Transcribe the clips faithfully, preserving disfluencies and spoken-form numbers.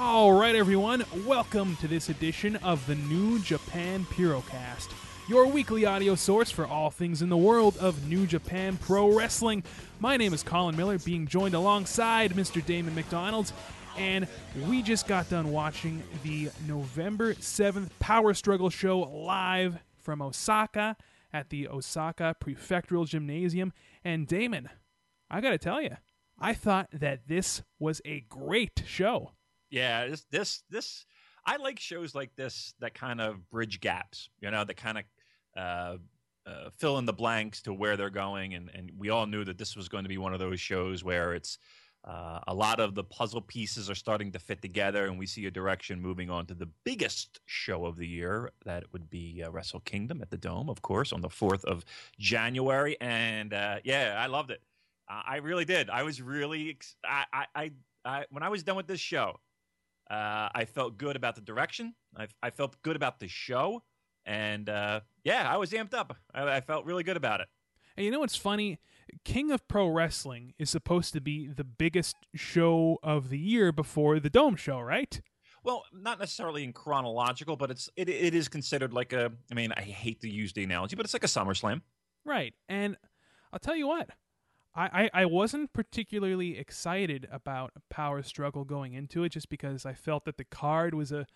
All right, everyone, welcome to this edition of the New Japan Purocast, your weekly audio source for all things in the world of New Japan Pro Wrestling. My name is Colin Miller, being joined alongside Mister Damon McDonald, and we just got done watching the November seventh Power Struggle show live from Osaka at the Osaka Prefectural Gymnasium. And Damon, I gotta tell you, I thought that this was a great show. Yeah, this, this, this, I like shows like this that kind of bridge gaps, you know, that kind of uh, uh, fill in the blanks to where they're going. And, and we all knew that this was going to be one of those shows where it's uh, a lot of the puzzle pieces are starting to fit together, and we see a direction moving on to the biggest show of the year. That would be uh, Wrestle Kingdom at the Dome, of course, on the fourth of January. And uh, yeah, I loved it. I, I really did. I was really, ex- I, I, I, I, when I was done with this show, Uh, I felt good about the direction. I, I felt good about the show. And, uh, yeah, I was amped up. I, I felt really good about it. And you know what's funny? King of Pro Wrestling is supposed to be the biggest show of the year before the Dome show, right? Well, not necessarily in chronological, but it's it it is considered like a, I mean, I hate to use the analogy, but it's like a SummerSlam. Right. And I'll tell you what. I, I wasn't particularly excited about Power Struggle going into it, just because I felt that the card was a,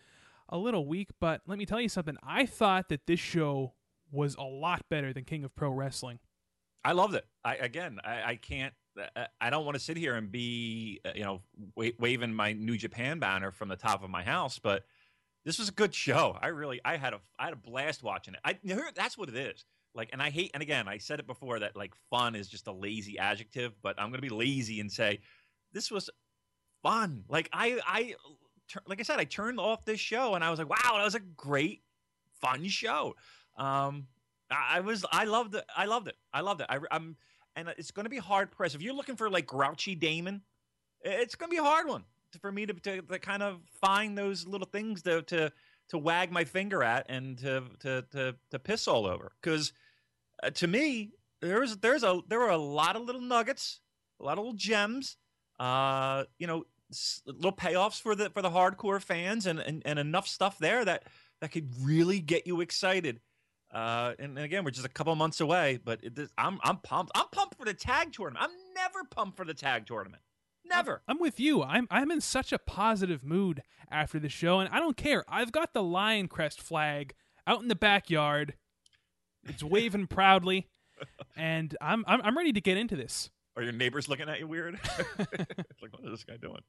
a little weak. But let me tell you something. I thought that this show was a lot better than King of Pro Wrestling. I loved it. I again, I, I can't, I don't want to sit here and be, you know, wa- waving my New Japan banner from the top of my house, but this was a good show. I really, I had a, I had a blast watching it. I that's what it is. Like, and I hate, and again, I said it before that like fun is just a lazy adjective, but I'm going to be lazy and say, this was fun. Like I, I, like I said, I turned off this show and I was like, wow, that was a great fun show. Um, I, I was, I loved it. I loved it. I loved it. I, I'm, and it's going to be hard pressed. If you're looking for like grouchy Damon, it's going to be a hard one to, for me to, to, to kind of find those little things to, to, to wag my finger at and to, to, to, to piss all over. Cause Uh, to me, there's there's a there were a lot of little nuggets, a lot of little gems, uh, you know, s- little payoffs for the for the hardcore fans, and, and, and enough stuff there that, that could really get you excited. Uh, and, and again, we're just a couple months away, but it, this, I'm I'm pumped. I'm pumped for the tag tournament. I'm never pumped for the tag tournament. Never. I'm with you. I'm I'm in such a positive mood after the show, and I don't care. I've got the Lion Crest flag out in the backyard. It's waving proudly, and I'm, I'm I'm ready to get into this. Are your neighbors looking at you weird? Like, what is this guy doing?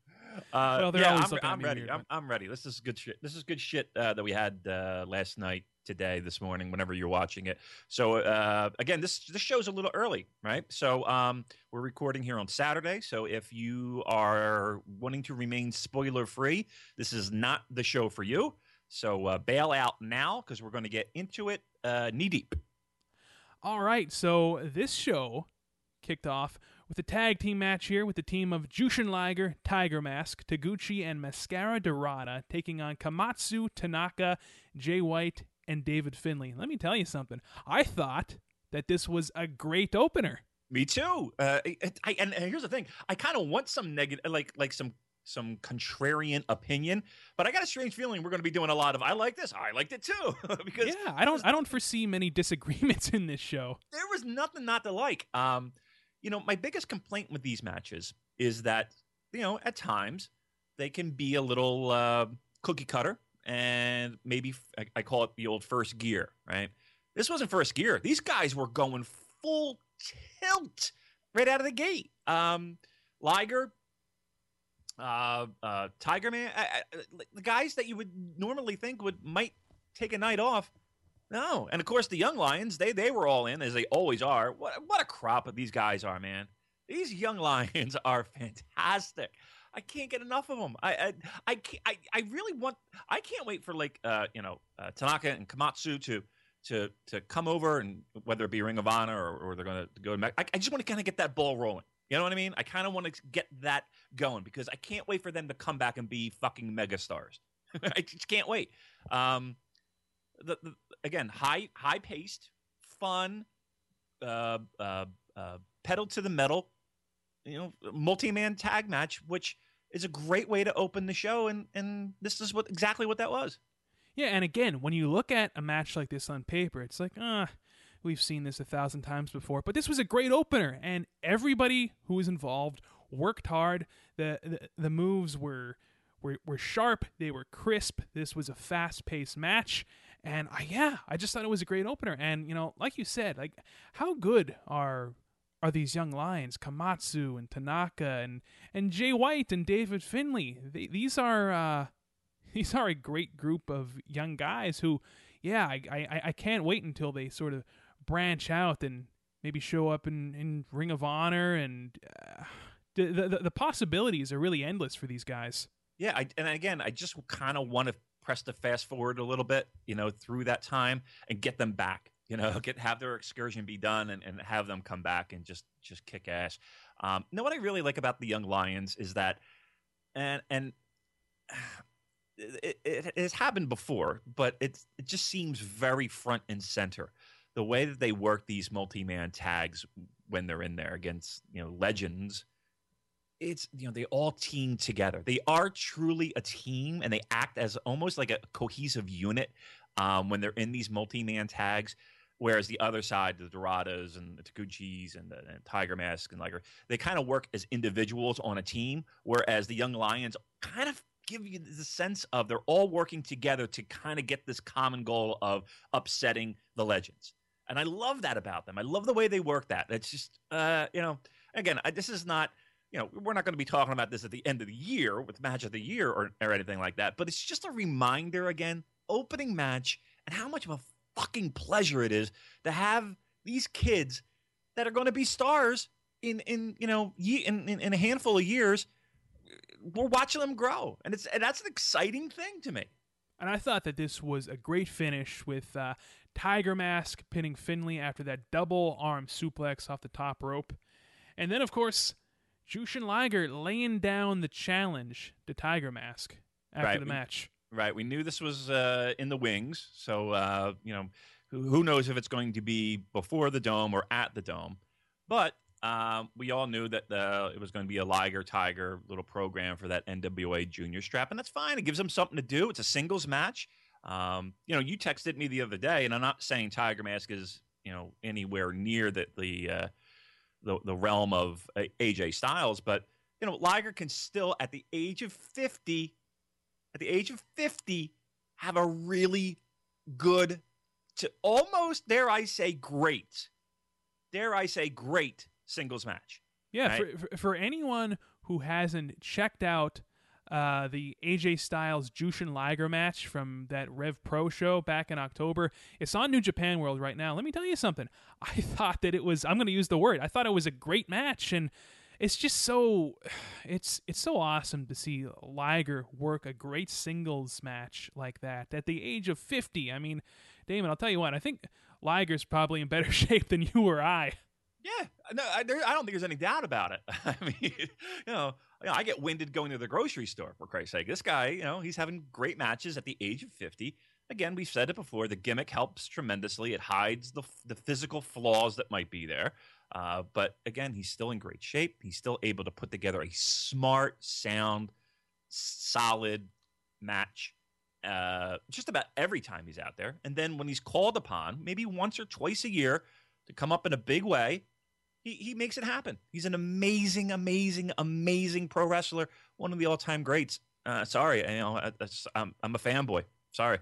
Uh, well, they're yeah, always I'm, looking I'm at ready. Weird, I'm, I'm ready. This is good shit. This is good shit uh, that we had uh, last night, today, this morning, whenever you're watching it. So uh, again, this this show's a little early, right? So um, we're recording here on Saturday. So if you are wanting to remain spoiler free, this is not the show for you. So uh, bail out now, because we're going to get into it uh, knee-deep. All right, so this show kicked off with a tag team match here with the team of Jushin Liger, Tiger Mask, Taguchi, and Mascara Dorada taking on Komatsu, Tanaka, Jay White, and David Finlay. Let me tell you something. I thought that this was a great opener. Me too. Uh, I, and here's the thing. I kind of want some negative, like like some some contrarian opinion, but I got a strange feeling we're going to be doing a lot of I like this, I liked it too. Because yeah, I don't I don't foresee many disagreements in this show. There was nothing not to like. Um, you know, my biggest complaint with these matches is that, you know, at times they can be a little uh, cookie cutter, and maybe I, I call it the old first gear, right? This wasn't first gear. These guys were going full tilt right out of the gate. Um, Liger, uh, uh, Tiger Man, I, I, the guys that you would normally think would might take a night off. No. And, of course, the Young Lions, they they were all in, as they always are. What, what a crop of these guys are, man. These Young Lions are fantastic. I can't get enough of them. I I I, can't, I, I really want – I can't wait for, like, uh, you know, uh, Tanaka and Komatsu to – to to come over, and whether it be Ring of Honor or, or they're going to go to Mexico, I, I just want to kind of get that ball rolling. You know what I mean? I kind of want to get that going, because I can't wait for them to come back and be fucking megastars. I just can't wait. Um, the, the, again, high high paced, fun, uh, uh, uh, pedal to the metal, you know, multi-man tag match, which is a great way to open the show, and, and this is what exactly what that was. Yeah, and again, when you look at a match like this on paper, it's like, ah, we've seen this a thousand times before. But this was a great opener, and everybody who was involved worked hard. The the, the moves were, were were sharp. They were crisp. This was a fast-paced match. And, I, yeah, I just thought it was a great opener. And, you know, like you said, like, how good are are these Young Lions, Komatsu and Tanaka and, and Jay White and David Finlay? They, these are... Uh, These are a great group of young guys who, yeah, I, I I can't wait until they sort of branch out and maybe show up in, in Ring of Honor, and uh, the, the the possibilities are really endless for these guys. Yeah, I, and again, I just kind of want to press the fast forward a little bit, you know, through that time and get them back, you know, get have their excursion be done and, and have them come back and just just kick ass. Um, you know, what I really like about the Young Lions is that, and and. It, it, it has happened before, but it's, it just seems very front and center. The way that they work these multi-man tags when they're in there against, you know, legends, it's, you know, they all team together. They are truly a team, and they act as almost like a cohesive unit um, when they're in these multi-man tags, whereas the other side, the Doradas and the Taguchis and the and Tiger Mask and Liger, they kind of work as individuals on a team, whereas the Young Lions kind of give you the sense of they're all working together to kind of get this common goal of upsetting the legends. And I love that about them. I love the way they work that. It's just, uh, you know, again, I, this is not, you know, we're not going to be talking about this at the end of the year with match of the year or, or anything like that, but it's just a reminder, again, opening match, and how much of a fucking pleasure it is to have these kids that are going to be stars in, in you know, in, in, in a handful of years. We're watching them grow, and it's and that's an exciting thing to me. And I thought that this was a great finish with uh, Tiger Mask pinning Finlay after that double arm suplex off the top rope. And then, of course, Jushin Liger laying down the challenge to Tiger Mask after right, the we, match. Right. We knew this was uh, in the wings, so uh, you know, who, who knows if it's going to be before the Dome or at the Dome. But Um, we all knew that the, it was going to be a Liger Tiger little program for that N W A Junior Strap, and that's fine. It gives them something to do. It's a singles match. Um, you know, you texted me the other day, and I'm not saying Tiger Mask is, you know, anywhere near the the uh, the, the realm of uh, A J Styles, but you know, Liger can still, at the age of fifty, at the age of fifty, have a really good, to almost dare I say great, dare I say great. singles match. Yeah, right? for, for for anyone who hasn't checked out uh, the A J Styles Jushin Liger match from that Rev Pro show back in October, it's on New Japan World right now. Let me tell you something. I thought that it was, I'm going to use the word, I thought it was a great match, and it's just so, it's it's so awesome to see Liger work a great singles match like that at the age of fifty. I mean, Damon, I'll tell you what, I think Liger's probably in better shape than you or I. Yeah, no, I, there, I don't think there's any doubt about it. I mean, you know, you know, I get winded going to the grocery store, for Christ's sake. This guy, you know, he's having great matches at the age of fifty. Again, we've said it before, the gimmick helps tremendously. It hides the the physical flaws that might be there. Uh, but again, he's still in great shape. He's still able to put together a smart, sound, solid match uh, just about every time he's out there. And then when he's called upon, maybe once or twice a year, to come up in a big way, He, he makes it happen. He's an amazing, amazing, amazing pro wrestler. One of the all-time greats. Uh, sorry, you know, I, I'm, I'm a fanboy. Sorry.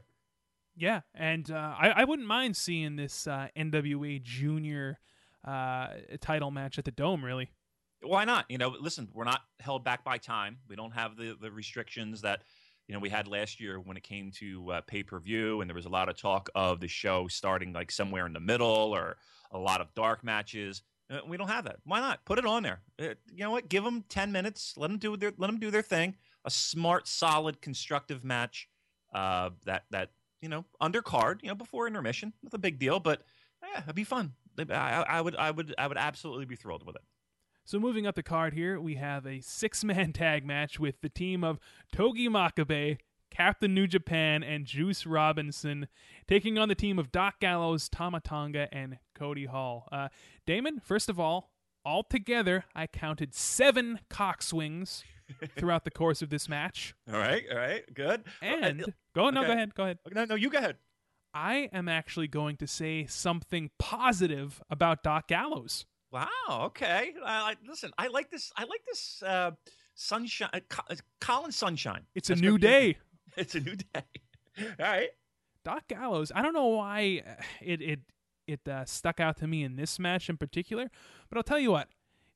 Yeah, and uh, I, I wouldn't mind seeing this uh, N W A Junior uh, title match at the Dome, really. Why not? You know, listen, we're not held back by time. We don't have the, the restrictions that, you know, we had last year when it came to uh, pay-per-view, and there was a lot of talk of the show starting like somewhere in the middle or a lot of dark matches. We don't have that. Why not? Put it on there. You know what? Give them ten minutes. Let them do their let them do their thing. A smart, solid, constructive match. Uh, that that you know, undercard. You know, before intermission. Not a big deal, but yeah, it'd be fun. I, I would I would I would absolutely be thrilled with it. So moving up the card here, we have a six-man tag match with the team of Togi Makabe, Captain New Japan, and Juice Robinson, taking on the team of Doc Gallows, Tama Tonga, and Cody Hall. Uh, Damon, first of all, altogether, I counted seven cock swings throughout the course of this match. All right, all right, good. And, I, go, no, okay. go ahead, go ahead. No, no, you go ahead. I am actually going to say something positive about Doc Gallows. Wow, okay. I, I, listen, I like this, I like this uh, sunshine, uh, Colin Sunshine. It's That's a new day. It's a new day. All right. Doc Gallows, I don't know why it it, it uh, stuck out to me in this match in particular, but I'll tell you what,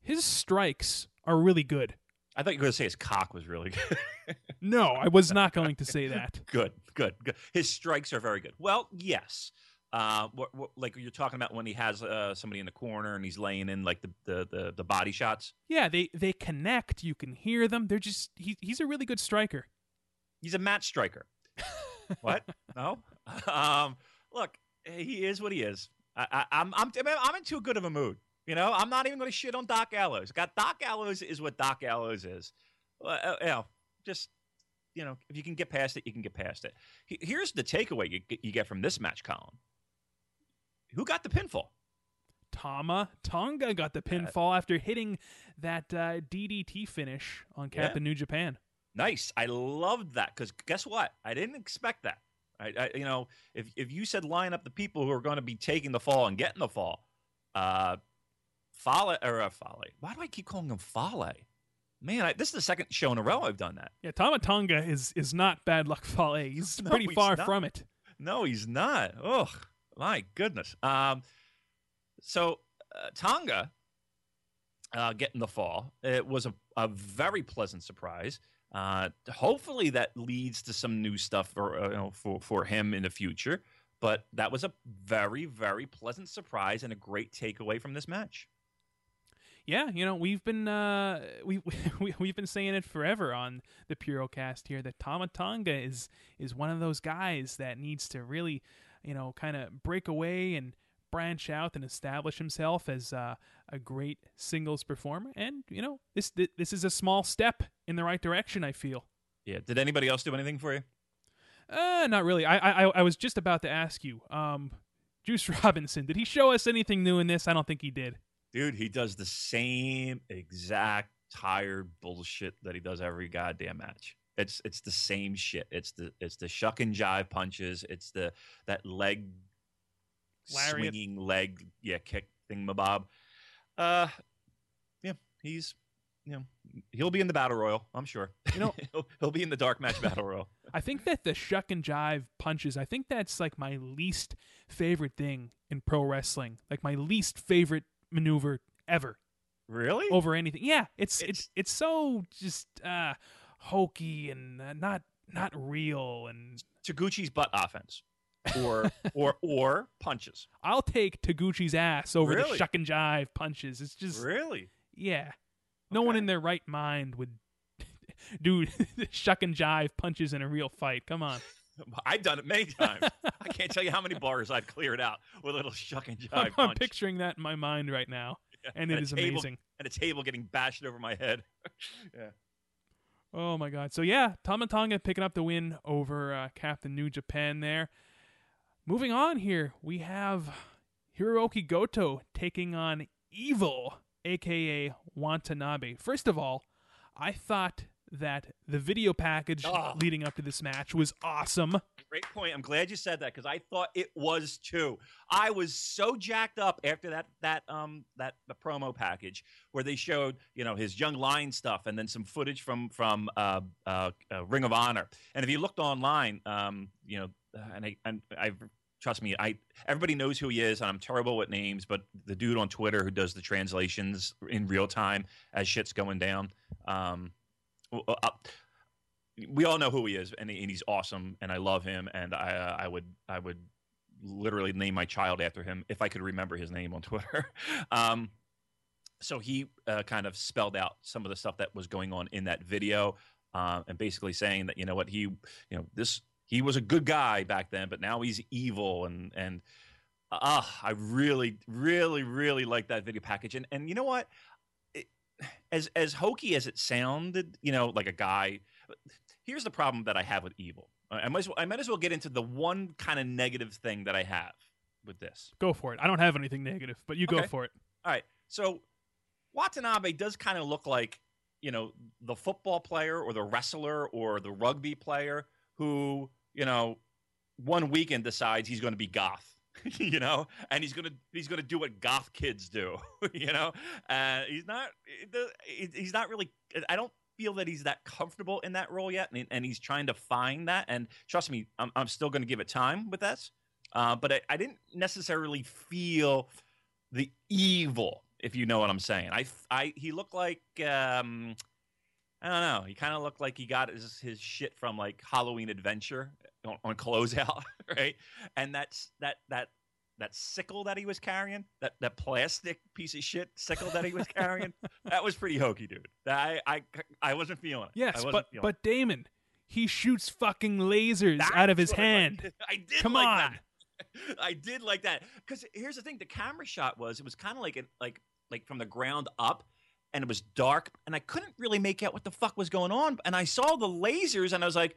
his strikes are really good. I thought you were going to say his cock was really good. No, I was not going to say that. Good, good, good. His strikes are very good. Well, yes. Uh, what, what, like you're talking about when he has uh, somebody in the corner and he's laying in like the, the, the, the body shots. Yeah, they, they connect. You can hear them. They're just he, he's a really good striker. He's a match striker. What? No. Um, look, he is what he is. I, I, I'm I'm I'm in too good of a mood. You know, I'm not even going to shit on Doc Gallows. Got Doc Gallows is what Doc Gallows is. Uh, you know, just you know, if you can get past it, you can get past it. Here's the takeaway you you get from this match, Colin. Who got the pinfall? Tama Tonga got the pinfall yeah. after hitting that uh, D D T finish on Captain yeah. New Japan. Nice. I loved that because guess what? I didn't expect that. I, I, you know, if if you said line up the people who are going to be taking the fall and getting the fall, uh, Fale or uh, Fale. Why do I keep calling him Fale? Man, I, this is the second show in a row I've done that. Yeah, Tama Tonga is is not bad luck Fale. He's no, pretty he's far not. from it. No, he's not. Ugh, my goodness. Um, so uh, Tonga uh, getting the fall. It was a a very pleasant surprise. Uh, hopefully that leads to some new stuff for, uh, you know, for, for him in the future. But that was a very, very pleasant surprise and a great takeaway from this match. Yeah, you know, we've been uh, we, we we've been saying it forever on the Purocast here that Tama Tonga is is one of those guys that needs to really, you know, kind of break away and branch out and establish himself as uh, a great singles performer. And, you know, this this is a small step in the right direction, I feel. Yeah. Did anybody else do anything for you? Uh, not really. I I, I was just about to ask you, um, Juice Robinson, did he show us anything new in this? I don't think he did. Dude, he does the same exact tired bullshit that he does every goddamn match. It's it's the same shit. It's the it's the shuck and jive punches. It's the that leg Lariat. swinging leg yeah kick thingamabob. Uh, yeah, he's. You know, he'll be in the battle royal, I'm sure. You know, he'll, he'll be in the dark match battle royal. I think that the shuck and jive punches, I think that's like my least favorite thing in pro wrestling. Like my least favorite maneuver ever. Really? Over anything. Yeah, it's it's it's, it's so just uh, hokey and uh, not not real. And Taguchi's butt offense, or or or punches. I'll take Taguchi's ass over really? the shuck and jive punches. It's just really yeah. No okay. one in their right mind would do shuck and jive punches in a real fight. Come on. I've done it many times. I can't tell you how many bars I've cleared out with a little shuck and jive I'm, punch. I'm picturing that in my mind right now, yeah. and, and it is table, amazing. And a table getting bashed over my head. Yeah. Oh, my God. So, yeah, Tama Tonga picking up the win over uh, Captain New Japan there. Moving on here, we have Hiroki Goto taking on Evil, a k a. Watanabe. First of all, I thought that the video package oh. leading up to this match was awesome. Great point. I'm glad you said that because I thought it was too. I was so jacked up after that that um that the promo package where they showed, you know, his Young Lion stuff and then some footage from from uh, uh, uh, Ring of Honor. And if you looked online, um you know, and I and I've. Trust me, I everybody knows who he is, and I'm terrible with names, but the dude on Twitter who does the translations in real time as shit's going down, um, uh, we all know who he is, and, he, and he's awesome, and I love him, and I, I would I would literally name my child after him if I could remember his name on Twitter. um, so he uh, kind of spelled out some of the stuff that was going on in that video, uh, and basically saying that, you know what, he, you know, this... He was a good guy back then, but now he's evil. And and uh, I really, really, really like that video package. And and you know what? It, as as hokey as it sounded, you know, like a guy. Here's the problem that I have with Evil. I might as well, I might as well get into the one kind of negative thing that I have with this. Go for it. I don't have anything negative, but you okay. go for it. All right. So Watanabe does kind of look like, you know, the football player or the wrestler or the rugby player who, you know, one weekend decides he's going to be goth, you know, and he's going to he's going to do what goth kids do, you know. Uh, he's not he's not really. I don't feel that he's that comfortable in that role yet, and, and he's trying to find that. And trust me, I'm I'm still going to give it time with this, uh, but I, I didn't necessarily feel the evil, if you know what I'm saying. I I he looked like. Um, I don't know. He kind of looked like he got his, his shit from like Halloween Adventure on, on Closeout, right? And that's that that that sickle that he was carrying, that that plastic piece of shit sickle that he was carrying, that was pretty hokey, dude. I I I wasn't feeling it. Yes, but it. but Damon, he shoots fucking lasers that's out of his hand. I did. Come like on. That. I did like that because here's the thing: the camera shot was it was kind of like it like like from the ground up. And it was dark, and I couldn't really make out what the fuck was going on. And I saw the lasers, and I was like,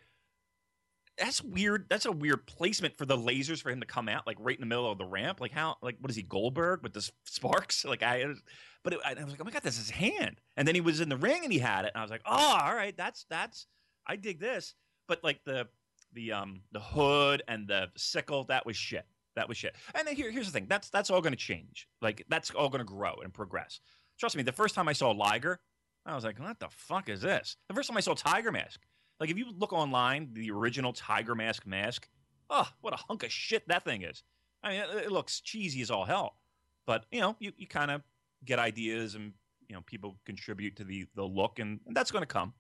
that's weird. That's a weird placement for the lasers for him to come out, like right in the middle of the ramp. Like, how, like, what is he, Goldberg with the sparks? Like, I, but it, I was like, oh my God, that's his hand. And then he was in the ring, and he had it. And I was like, oh, all right, that's, that's, I dig this. But like the, the, um, the hood and the sickle, that was shit. That was shit. And then here, here's the thing. That's, that's all going to change. Like, that's all going to grow and progress. Trust me, the first time I saw Liger, I was like, what the fuck is this? The first time I saw Tiger Mask. Like, if you look online, the original Tiger Mask mask, oh, what a hunk of shit that thing is. I mean, it, it looks cheesy as all hell. But, you know, you, you kind of get ideas and, you know, people contribute to the, the look, and, and that's going to come.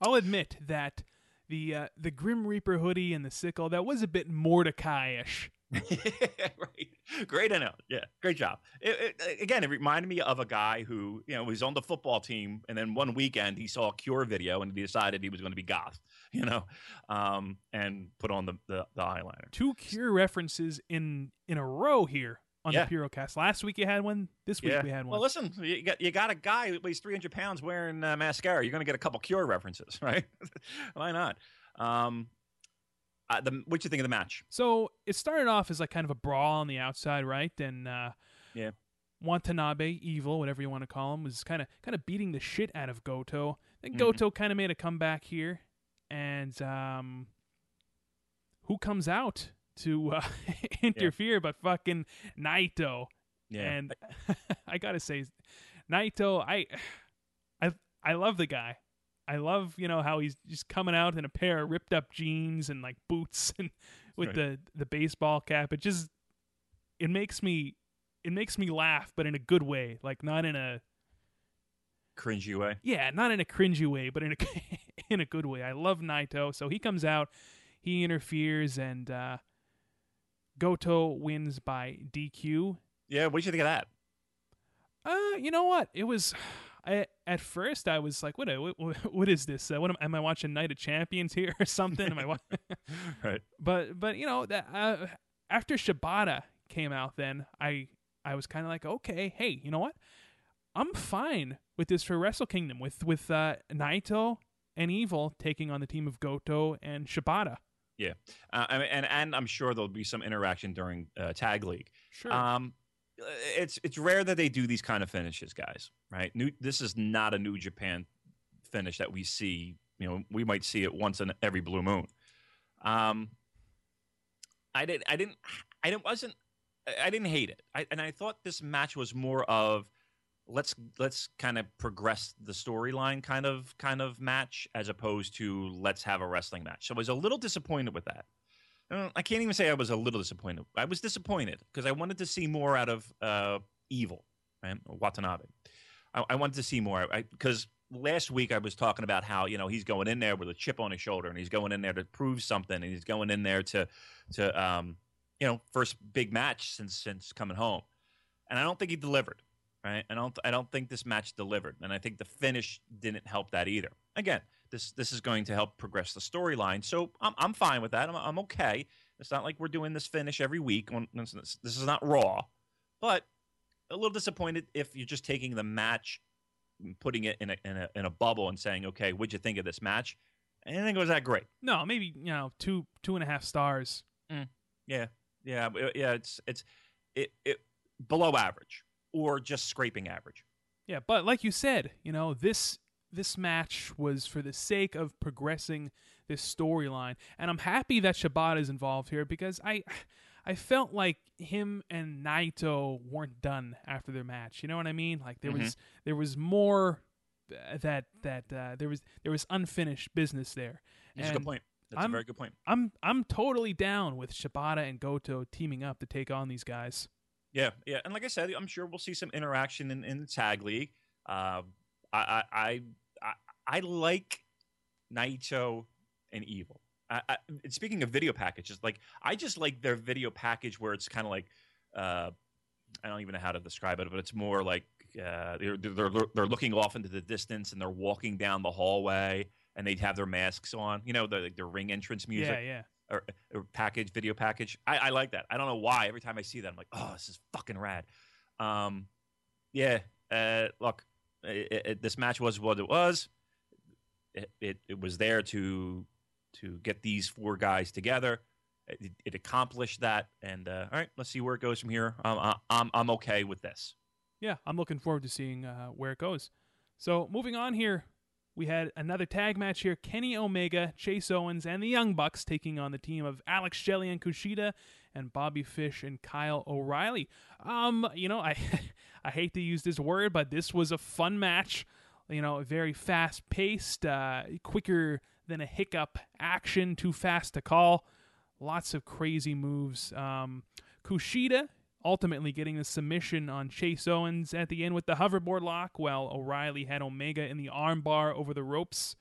I'll admit that the uh, the Grim Reaper hoodie and the sickle, that was a bit Mordecai-ish. Yeah, right. Great I know. Yeah, great job. It, it, again, it reminded me of a guy who, you know, was on the football team, and then one weekend he saw a Cure video and he decided he was going to be goth, you know, um, and put on the, the, the eyeliner. Two Cure references in in a row here on yeah. the Purocast. Last week you had one. This week yeah. we had one. Well, listen, you got you got a guy who weighs three hundred pounds wearing uh, mascara. You're going to get a couple Cure references, right? Why not? Um, Uh, the, what'd you think of the match? So it started off as like kind of a brawl on the outside, right? And uh, yeah, Watanabe, Evil, whatever you want to call him, was kind of kind of beating the shit out of Goto. Then mm-hmm. Goto kind of made a comeback here, and um, who comes out to uh, interfere yeah. but fucking Naito? Yeah, and I gotta say, Naito, I, I, I love the guy. I love, you know, how he's just coming out in a pair of ripped up jeans and like boots and with right. the, the baseball cap. It just it makes me it makes me laugh, but in a good way, like not in a cringy way. Yeah, not in a cringy way, but in a in a good way. I love Naito, so he comes out, he interferes, and uh, Goto wins by D Q. Yeah, what did you think of that? Uh, you know what? It was. I, at first, I was like, "What? What, what is this? Uh, what am, am I watching? Night of Champions here or something?" Am I wa- right? But but you know that uh, after Shibata came out, then I I was kind of like, "Okay, hey, you know what? I'm fine with this for Wrestle Kingdom with with uh, Naito and Evil taking on the team of Goto and Shibata." Yeah, uh, I mean, and and I'm sure there'll be some interaction during uh, Tag League. Sure. Um, It's it's rare that they do these kind of finishes, guys. Right? New, this is not a New Japan finish that we see you know, we might see it once in every blue moon. Um, I didn't, I didn't, I didn't, wasn't, I didn't hate it. I, and I thought this match was more of let's, let's kind of progress the storyline kind of, kind of match as opposed to let's have a wrestling match. So I was a little disappointed with that. I can't even say I was a little disappointed. I was disappointed because I wanted to see more out of uh, Evil, right? Watanabe. I, I wanted to see more because last week I was talking about how, you know, he's going in there with a chip on his shoulder and he's going in there to prove something and he's going in there to, to um, you know, first big match since since coming home. And I don't think he delivered, right? I don't I don't think this match delivered, and I think the finish didn't help that either. Again, This this is going to help progress the storyline, so I'm I'm fine with that. I'm I'm okay. It's not like we're doing this finish every week. This is not Raw, but a little disappointed if you're just taking the match, and putting it in a in a in a bubble and saying, okay, what'd you think of this match? I didn't think it was that great. No, maybe you know two two and a half stars. Mm. Yeah, yeah, yeah. It's it's it it below average or just scraping average. Yeah, but like you said, you know this. This match was for the sake of progressing this storyline, and I'm happy that Shibata is involved here because I, I felt like him and Naito weren't done after their match. You know what I mean? Like there mm-hmm. was there was more that that uh, there was there was unfinished business there. That's and a good point. That's I'm, a very good point. I'm I'm totally down with Shibata and Goto teaming up to take on these guys. Yeah, yeah, and like I said, I'm sure we'll see some interaction in, in the tag league. Uh, I I. I, I like Naito and Evil. I, I, speaking of video packages, like I just like their video package where it's kind of like uh, I don't even know how to describe it, but it's more like uh, they're, they're they're looking off into the distance and they're walking down the hallway and they have their masks on. You know, the like their ring entrance music. Yeah, yeah. Or, or package video package. I, I like that. I don't know why. Every time I see that, I'm like, oh, this is fucking rad. Um, yeah. Uh, look. It, it, this match was what it was. It, it it was there to to get these four guys together. It, it accomplished that, and uh, all right, let's see where it goes from here. Um, I'm I'm okay with this. Yeah, I'm looking forward to seeing uh, where it goes. So moving on here, we had another tag match here: Kenny Omega, Chase Owens, and the Young Bucks taking on the team of Alex Shelley and Kushida, and Bobby Fish and Kyle O'Reilly. Um, you know, I. I hate to use this word, but this was a fun match. You know, very fast-paced, uh, quicker than a hiccup action, too fast to call. Lots of crazy moves. Um, Kushida ultimately getting the submission on Chase Owens at the end with the hoverboard lock, while O'Reilly had Omega in the armbar over the ropes.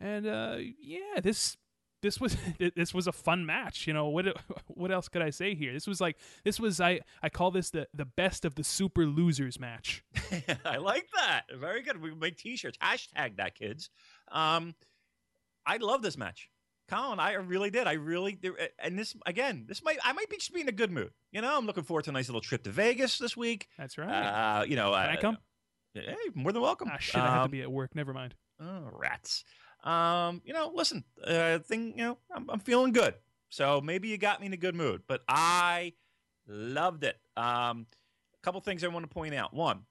And uh, yeah, this this was this was a fun match. You know, what what else could I say here? This was like this was I, I call this the, the best of the super losers match. I like that. Very good. We make t-shirts. Hashtag that, kids. Um, I love this match, Colin. I really did. I really and this again. This might I might be just be in a good mood. You know, I'm looking forward to a nice little trip to Vegas this week. That's right. Uh, you know, can uh, I come? Hey, more than welcome. Ah, shit, um, I have to be at work. Never mind. Oh, rats. Um, you know, listen, uh, thing, you know, I'm, I'm feeling good. So maybe you got me in a good mood, but I loved it. Um, a couple things I want to point out. One,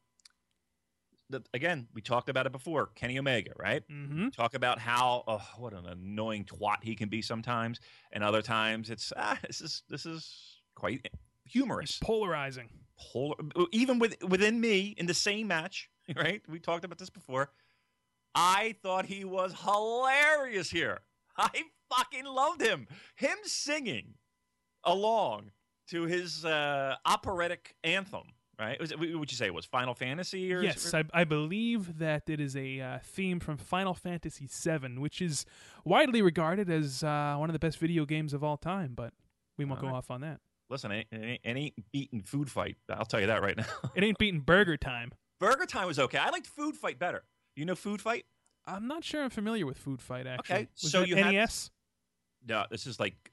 the, again, we talked about it before, Kenny Omega, right? Mm-hmm. Talk about how, oh, what an annoying twat he can be sometimes. And other times it's, ah, this is, this is quite humorous. It's polarizing. Polar, even with, within me in the same match, right? We talked about this before. I thought he was hilarious here. I fucking loved him. Him singing along to his uh, operatic anthem, right? What would you say it was? Final Fantasy? Or yes, I, I believe that it is a uh, theme from Final Fantasy seven, which is widely regarded as uh, one of the best video games of all time, but we won't all go right. off on that. Listen, it ain't, it ain't beating Food Fight. I'll tell you that right now. It ain't beating Burger Time. Burger Time was okay. I liked Food Fight better. You know Food Fight? I'm not sure I'm familiar with Food Fight, actually. Okay, was so that you N E S? Had, no, this is like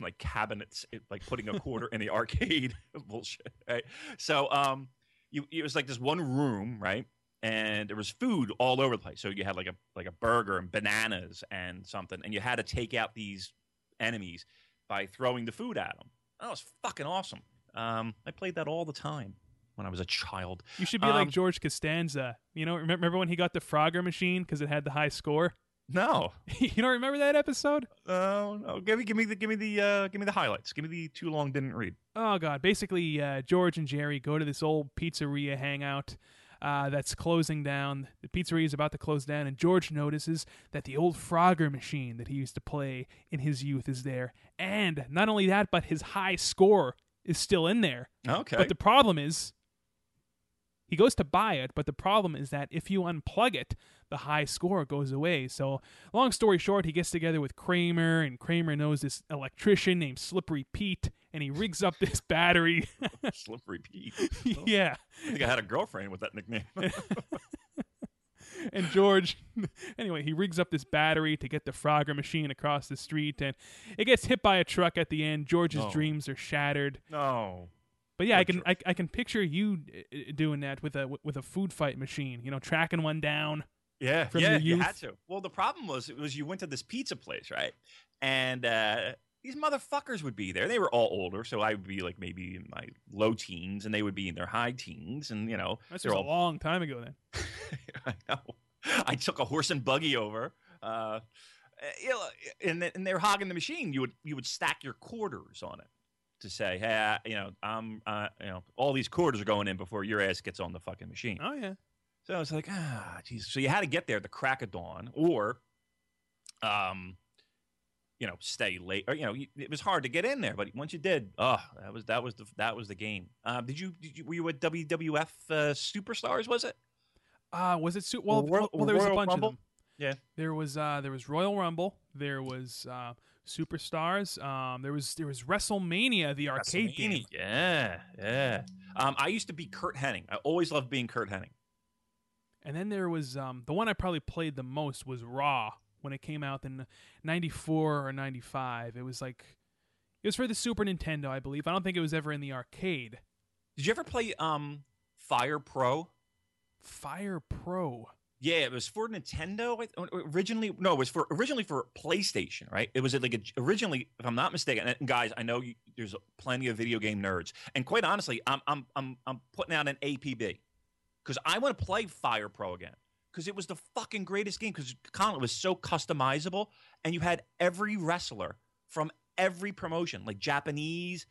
like cabinets, like putting a quarter in the arcade. Bullshit, right? So um, you, it was like this one room, right? And there was food all over the place. So you had like a like a burger and bananas and something, and you had to take out these enemies by throwing the food at them. That was fucking awesome. Um, I played that all the time. When I was a child. You should be um, like George Costanza. You know, remember when he got the Frogger machine because it had the high score? No, you don't remember that episode? Oh uh, no! Give me, give me the, give me the, uh, give me the highlights. Give me the too long didn't read. Oh God! Basically, uh, George and Jerry go to this old pizzeria hangout uh, that's closing down. The pizzeria is about to close down, and George notices that the old Frogger machine that he used to play in his youth is there, and not only that, but his high score is still in there. Okay. But the problem is, he goes to buy it, but the problem is that if you unplug it, the high score goes away. So long story short, he gets together with Kramer, and Kramer knows this electrician named Slippery Pete, and he rigs up this battery. Slippery Pete. Oh, yeah. I think I had a girlfriend with that nickname. And George, anyway, he rigs up this battery to get the Frogger machine across the street, and it gets hit by a truck at the end. George's no. dreams are shattered. No. But yeah, I can I, I can picture you doing that with a with a food fight machine, you know, tracking one down. Yeah, from yeah, your youth. You had to. Well, the problem was it was you went to this pizza place, right? And uh, these motherfuckers would be there. They were all older, so I would be like maybe in my low teens, and they would be in their high teens, and you know, that's all... a long time ago then. I know. I took a horse and buggy over. Uh, you know, and and they were hogging the machine. You would you would stack your quarters on it. To say, hey, I, you know, I'm, uh, you know, all these quarters are going in before your ass gets on the fucking machine. Oh yeah. So it's like, ah, Jesus. So you had to get there at the crack of dawn, or, um, you know, stay late. Or you know, you, it was hard to get in there, but once you did, oh, that was that was the that was the game. Uh, did you did you were you at W W F uh, Superstars? Was it? Uh was it? Su- well, Royal, well, there was Royal a bunch Rumble? Of them. Yeah. There was uh, there was Royal Rumble. There was. Uh, Superstars. Um, there was there was WrestleMania, the arcade WrestleMania. Game. Yeah, yeah. Um, I used to be Kurt Hennig. I always loved being Kurt Hennig. And then there was um, the one I probably played the most was Raw when it came out in ninety-four or ninety-five. It was like it was for the Super Nintendo, I believe. I don't think it was ever in the arcade. Did you ever play um, Fire Pro? Fire Pro. Yeah, it was for Nintendo originally. No, it was for originally for PlayStation, right? It was like a, originally, if I'm not mistaken. And guys, I know you, there's plenty of video game nerds, and quite honestly, I'm I'm I'm I'm putting out an A P B because I want to play Fire Pro again because it was the fucking greatest game because Colin was so customizable, and you had every wrestler from every promotion, like Japanese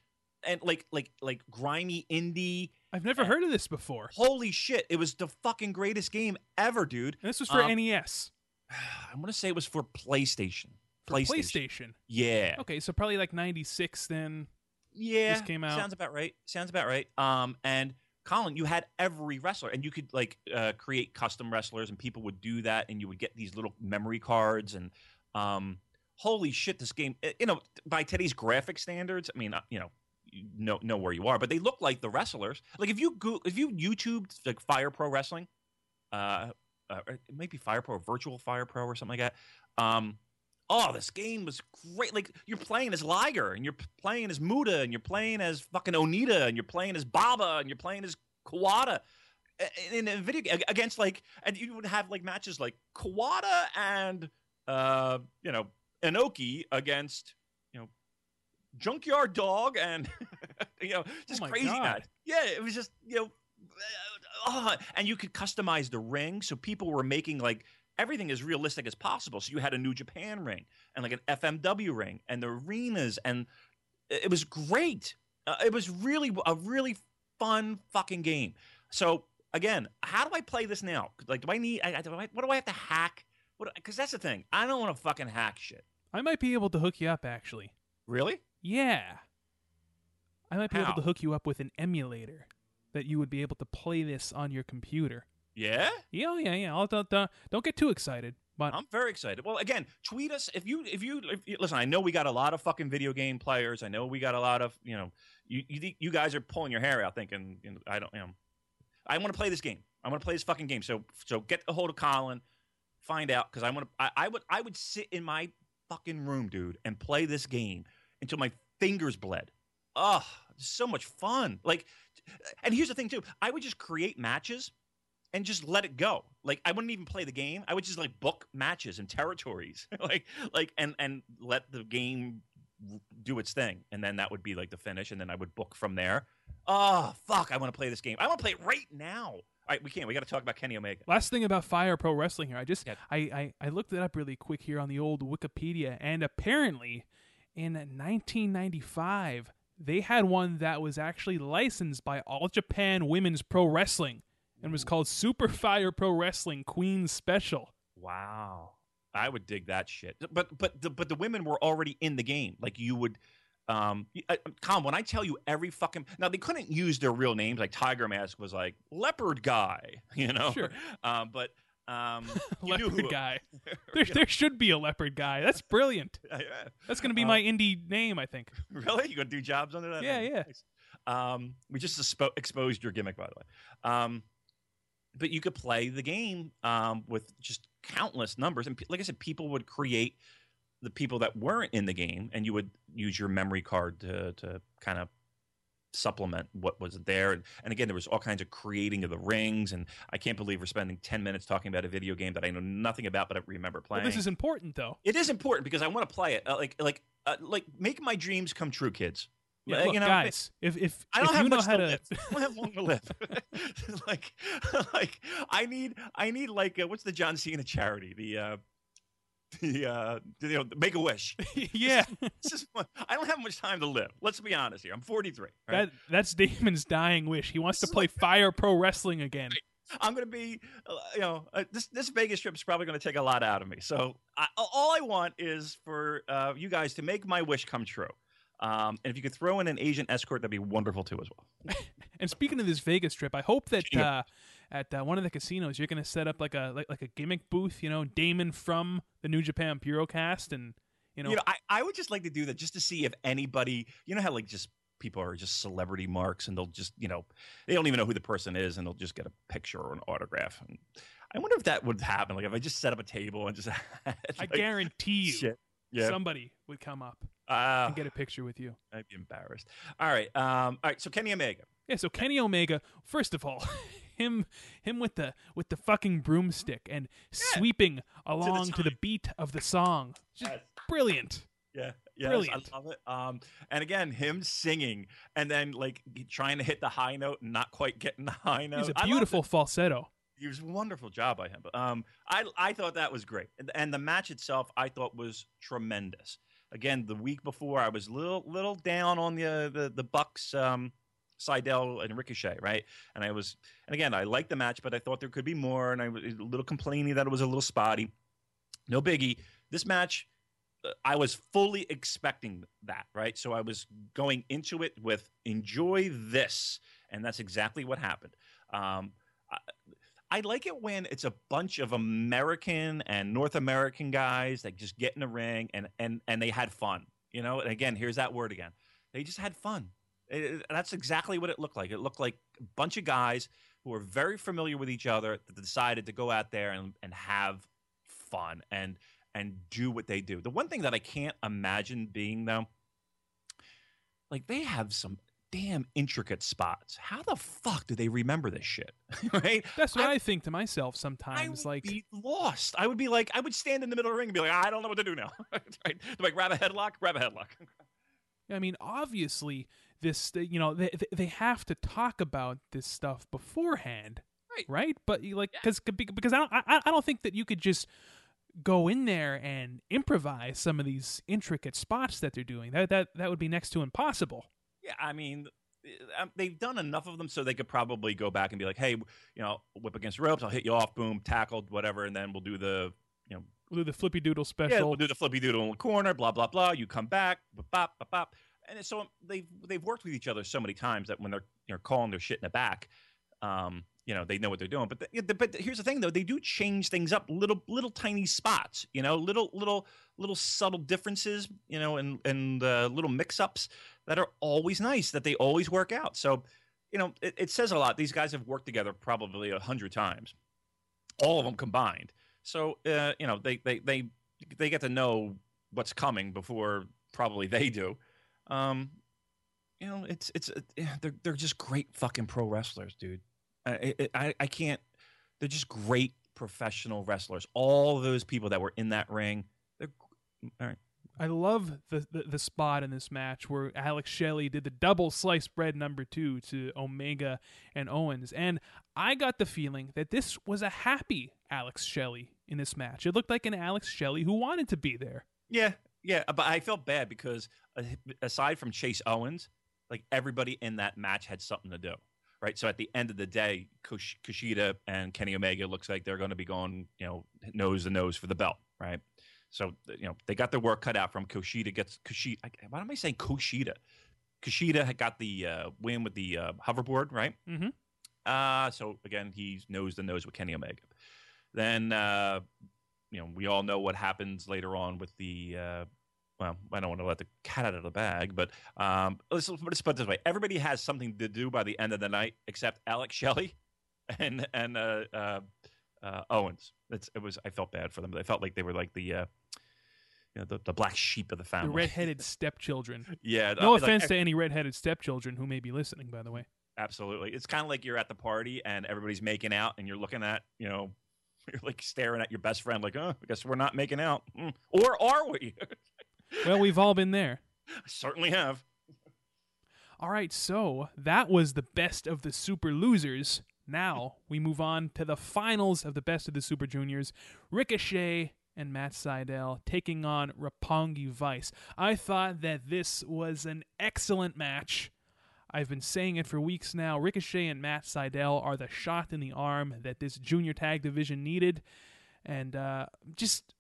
and like like like grimy indie. I've never heard of this before. Holy shit. It was the fucking greatest game ever, dude. And this was for um, N E S. I want to say it was for PlayStation. For PlayStation. PlayStation. Yeah. Okay, so probably like ninety-six then. Yeah. This came out. Sounds about right. Sounds about right. Um, and Colin, you had every wrestler, and you could like uh, create custom wrestlers, and people would do that, and you would get these little memory cards, and um, holy shit, this game. You know, by today's graphic standards, I mean, you know. Know, know where you are, but they look like the wrestlers. Like if you go, if you YouTubed like Fire Pro Wrestling, uh, uh it might be Fire Pro, Virtual Fire Pro, or something like that. Um, oh, this game was great. Like you're playing as Liger, and you're playing as Muta, and you're playing as fucking Onita, and you're playing as Baba, and you're playing as Kawada. In a video game against like, and you would have like matches like Kawada and uh, you know, Inoki against. Junkyard Dog and you know just oh crazy that yeah it was just you know uh, and you could customize the ring, so people were making like everything as realistic as possible. So you had a New Japan ring and like an F M W ring and the arenas, and it was great. Uh, it was really a really fun fucking game. So again, how do I play this now? Like do I need I, do I, what do I have to hack? What? Because that's the thing, I don't want to fucking hack shit. I might be able to hook you up actually. Really? Yeah. I might be How? Able to hook you up with an emulator that you would be able to play this on your computer. Yeah? Yeah, yeah, yeah. I'll, don't, uh, don't get too excited. But I'm very excited. Well, again, tweet us. If you, if you, if you, listen, I know we got a lot of fucking video game players. I know we got a lot of, you know, you you, you guys are pulling your hair out thinking, you know, I don't, you know, I want to play this game. I want to play this fucking game. So so get a hold of Colin, find out, because I want to, I, I would, I would sit in my fucking room, dude, and play this game until my fingers bled. Oh, so much fun. Like, and here's the thing, too. I would just create matches and just let it go. Like, I wouldn't even play the game. I would just, like, book matches and territories. like, like, and, and let the game do its thing. And then that would be, like, the finish. And then I would book from there. Oh, fuck, I want to play this game. I want to play it right now. All right, we can't. We got to talk about Kenny Omega. Last thing about Fire Pro Wrestling here. I just yeah. I, I, I looked it up really quick here on the old Wikipedia, and apparently in nineteen ninety-five, they had one that was actually licensed by All Japan Women's Pro Wrestling and was called Super Fire Pro Wrestling Queen Special. Wow. I would dig that shit. But but the, but the women were already in the game. Like you would um uh, Con, when I tell you every fucking now they couldn't use their real names, like Tiger Mask was like Leopard Guy, you know. Sure. Um but um you Leopard knew Guy. there there should be a Leopard Guy. That's brilliant. Yeah. That's going to be uh, my indie name, I think. Really? You going to do jobs under that? Yeah, name? Yeah. Nice. Um we just expo- exposed your gimmick, by the way. Um But you could play the game um, with just countless numbers. And like I said, people would create the people that weren't in the game, and you would use your memory card to to kind of supplement what was there. And, and again, there was all kinds of creating of the rings. And I can't believe we're spending ten minutes talking about a video game that I know nothing about, but I remember playing. Well, this is important, though. It is important because I want to play it. Uh, like, like, uh, like, make my dreams come true, kids. Yeah, like, look, you know, guys, if if I don't if have you much know to, to live, I don't have long to live. like, like I need, I need like uh, what's the John Cena charity? The, uh, the, uh, the, you know, the Make a Wish. Yeah, this is, this is, I don't have much time to live. Let's be honest here. I'm forty-three. Right? That that's Damon's dying wish. He wants this to play like, Fire Pro Wrestling again. I'm gonna be, uh, you know, uh, this this Vegas trip is probably gonna take a lot out of me. So I, all I want is for uh, you guys to make my wish come true. Um, and if you could throw in an Asian escort, that'd be wonderful too, as well. And speaking of this Vegas trip, I hope that uh, at uh, one of the casinos you're going to set up like a like, like a gimmick booth. You know, Damon from the New Japan Purocast, and you know, you know, I, I would just like to do that just to see if anybody. You know how like just people are just celebrity marks, and they'll just you know they don't even know who the person is, and they'll just get a picture or an autograph. And I wonder if that would happen. Like if I just set up a table and just, like, I guarantee you, shit. Yeah. Somebody would come up. Uh, and get a picture with you. I'd be embarrassed. All right. Um, all right. So Kenny Omega. Yeah. So Kenny Omega. First of all, him him with the with the fucking broomstick and yeah. sweeping along to the, to the beat of the song. Just yes. brilliant. Yeah. Yes, brilliant. I love it. Um, and again, him singing and then like trying to hit the high note and not quite getting the high note. It was a beautiful falsetto. It was a wonderful job by him. Um, I I thought that was great, and, and the match itself I thought was tremendous. Again, the week before, I was little little down on the the, the Bucks, um, Sydal and Ricochet, right? And I was, and again, I liked the match, but I thought there could be more, and I was a little complaining that it was a little spotty. No biggie. This match, I was fully expecting that, right? So I was going into it with enjoy this, and that's exactly what happened. Um, I, I like it when it's a bunch of American and North American guys that just get in the ring and and and they had fun, you know. And again, here's that word again. They just had fun. It, it, that's exactly what it looked like. It looked like a bunch of guys who are very familiar with each other that decided to go out there and, and have fun and and do what they do. The one thing that I can't imagine being though, like they have some damn intricate spots. How the fuck do they remember this shit? Right? That's what I, I think to myself sometimes. I would like, be lost. I would be like, I would stand in the middle of the ring and be like, I don't know what to do now. Right? Like, grab a headlock, grab a headlock. I mean, obviously, this, you know, they they have to talk about this stuff beforehand, right? Right? But you like, because yeah. because I don't I, I don't think that you could just go in there and improvise some of these intricate spots that they're doing. That that that would be next to impossible. Yeah, I mean, they've done enough of them so they could probably go back and be like, hey, you know, whip against ropes, I'll hit you off, boom, tackled, whatever, and then we'll do the, you know. We'll do the flippy doodle special. Yeah, we'll do the flippy doodle in the corner, blah, blah, blah. You come back, bop, bop, bop. And so they've, they've worked with each other so many times that when they're you know, calling their shit in the back, um, you know, they know what they're doing. But the, the, but here's the thing, though. They do change things up, little little tiny spots, you know, little little little subtle differences, you know, and, and uh, little mix-ups that are always nice, that they always work out. So, you know, it, it says a lot. These guys have worked together probably a hundred times, all of them combined. So, uh, you know, they, they they they get to know what's coming before probably they do. Um, you know, it's it's uh, they're they're just great fucking pro wrestlers, dude. I, I I can't. They're just great professional wrestlers. All those people that were in that ring. They're all right. I love the, the the spot in this match where Alex Shelley did the double sliced bread number two to Omega and Owens. And I got the feeling that this was a happy Alex Shelley in this match. It looked like an Alex Shelley who wanted to be there. Yeah, yeah. But I felt bad because aside from Chase Owens, like everybody in that match had something to do. Right, so at the end of the day, Kush- Kushida and Kenny Omega looks like they're going to be going, you know, nose to nose for the belt, right? So, you know, they got their work cut out from Kushida. Gets Kushida. Why am I saying Kushida? Kushida had got the uh, win with the uh, hoverboard, right? Mm-hmm. Uh, so again, he's nose to nose with Kenny Omega. Then, uh, you know, we all know what happens later on with the. Uh, Well, I don't want to let the cat out of the bag, but um, let's, let's put it this way. Everybody has something to do by the end of the night except Alex Shelley and and uh, uh, uh, Owens. It's, it was I felt bad for them. I felt like they were like the uh, you know the, the black sheep of the family. The redheaded stepchildren. Yeah. No uh, offense like, to any redheaded stepchildren who may be listening, by the way. Absolutely. It's kind of like you're at the party and everybody's making out and you're looking at, you know, you're like staring at your best friend like, oh, I guess we're not making out. Mm. Or are we? Well, we've all been there. I certainly have. All right, so that was the best of the Super Losers. Now we move on to the finals of the best of the Super Juniors. Ricochet and Matt Sydal taking on Roppongi Vice. I thought that this was an excellent match. I've been saying it for weeks now. Ricochet and Matt Sydal are the shot in the arm that this junior tag division needed. And uh, just...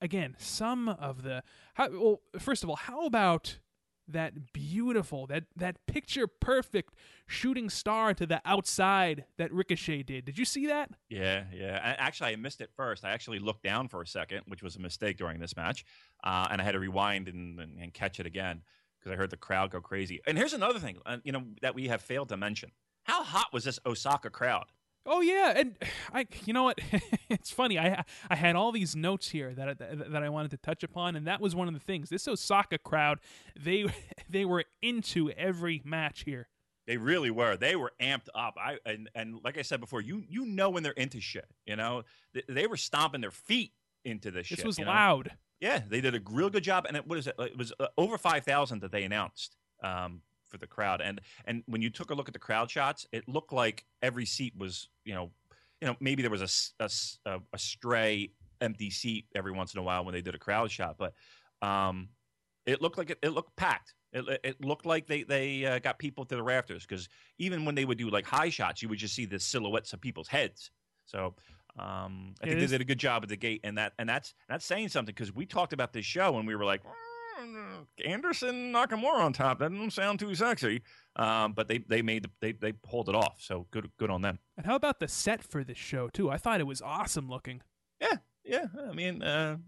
Again, some of the how, well, first of all, how about that beautiful, that that picture perfect shooting star to the outside that Ricochet did? Did you see that? Yeah, yeah. I, actually, I missed it first. I actually looked down for a second, which was a mistake during this match, uh, and I had to rewind and, and, and catch it again because I heard the crowd go crazy. And here's another thing, uh, you know, that we have failed to mention: how hot was this Osaka crowd? Oh yeah, and I, you know what? It's funny. I I had all these notes here that I, that I wanted to touch upon, and that was one of the things. This Osaka crowd, they they were into every match here. They really were. They were amped up. I and, and like I said before, you you know when they're into shit. You know, they, they were stomping their feet into this. This shit, was you know? Loud. Yeah, they did a real good job. And it, what is it? It was over five thousand that they announced. Um, for the crowd. And and when you took a look at the crowd shots, it looked like every seat was, you know, you know, maybe there was a, a, a stray empty seat every once in a while when they did a crowd shot, but um, it looked like it, it looked packed. It, it looked like they, they uh, got people to the rafters, because even when they would do like high shots, you would just see the silhouettes of people's heads. So um, I it think is. they did a good job at the gate, and that and that's, that's saying something, because we talked about this show and we were like, Anderson Nakamura on top. That doesn't sound too sexy, um, but they they made the, they they pulled it off. So good good on them. And how about the set for this show too? I thought it was awesome looking. Yeah, yeah. I mean, uh,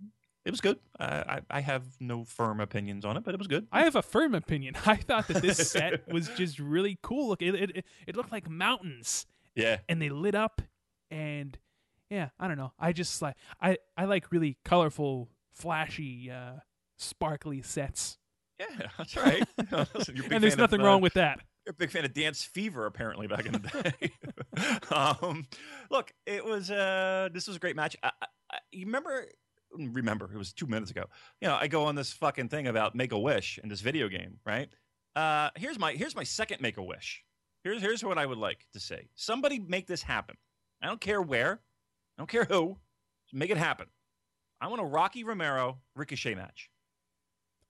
it was good. Uh, I I have no firm opinions on it, but it was good. I have a firm opinion. I thought that this set was just really cool looking. It, it it looked like mountains. Yeah, and they lit up, and yeah, I don't know. I just like I I like really colorful, flashy. Uh, sparkly sets. Yeah, that's right. And there's nothing of, wrong uh, with that. You're a big fan of Dance Fever, apparently, back in the day. um, look, it was uh, this was a great match. I, I, you remember, remember, it was two minutes ago. You know, I go on this fucking thing about Make-A-Wish in this video game, right? Uh, here's my here's my second Make-A-Wish. Here's here's what I would like to say. Somebody make this happen. I don't care where. I don't care who. Just make it happen. I want a Rocky Romero Ricochet match.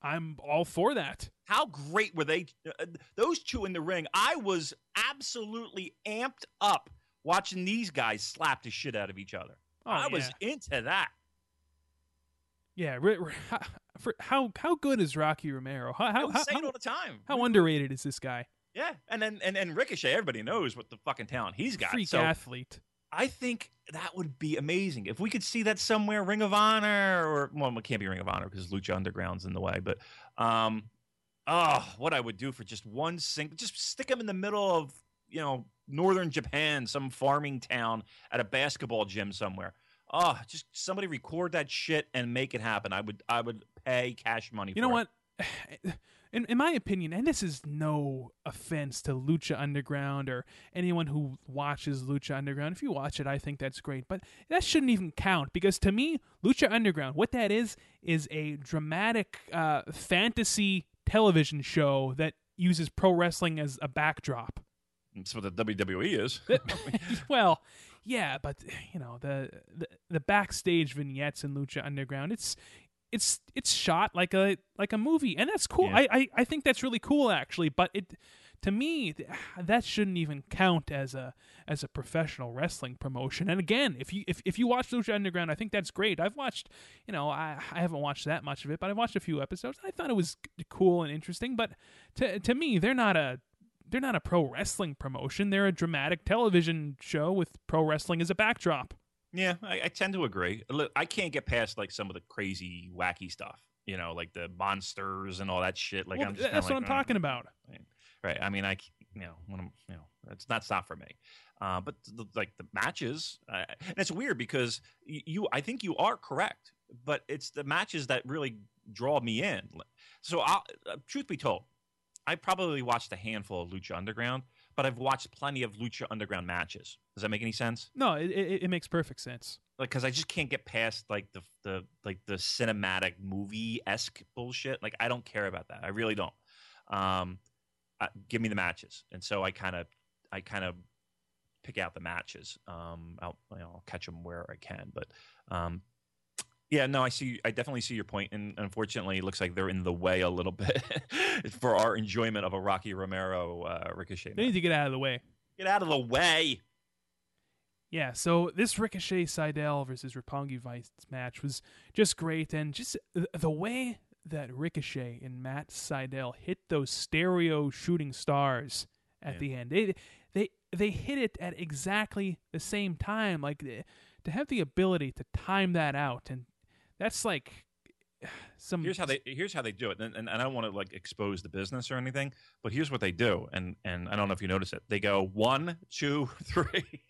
I'm all for that. How great were they? Uh, those two in the ring. I was absolutely amped up watching these guys slap the shit out of each other. Oh, I yeah. was into that. Yeah. For how how good is Rocky Romero? How, how, how, how all the time. How really? Underrated is this guy? Yeah. And then and, and Ricochet, everybody knows what the fucking talent he's got. Freak so athlete. I think that would be amazing if we could see that somewhere. Ring of Honor, or well, it can't be Ring of Honor because Lucha Underground's in the way. But um, oh, what I would do for just one single, just stick them in the middle of you know northern Japan, some farming town, at a basketball gym somewhere. Oh, just somebody record that shit and make it happen. I would, I would pay cash money. You for know it. What? in, in my opinion, and this is no offense to Lucha Underground or anyone who watches Lucha Underground. If you watch it, I think that's great. But that shouldn't even count, because to me, Lucha Underground, what that is, is a dramatic uh, fantasy television show that uses pro wrestling as a backdrop. That's what the W W E is. Well, yeah, but you know, the, the the backstage vignettes in Lucha Underground, it's it's it's shot like a like a movie, and that's cool. Yeah. I, I I think that's really cool, actually. But it to me that shouldn't even count as a as a professional wrestling promotion. And again, if you if if you watch Lucha Underground, I think that's great. I've watched, you know, I I haven't watched that much of it, but I've watched a few episodes. I thought it was cool and interesting. But to to me, they're not a They're not a pro wrestling promotion. They're a dramatic television show with pro wrestling as a backdrop. Yeah, I, I tend to agree. Look, I can't get past like some of the crazy, wacky stuff. You know, like the monsters and all that shit. Like well, I'm just that's what like, I'm talking oh. about. Right. I mean, I you know when I'm you know it's not not for me. Uh, but the, like the matches, uh, and it's weird because you I think you are correct, but it's the matches that really draw me in. So, I'll, truth be told, I probably watched a handful of Lucha Underground, but I've watched plenty of Lucha Underground matches. Does that make any sense? No, it it, it makes perfect sense. Like, because I just can't get past like the the like the cinematic movie-esque bullshit. Like, I don't care about that. I really don't. Um, I, give me the matches, and so I kind of I kind of pick out the matches. Um, I'll you know, I'll catch them where I can, but um. Yeah, no, I see. I definitely see your point, and unfortunately, it looks like they're in the way a little bit for our enjoyment of a Rocky Romero uh, Ricochet match. They need to get out of the way. Get out of the way. Yeah, so this Ricochet Sydal versus Roppongi Vice match was just great, and just the way that Ricochet and Matt Sydal hit those stereo shooting stars at yeah. the end. They they they hit it at exactly the same time, like to have the ability to time that out and. That's like some. Here's how they here's how they do it, and, and, and I don't want to like expose the business or anything, but here's what they do, and, and I don't know if you notice it. They go one, two, three.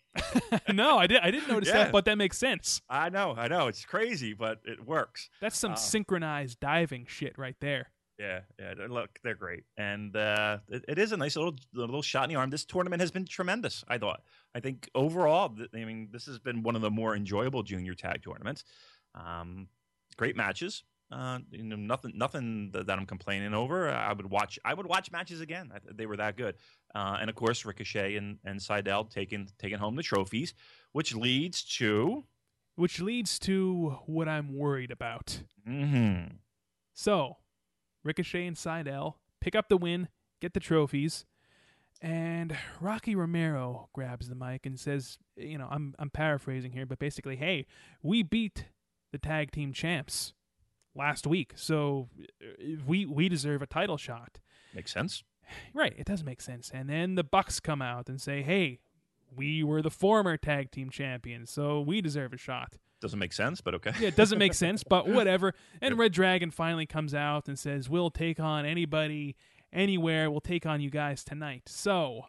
No, I did I didn't notice yeah. that, but that makes sense. I know, I know, it's crazy, but it works. That's some uh, synchronized diving shit right there. Yeah, yeah. Look, they're great, and uh, it, it is a nice little little shot in the arm. This tournament has been tremendous. I thought. I think overall, I mean, this has been one of the more enjoyable junior tag tournaments. Um. Great matches, uh, you know, nothing, nothing that I'm complaining over. I would watch, I would watch matches again. I, they were that good, uh, and of course, Ricochet and and Sydal taking taking home the trophies, which leads to, which leads to what I'm worried about. Mm-hmm. So, Ricochet and Sydal pick up the win, get the trophies, and Rocky Romero grabs the mic and says, "You know, I'm I'm paraphrasing here, but basically, hey, we beat." The tag team champs last week, so we we deserve a title shot. Makes sense, right? It does make sense. And then the Bucks come out and say, "Hey, we were the former tag team champions, so we deserve a shot." Doesn't make sense, but okay. Yeah, it doesn't make sense, but whatever. And Red Dragon finally comes out and says, "We'll take on anybody, anywhere. We'll take on you guys tonight." So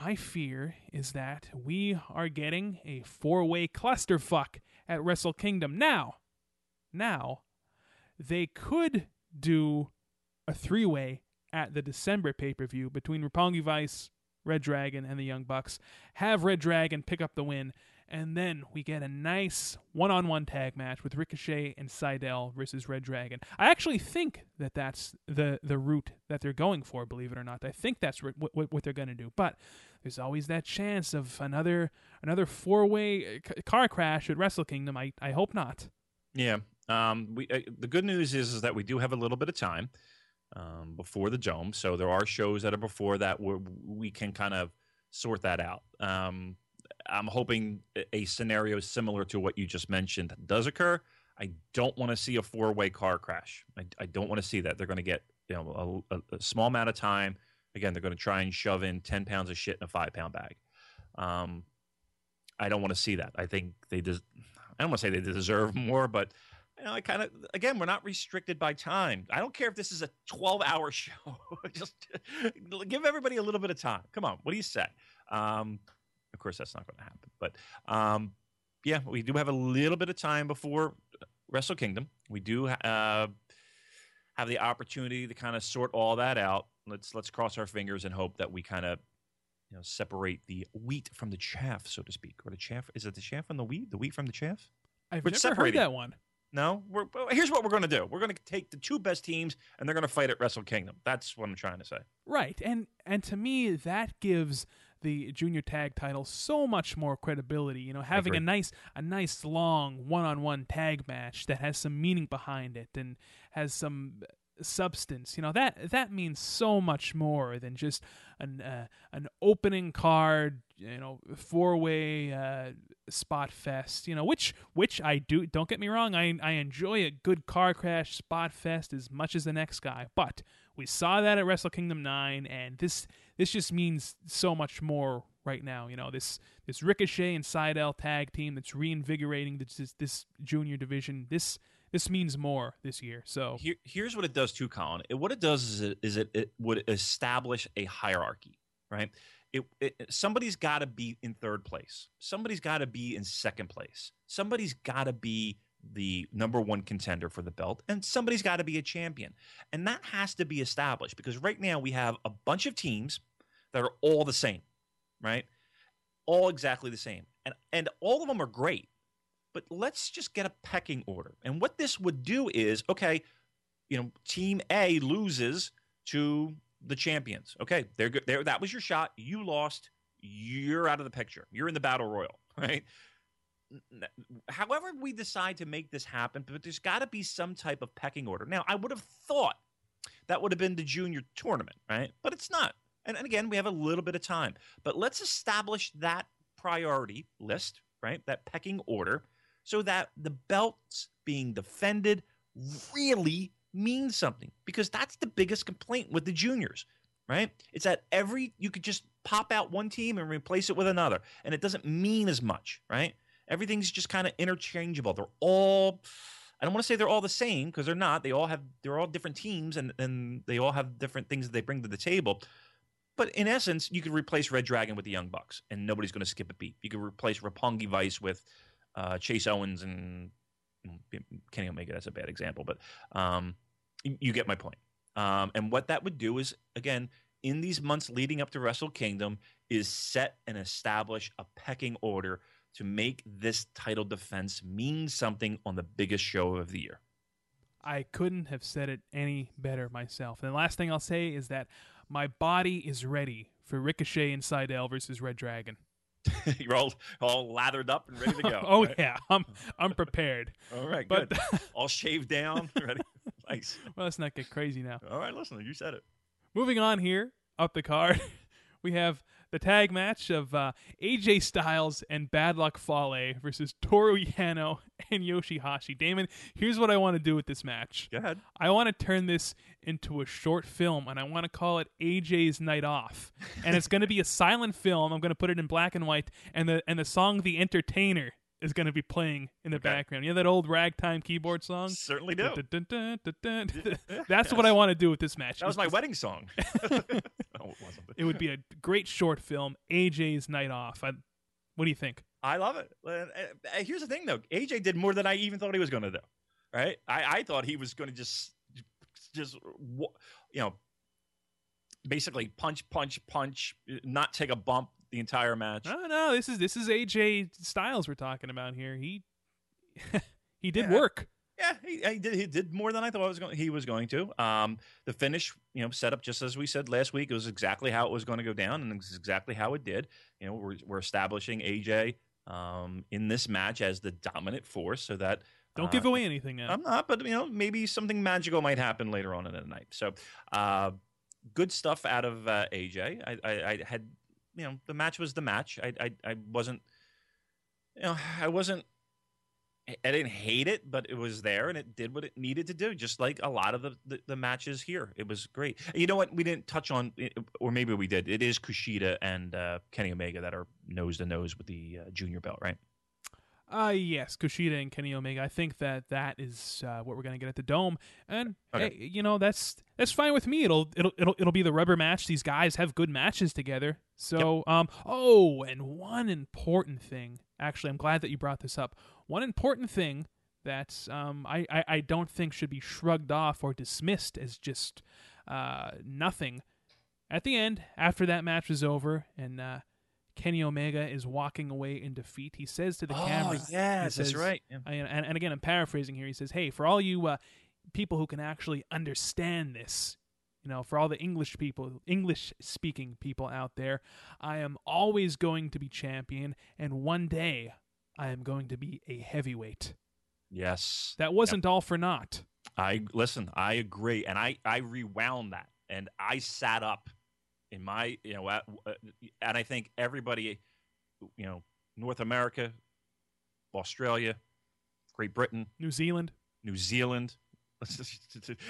my fear is that we are getting a four-way clusterfuck at Wrestle Kingdom. Now, now, they could do a three-way at the December pay-per-view between Roppongi Vice, Red Dragon, and the Young Bucks. Have Red Dragon pick up the win, and then we get a nice one-on-one tag match with Ricochet and Sydal versus Red Dragon. I actually think that that's the, the route that they're going for, believe it or not. I think that's what, what, what they're going to do. But there's always that chance of another another four-way car crash at Wrestle Kingdom. I, I hope not. Yeah. Um. We uh, the good news is, is that we do have a little bit of time um, before the Dome, so there are shows that are before that where we can kind of sort that out. Um. I'm hoping a scenario similar to what you just mentioned does occur. I don't want to see a four-way car crash. I, I don't want to see that. They're going to get you know a, a small amount of time. Again, they're going to try and shove in ten pounds of shit in a five-pound bag. Um, I don't want to see that. I think they des- I don't want to say they deserve more, but you know, I kind of again, we're not restricted by time. I don't care if this is a twelve-hour show. Just give everybody a little bit of time. Come on, what do you say? Um, Of course, that's not going to happen. But, um, yeah, we do have a little bit of time before Wrestle Kingdom. We do uh, have the opportunity to kind of sort all that out. Let's let's cross our fingers and hope that we kind of, you know, separate the wheat from the chaff, so to speak. Or the chaff? Is it the chaff and the wheat? The wheat from the chaff? I've we're never separating. heard that one. No? We're, here's what we're going to do. We're going to take the two best teams, and they're going to fight at Wrestle Kingdom. That's what I'm trying to say. Right. And, and to me, that gives the junior tag title so much more credibility. You know, having a nice a nice long one-on-one tag match that has some meaning behind it and has some substance, you know, that that means so much more than just an uh, an opening card, you know, four-way uh, spot fest, you know, which which I do, don't get me wrong, I I enjoy a good car crash spot fest as much as the next guy, but we saw that at Wrestle Kingdom nine, and this This just means so much more right now. You know, this this Ricochet and Sydal tag team that's reinvigorating this, this, this junior division. This this means more this year. So Here, here's what it does too, Colin. It, what it does is it, is it, it would establish a hierarchy, right? It, it somebody's got to be in third place. Somebody's got to be in second place. Somebody's got to be the number one contender for the belt, and somebody's got to be a champion. And that has to be established, because right now we have a bunch of teams that are all the same, right? All exactly the same. And and all of them are great, but let's just get a pecking order. And what this would do is, okay, you know, Team A loses to the champions. Okay, they're good. They're, that was your shot. You lost. You're out of the picture. You're in the battle royal, right? However we decide to make this happen, but there's got to be some type of pecking order. Now, I would have thought that would have been the junior tournament, right? But it's not. And, and again, we have a little bit of time. But let's establish that priority list, right, that pecking order, so that the belts being defended really mean something. Because that's the biggest complaint with the juniors, right? It's that every – you could just pop out one team and replace it with another, and it doesn't mean as much, right? Everything's just kind of interchangeable. They're all – I don't want to say they're all the same, because they're not. They all have – they're all different teams, and, and they all have different things that they bring to the table. But in essence, you could replace Red Dragon with the Young Bucks, and nobody's going to skip a beat. You could replace Roppongi Vice with uh, Chase Owens and Kenny Omega. That's a bad example, but um, you get my point. Um, and what that would do is, again, in these months leading up to Wrestle Kingdom, is set and establish a pecking order to make this title defense mean something on the biggest show of the year. I couldn't have said it any better myself. And the last thing I'll say is that my body is ready for Ricochet and Sydal versus Red Dragon. You're all, all lathered up and ready to go. Oh, right? Yeah. I'm I'm prepared. All right, but good. All shaved down. Ready? Nice. Well, let's not get crazy now. All right, listen, you said it. Moving on here, up the card, we have the tag match of uh, A J Styles and Bad Luck Fale versus Toru Yano and Yoshihashi. Damon, here's what I want to do with this match. Go ahead. I want to turn this into a short film, and I want to call it A J's Night Off. And it's going to be a silent film. I'm going to put it in black and white, and the and the song The Entertainer is going to be playing in the okay. background. You know that old ragtime keyboard song? Certainly do. Dun, dun, dun, dun, dun, dun. That's yes. what I want to do with this match. That was my wedding song. No, it wasn't. It would be a great short film, A J's Night Off. I, what do you think? I love it. Uh, here's the thing, though. A J did more than I even thought he was going to do. Right? I, I thought he was going to just, just, you know, basically punch, punch, punch, not take a bump the entire match. No, no, this is this is A J Styles we're talking about here. He he did yeah. work. Yeah, he, he did he did more than I thought I was going, he was going to. Um, the finish, you know, set up just as we said last week. It was exactly how it was going to go down, and it's exactly how it did. You know, we're we're establishing A J um, in this match as the dominant force, so that. Don't give away uh, anything now. I'm not, but you know, maybe something magical might happen later on in the night. So, uh, good stuff out of uh, A J. I, I, I had, you know, the match was the match. I, I, I wasn't, you know, I wasn't. I didn't hate it, but it was there, and it did what it needed to do, just like a lot of the, the, the matches here. It was great. You know what? We didn't touch on, or maybe we did. It is Kushida and uh, Kenny Omega that are nose-to-nose with the uh, junior belt, right? Uh, yes, Kushida and Kenny Omega. I think that that is uh, what we're going to get at the Dome. And, okay. hey, you know, that's that's fine with me. It'll it'll it'll it'll be the rubber match. These guys have good matches together. So, yep. um, oh, and one important thing. Actually, I'm glad that you brought this up. One important thing that's um, I, I, I don't think should be shrugged off or dismissed as just uh, nothing. At the end, after that match is over and uh, Kenny Omega is walking away in defeat, he says to the oh, camera. Oh, yeah, that's says, right. Yeah. I, and, and again, I'm paraphrasing here. He says, hey, for all you uh, people who can actually understand this, you know, for all the English people, English-speaking people out there, I am always going to be champion, and one day I am going to be a heavyweight. Yes. That wasn't yep. all for naught. I listen, I agree, and I, I rewound that, and I sat up in my, you know, and I think everybody, you know, North America, Australia, Great Britain. New Zealand. New Zealand.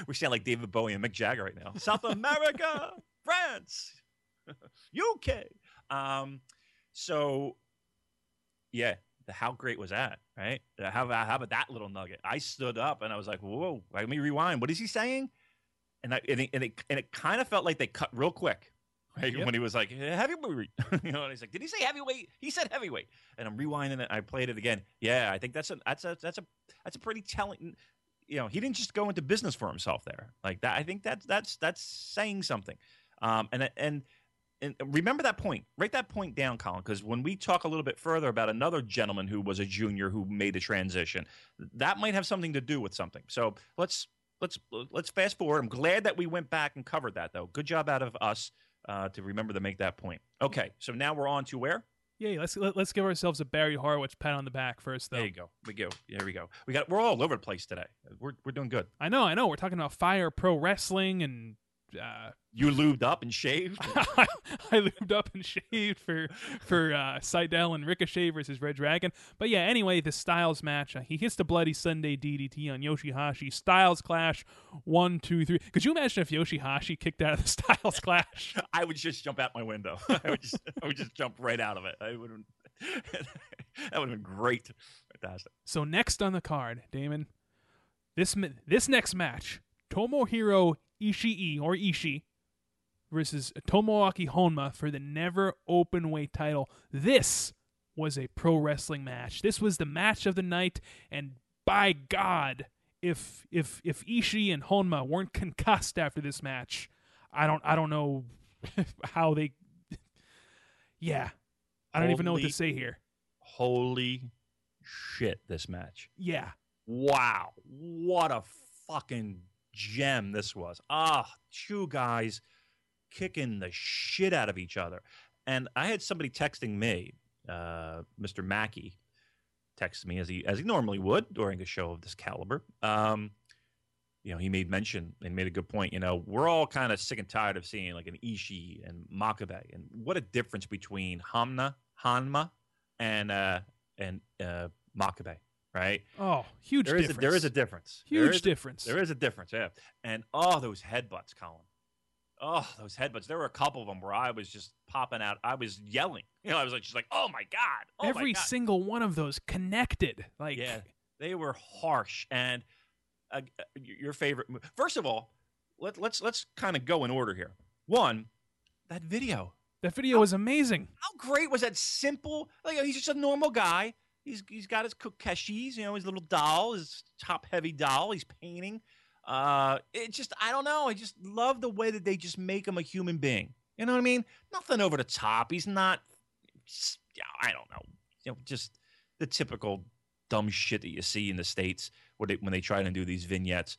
We sound like David Bowie and Mick Jagger right now. South America, France, U K. Um, so, yeah, the, how great was that, right? How about, how about that little nugget? I stood up and I was like, whoa, let me rewind. What is he saying? And I, and it, and it, and it kind of felt like they cut real quick, right? Yep. When he was like, heavyweight. You know, and he's like, did he say heavyweight? He said heavyweight. And I'm rewinding it. I played it again. Yeah, I think that's a that's a, that's a, that's a pretty telling – you know, he didn't just go into business for himself there like that. I think that's that's that's saying something. Um, and and and remember that point. Write that point down, Colin, because when we talk a little bit further about another gentleman who was a junior who made a transition, that might have something to do with something. So let's let's let's fast forward. I'm glad that we went back and covered that, though. Good job out of us uh, to remember to make that point. Okay, so now we're on to where. Yeah, let's let's give ourselves a Barry Horowitz pat on the back first, though. There you go. We go. There we go. We got. We're all over the place today. We're we're doing good. I know. I know. We're talking about Fire Pro Wrestling and. Uh, you lubed up and shaved. I, I lubed up and shaved for for uh, Sydal and Ricochet versus Red Dragon. But yeah, anyway, the Styles match. Uh, he hits the bloody Sunday D D T on Yoshihashi. Styles clash. One, two, three. Could you imagine if Yoshihashi kicked out of the Styles clash? I would just jump out my window. I would just I would just jump right out of it. I wouldn't. That would have been great. Fantastic. So next on the card, Damon, this this next match, Tomohiro Ishii, or Ishii, versus Tomoaki Honma for the never open weight title. This was a pro wrestling match. This was the match of the night, and by God, if if if Ishii and Honma weren't concussed after this match, I don't I don't know how they. Yeah, I don't holy, even know what to say here. Holy shit! This match. Yeah. Wow. What a fucking gem this was. Ah, two guys kicking the shit out of each other. And I had somebody texting me, uh, Mister Mackey texted me as he as he normally would during a show of this caliber. Um, you know, he made mention and made a good point. You know, we're all kind of sick and tired of seeing like an Ishii and Makabe, and what a difference between Honma, Honma, and uh, and uh, Makabe. Right? Oh, huge there difference. Is a, there is a difference. Huge there difference. A, there is a difference, yeah. And, oh, those headbutts, Colin. Oh, those headbutts. There were a couple of them where I was just popping out. I was yelling. You know, I was like, just like, oh, my God. Oh Every my God. single one of those connected. Like, yeah, they were harsh. And uh, your favorite. First of all, let, let's let's kind of go in order here. One, that video. That video how, was amazing. How great was that simple? Like, he's just a normal guy. He's he's got his kukeshis, you know, his little doll, his top heavy doll. He's painting. Uh, it just I don't know. I just love the way that they just make him a human being. You know what I mean? Nothing over the top. He's not. Just, I don't know. You know, just the typical dumb shit that you see in the States when they, when they try to do these vignettes.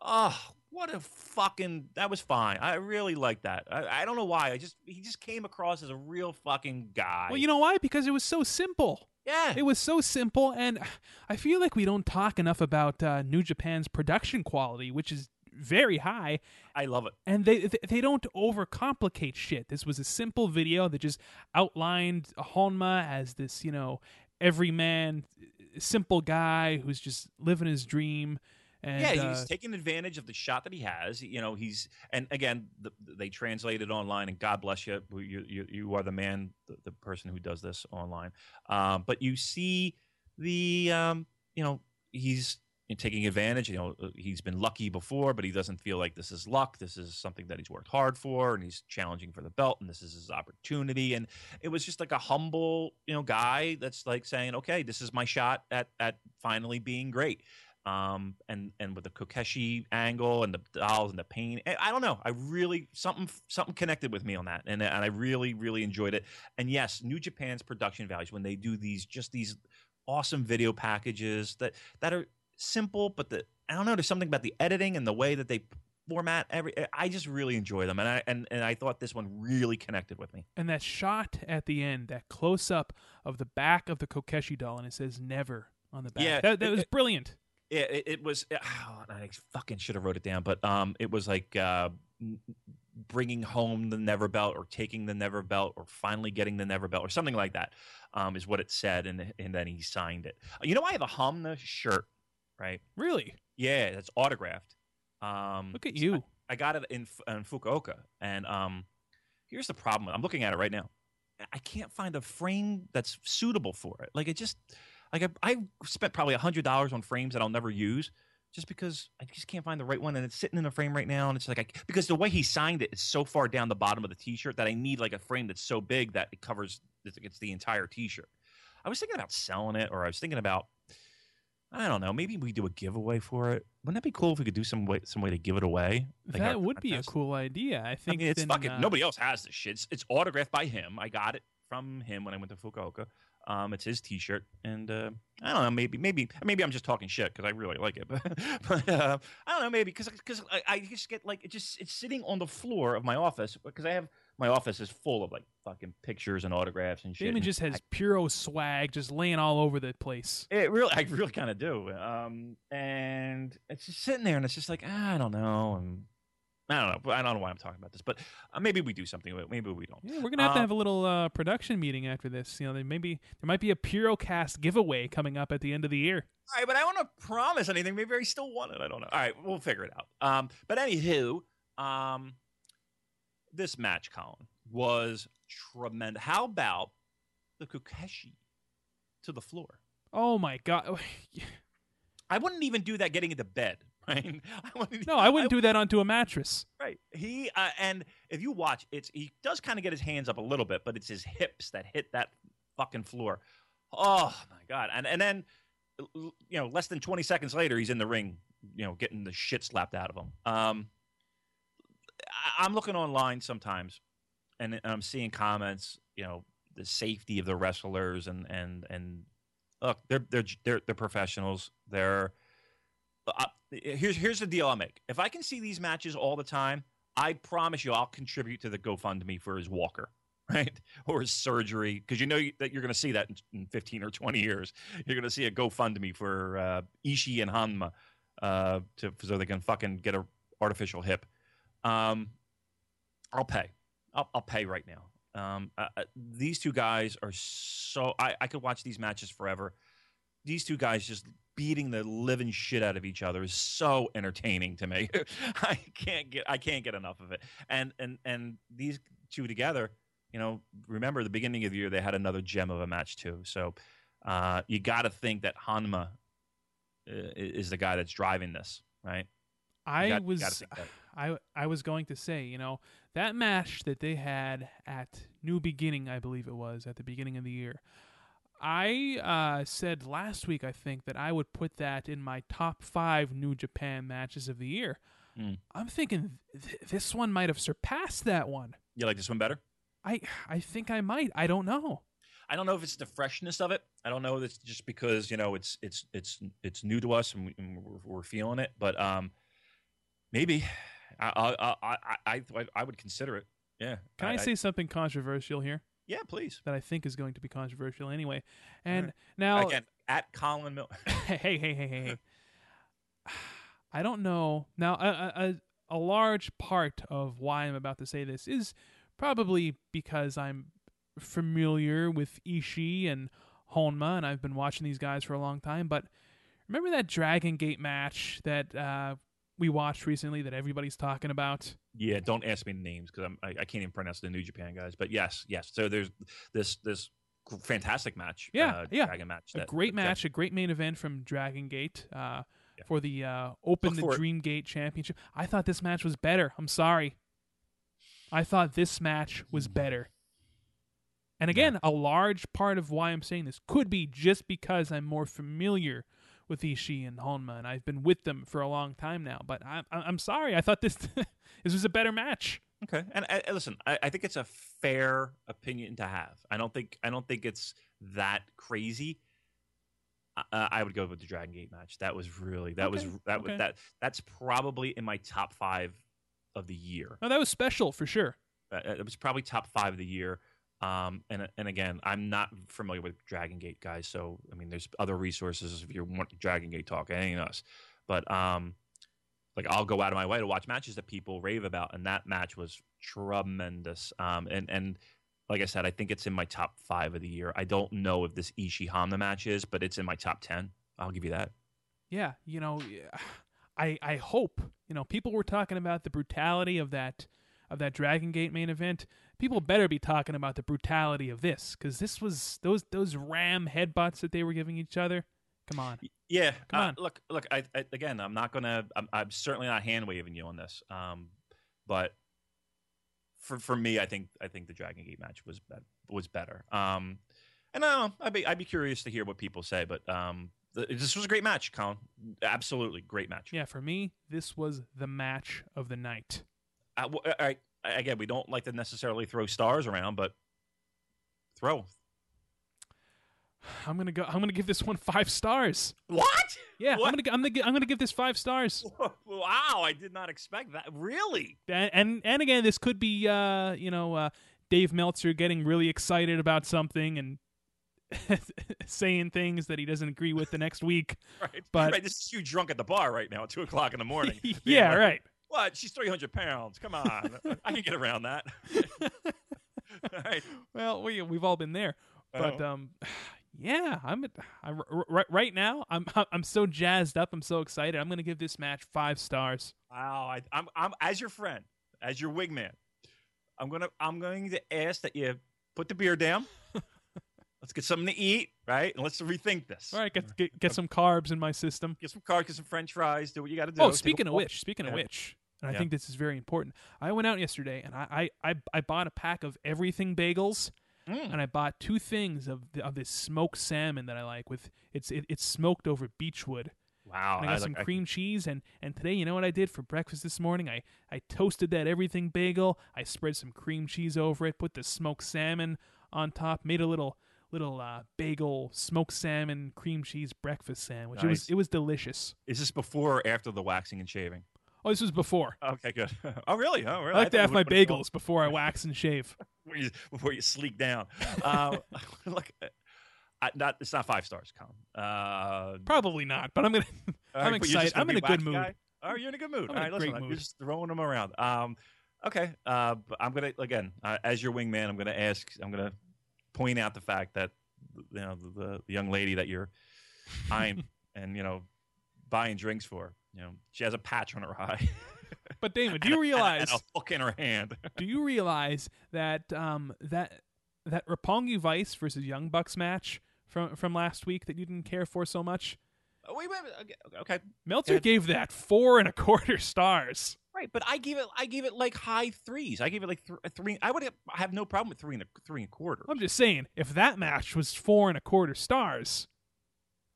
Oh, what a fucking that was fine. I really like that. I, I don't know why. I just he just came across as a real fucking guy. Well, you know why? Because it was so simple. Yeah. It was so simple, and I feel like we don't talk enough about uh, New Japan's production quality, which is very high. I love it. And they they don't overcomplicate shit. This was a simple video that just outlined Honma as this, you know, everyman, simple guy who's just living his dream. And, yeah, he's uh, taking advantage of the shot that he has. You know, he's and again, the, they translate it online, and God bless you, you, you, you are the man, the, the person who does this online. Um, but you see the, um, you know, he's taking advantage. You know, he's been lucky before, but he doesn't feel like this is luck. This is something that he's worked hard for, and he's challenging for the belt, and this is his opportunity. And it was just like a humble, you know, guy that's like saying, okay, this is my shot at at finally being great. Um, and, and with the Kokeshi angle and the dolls and the pain, I don't know. I really, something something connected with me on that. And, and I really, really enjoyed it. And yes, New Japan's production values, when they do these, just these awesome video packages that, that are simple, but the, I don't know, there's something about the editing and the way that they format every, I just really enjoy them. And I, and, and I thought this one really connected with me. And that shot at the end, that close up of the back of the Kokeshi doll, and it says never on the back. Yeah, that, that it, was brilliant. Yeah, it, it was. Oh, I fucking should have wrote it down, but um, it was like uh, bringing home the never belt, or taking the never belt, or finally getting the never belt, or something like that, um, is what it said, and and then he signed it. You know, I have a Honma shirt, right? Really? Yeah, that's autographed. Um, Look at you! So I, I got it in, in Fukuoka, and um, here's the problem. I'm looking at it right now. I can't find a frame that's suitable for it. Like it just. Like I, I spent probably a hundred dollars on frames that I'll never use just because I just can't find the right one. And it's sitting in a frame right now. And it's like I, because the way he signed it is so far down the bottom of the T-shirt that I need like a frame that's so big that it covers it's the entire T-shirt. I was thinking about selling it, or I was thinking about, I don't know, maybe we do a giveaway for it. Wouldn't that be cool if we could do some way, some way to give it away? Like that would contest? Be a cool idea. I think I mean, it's then, fucking, uh... nobody else has this shit. It's, it's autographed by him. I got it from him when I went to Fukuoka. Um, it's his T-shirt, and uh, I don't know. Maybe, maybe, maybe I'm just talking shit because I really like it. But, but uh, I don't know. Maybe because because I, I just get like it just it's sitting on the floor of my office because I have my office is full of like fucking pictures and autographs and shit. Damon just has I, puro swag just laying all over the place. It really, I really kind of do. Um, and it's just sitting there, and it's just like I don't know. And, I don't know. I don't know why I'm talking about this, but uh, maybe we do something. Maybe we don't. Yeah, we're gonna have um, to have a little uh, production meeting after this. You know, there maybe there might be a Purocast giveaway coming up at the end of the year. All right, but I don't want to promise anything. Maybe I still want it. I don't know. All right, we'll figure it out. Um, but anywho, um, this match, Colin, was tremendous. How about the Kokeshi to the floor? Oh my god! I wouldn't even do that getting into bed. Right? I wouldn't, no, I wouldn't I, do that onto a mattress. Right. He uh, and if you watch, it's he does kind of get his hands up a little bit, but it's his hips that hit that fucking floor. Oh my god! And and then, you know, less than twenty seconds later, he's in the ring, you know, getting the shit slapped out of him. Um, I, I'm looking online sometimes, and, and I'm seeing comments, you know, the safety of the wrestlers, and and and look, they're they're they're, they're professionals. They're Uh, here's here's the deal I'll make. If I can see these matches all the time, I promise you I'll contribute to the GoFundMe for his walker, right? Or his surgery, because you know that you're going to see that in fifteen or twenty years. You're going to see a GoFundMe for uh, Ishii and Honma uh, to, so they can fucking get an artificial hip. Um, I'll pay. I'll, I'll pay right now. Um, uh, these two guys are so... I, I could watch these matches forever. These two guys just... beating the living shit out of each other is so entertaining to me. I can't get I can't get enough of it. And and and these two together, you know, remember the beginning of the year they had another gem of a match too. So uh, you got to think that Honma uh, is the guy that's driving this, right? I got, was I I was going to say, you know, that match that they had at New Beginning, I believe it was at the beginning of the year. I uh, said last week, I think, that I would put that in my top five New Japan matches of the year. Mm. I'm thinking th- this one might have surpassed that one. You like this one better? I I think I might. I don't know. I don't know if it's the freshness of it. I don't know if it's just because, you know, it's it's it's it's new to us and, we, and we're, we're feeling it. But um, maybe I I, I I I I would consider it. Yeah. Can I, I say I, something controversial here? Yeah, please. That I think is going to be controversial anyway. And right. Now... Again, at Colin Miller. hey, hey, hey, hey, hey. I don't know. Now, a, a, a large part of why I'm about to say this is probably because I'm familiar with Ishii and Honma, and I've been watching these guys for a long time. But remember that Dragon Gate match that... Uh, we watched recently that everybody's talking about? Yeah, don't ask me names because I'm I, I can't even pronounce the New Japan guys. But yes, yes. So there's this this fantastic match. Yeah, uh, yeah. Dragon match. A that, great match, yeah. A great main event from Dragon Gate. Uh, yeah. for the uh, Open Look the Dream Gate Championship. I thought this match was better. I'm sorry. I thought this match was better. And again, yeah. a large part of why I'm saying this could be just because I'm more familiar with Ishii and Honma, and I've been with them for a long time now. But I'm, I'm sorry. I thought this this was a better match. Okay, and I, I, listen, I, I think it's a fair opinion to have. I don't think I don't think it's that crazy. Uh, I would go with the Dragon Gate match. That was really that okay. was that okay. was, that that's probably in my top five of the year. No, that was special for sure. Uh, it was probably top five of the year. Um, and and again, I'm not familiar with Dragon Gate, guys. So I mean, there's other resources if you want Dragon Gate talk. It ain't us, but um. Like, I'll go out of my way to watch matches that people rave about, and that match was tremendous. Um, and, and like I said, I think it's in my top five of the year. I don't know if this Ishii-Honma match is, but it's in my top ten. I'll give you that. Yeah, you know, I I hope. You know, people were talking about the brutality of that of that Dragon Gate main event. People better be talking about the brutality of this, because this was those those ram headbutts that they were giving each other. Come on. Yeah. Come uh, on. Look, look, I, I, again, I'm not going to, I'm, I'm certainly not hand waving you on this. Um, but for, for me, I think, I think the Dragon Gate match was, be- was better. Um, and I don't know, I'd be, I'd be curious to hear what people say, but, um, th- this was a great match, Colin. Absolutely. Great match. Yeah. For me, this was the match of the night. Uh, well, all right. Again, we don't like to necessarily throw stars around, but throw, I'm gonna go. I'm gonna give this one five stars. What? Yeah, what? I'm gonna. I'm gonna. I'm gonna give this five stars. Wow, I did not expect that. Really? And and, and again, this could be, uh, you know, uh, Dave Meltzer getting really excited about something and saying things that he doesn't agree with the next week. Right. But right, this is you drunk at the bar right now at two o'clock in the morning. Yeah. Like, right. What? She's three hundred pounds. Come on, I can get around that. All right. Well, we we've all been there, but oh. um. Yeah, I'm, I'm right, right now. I'm I'm so jazzed up. I'm so excited. I'm gonna give this match five stars. Wow, I, I'm I'm as your friend, as your wingman. I'm gonna I'm going to ask that you put the beer down. Let's get something to eat, right? And let's rethink this. All right, get get, get some carbs in my system. Get some carbs, get some French fries. Do what you got to do. Oh, speaking of which, speaking yeah. of which, and yeah. I think this is very important. I went out yesterday and I I I, I bought a pack of everything bagels. Mm. And I bought two things of the, of this smoked salmon that I like. With it's it, it's smoked over beechwood. Wow! And I got I some like, cream I... cheese, and, and today, you know what I did for breakfast this morning? I, I toasted that everything bagel. I spread some cream cheese over it, put the smoked salmon on top, made a little little uh, bagel smoked salmon cream cheese breakfast sandwich. Nice. It was it was delicious. Is this before or after the waxing and shaving? Oh, this was before. Okay, good. Oh, really? Oh, really? I like I to have my bagels before I wax and shave. Before you, before you sleek down. Uh, look, I, not it's not five stars, Colin. Uh, Probably not, but I'm gonna. I'm right, excited. Gonna I'm in a good mood. Guy? Oh, you're in a good mood. I'm all right, listen, mood. You're just throwing them around. Um, okay. Uh, I'm gonna again uh, as your wingman. I'm gonna ask. I'm gonna point out the fact that you know the, the, the young lady that you're eyeing and you know buying drinks for. You know, she has a patch on her eye. But Damon, do you realize and a, and a hook in her hand? Do you realize that um that that Roppongi Vice versus Young Bucks match from from last week that you didn't care for so much? Oh, wait, wait, okay, okay. Meltzer and, gave that four and a quarter stars. Right, but I gave it I gave it like high threes. I gave it like th- three. I would have, I have no problem with three and a three and a quarter. I'm just saying, if that match was four and a quarter stars,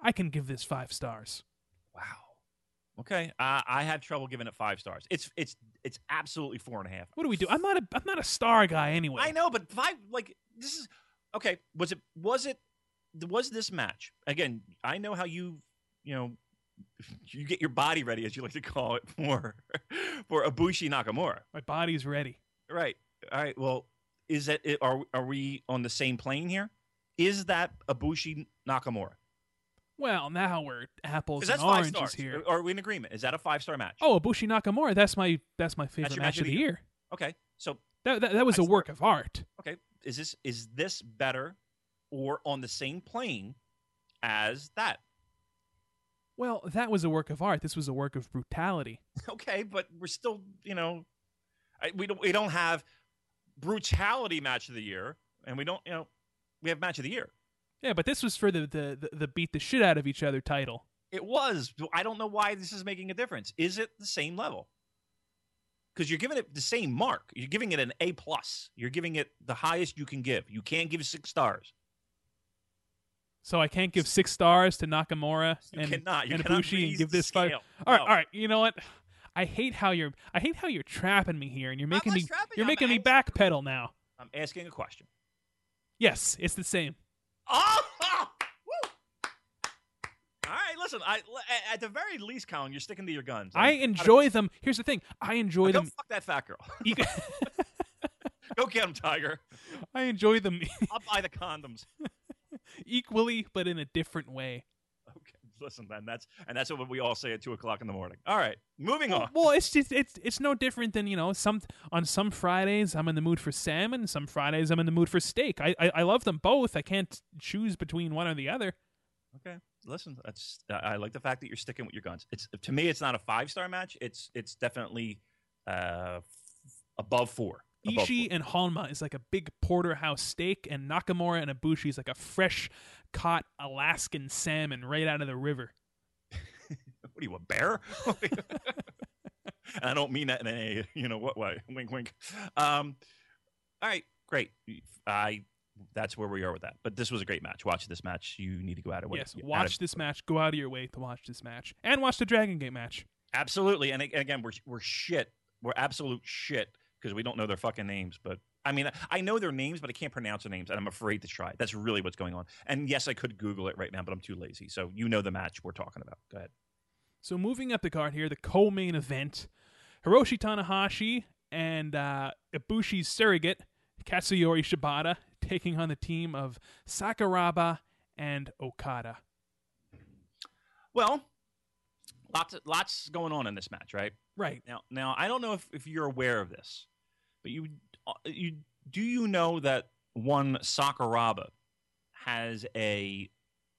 I can give this five stars. Wow. Okay, uh, I have trouble giving it five stars. It's it's it's absolutely four and a half. What do we do? I'm not a I'm not a star guy anyway. I know, but five like this is okay. Was it was it was this match again? I know how you you know you get your body ready, as you like to call it, for for Ibushi Nakamura. My body's ready. Right. All right. Well, is that are are we on the same plane here? Is that Ibushi Nakamura? Well, now we're apples and oranges here. Are we in agreement? Is that a five-star match? Oh, Ibushi Nakamura, that's my that's my favorite that's match, match of the year. year. Okay, so that that, that was I a start. work of art. Okay, is this is this better or on the same plane as that? Well, that was a work of art. This was a work of brutality. Okay, but we're still, you know, I, we don't we don't have brutality match of the year, and we don't, you know, we have match of the year. Yeah, but this was for the, the, the, the beat the shit out of each other title. It was. I don't know why this is making a difference. Is it the same level? Because you're giving it the same mark. You're giving it an A plus. You're giving it the highest you can give. You can't give six stars. So I can't give six stars to Nakamura you and cannot. You and Ibushi and give this five. All right, no. all right. You know what? I hate how you're. I hate how you're trapping me here, and you're making me. You're I'm making asking, me backpedal now. I'm asking a question. Yes, it's the same. Oh, oh woo. All right. Listen, I at the very least, Colin, you're sticking to your guns. I, I enjoy I them. Here's the thing. I enjoy I them. Don't fuck that fat girl. Go get him, Tiger. I enjoy them. I'll buy the condoms. Equally, but in a different way. Okay, listen, man, that's and that's what we all say at two o'clock in the morning. All right, moving on. Well, it's just it's it's no different than you know some on some Fridays I'm in the mood for salmon, some Fridays I'm in the mood for steak. I I, I love them both. I can't choose between one or the other. Okay, listen, that's I like the fact that you're sticking with your guns. It's to me, it's not a five star match. It's it's definitely uh, above four. Ishii and Honma is like a big porterhouse steak, and Nakamura and Ibushi is like a fresh-caught Alaskan salmon right out of the river. What are you, a bear? And I don't mean that in a, you know, what way. Wink, wink. Um, all right, great. I That's where we are with that. But this was a great match. Watch this match. You need to go out of way. Yes, watch of, this match. Go out of your way to watch this match. And watch the Dragon Gate match. Absolutely. And again, we're we're shit. We're absolute shit. Because we don't know their fucking names, but I mean, I know their names, but I can't pronounce their names, and I'm afraid to try. That's really what's going on. And yes, I could Google it right now, but I'm too lazy. So you know the match we're talking about. Go ahead. So moving up the card here, the co-main event, Hiroshi Tanahashi and uh, Ibushi's surrogate, Katsuyori Shibata, taking on the team of Sakuraba and Okada. Well, lots lots going on in this match, right? Right. Now, now I don't know if, if you're aware of this. But you, you do you know that one Sakuraba has a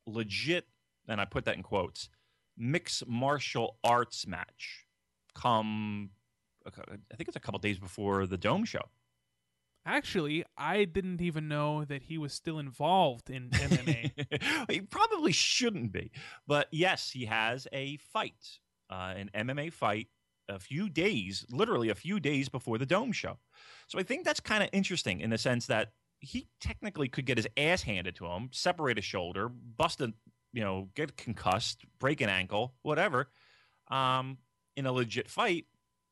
legit, and I put that in quotes, mixed martial arts match come, I think it's a couple days before the Dome show. Actually, I didn't even know that he was still involved in M M A. He probably shouldn't be. But yes, he has a fight, uh, an M M A fight. A few days, literally a few days before the Dome show. So I think that's kind of interesting in the sense that he technically could get his ass handed to him, separate a shoulder, bust a, you know, get concussed, break an ankle, whatever. Um, in a legit fight,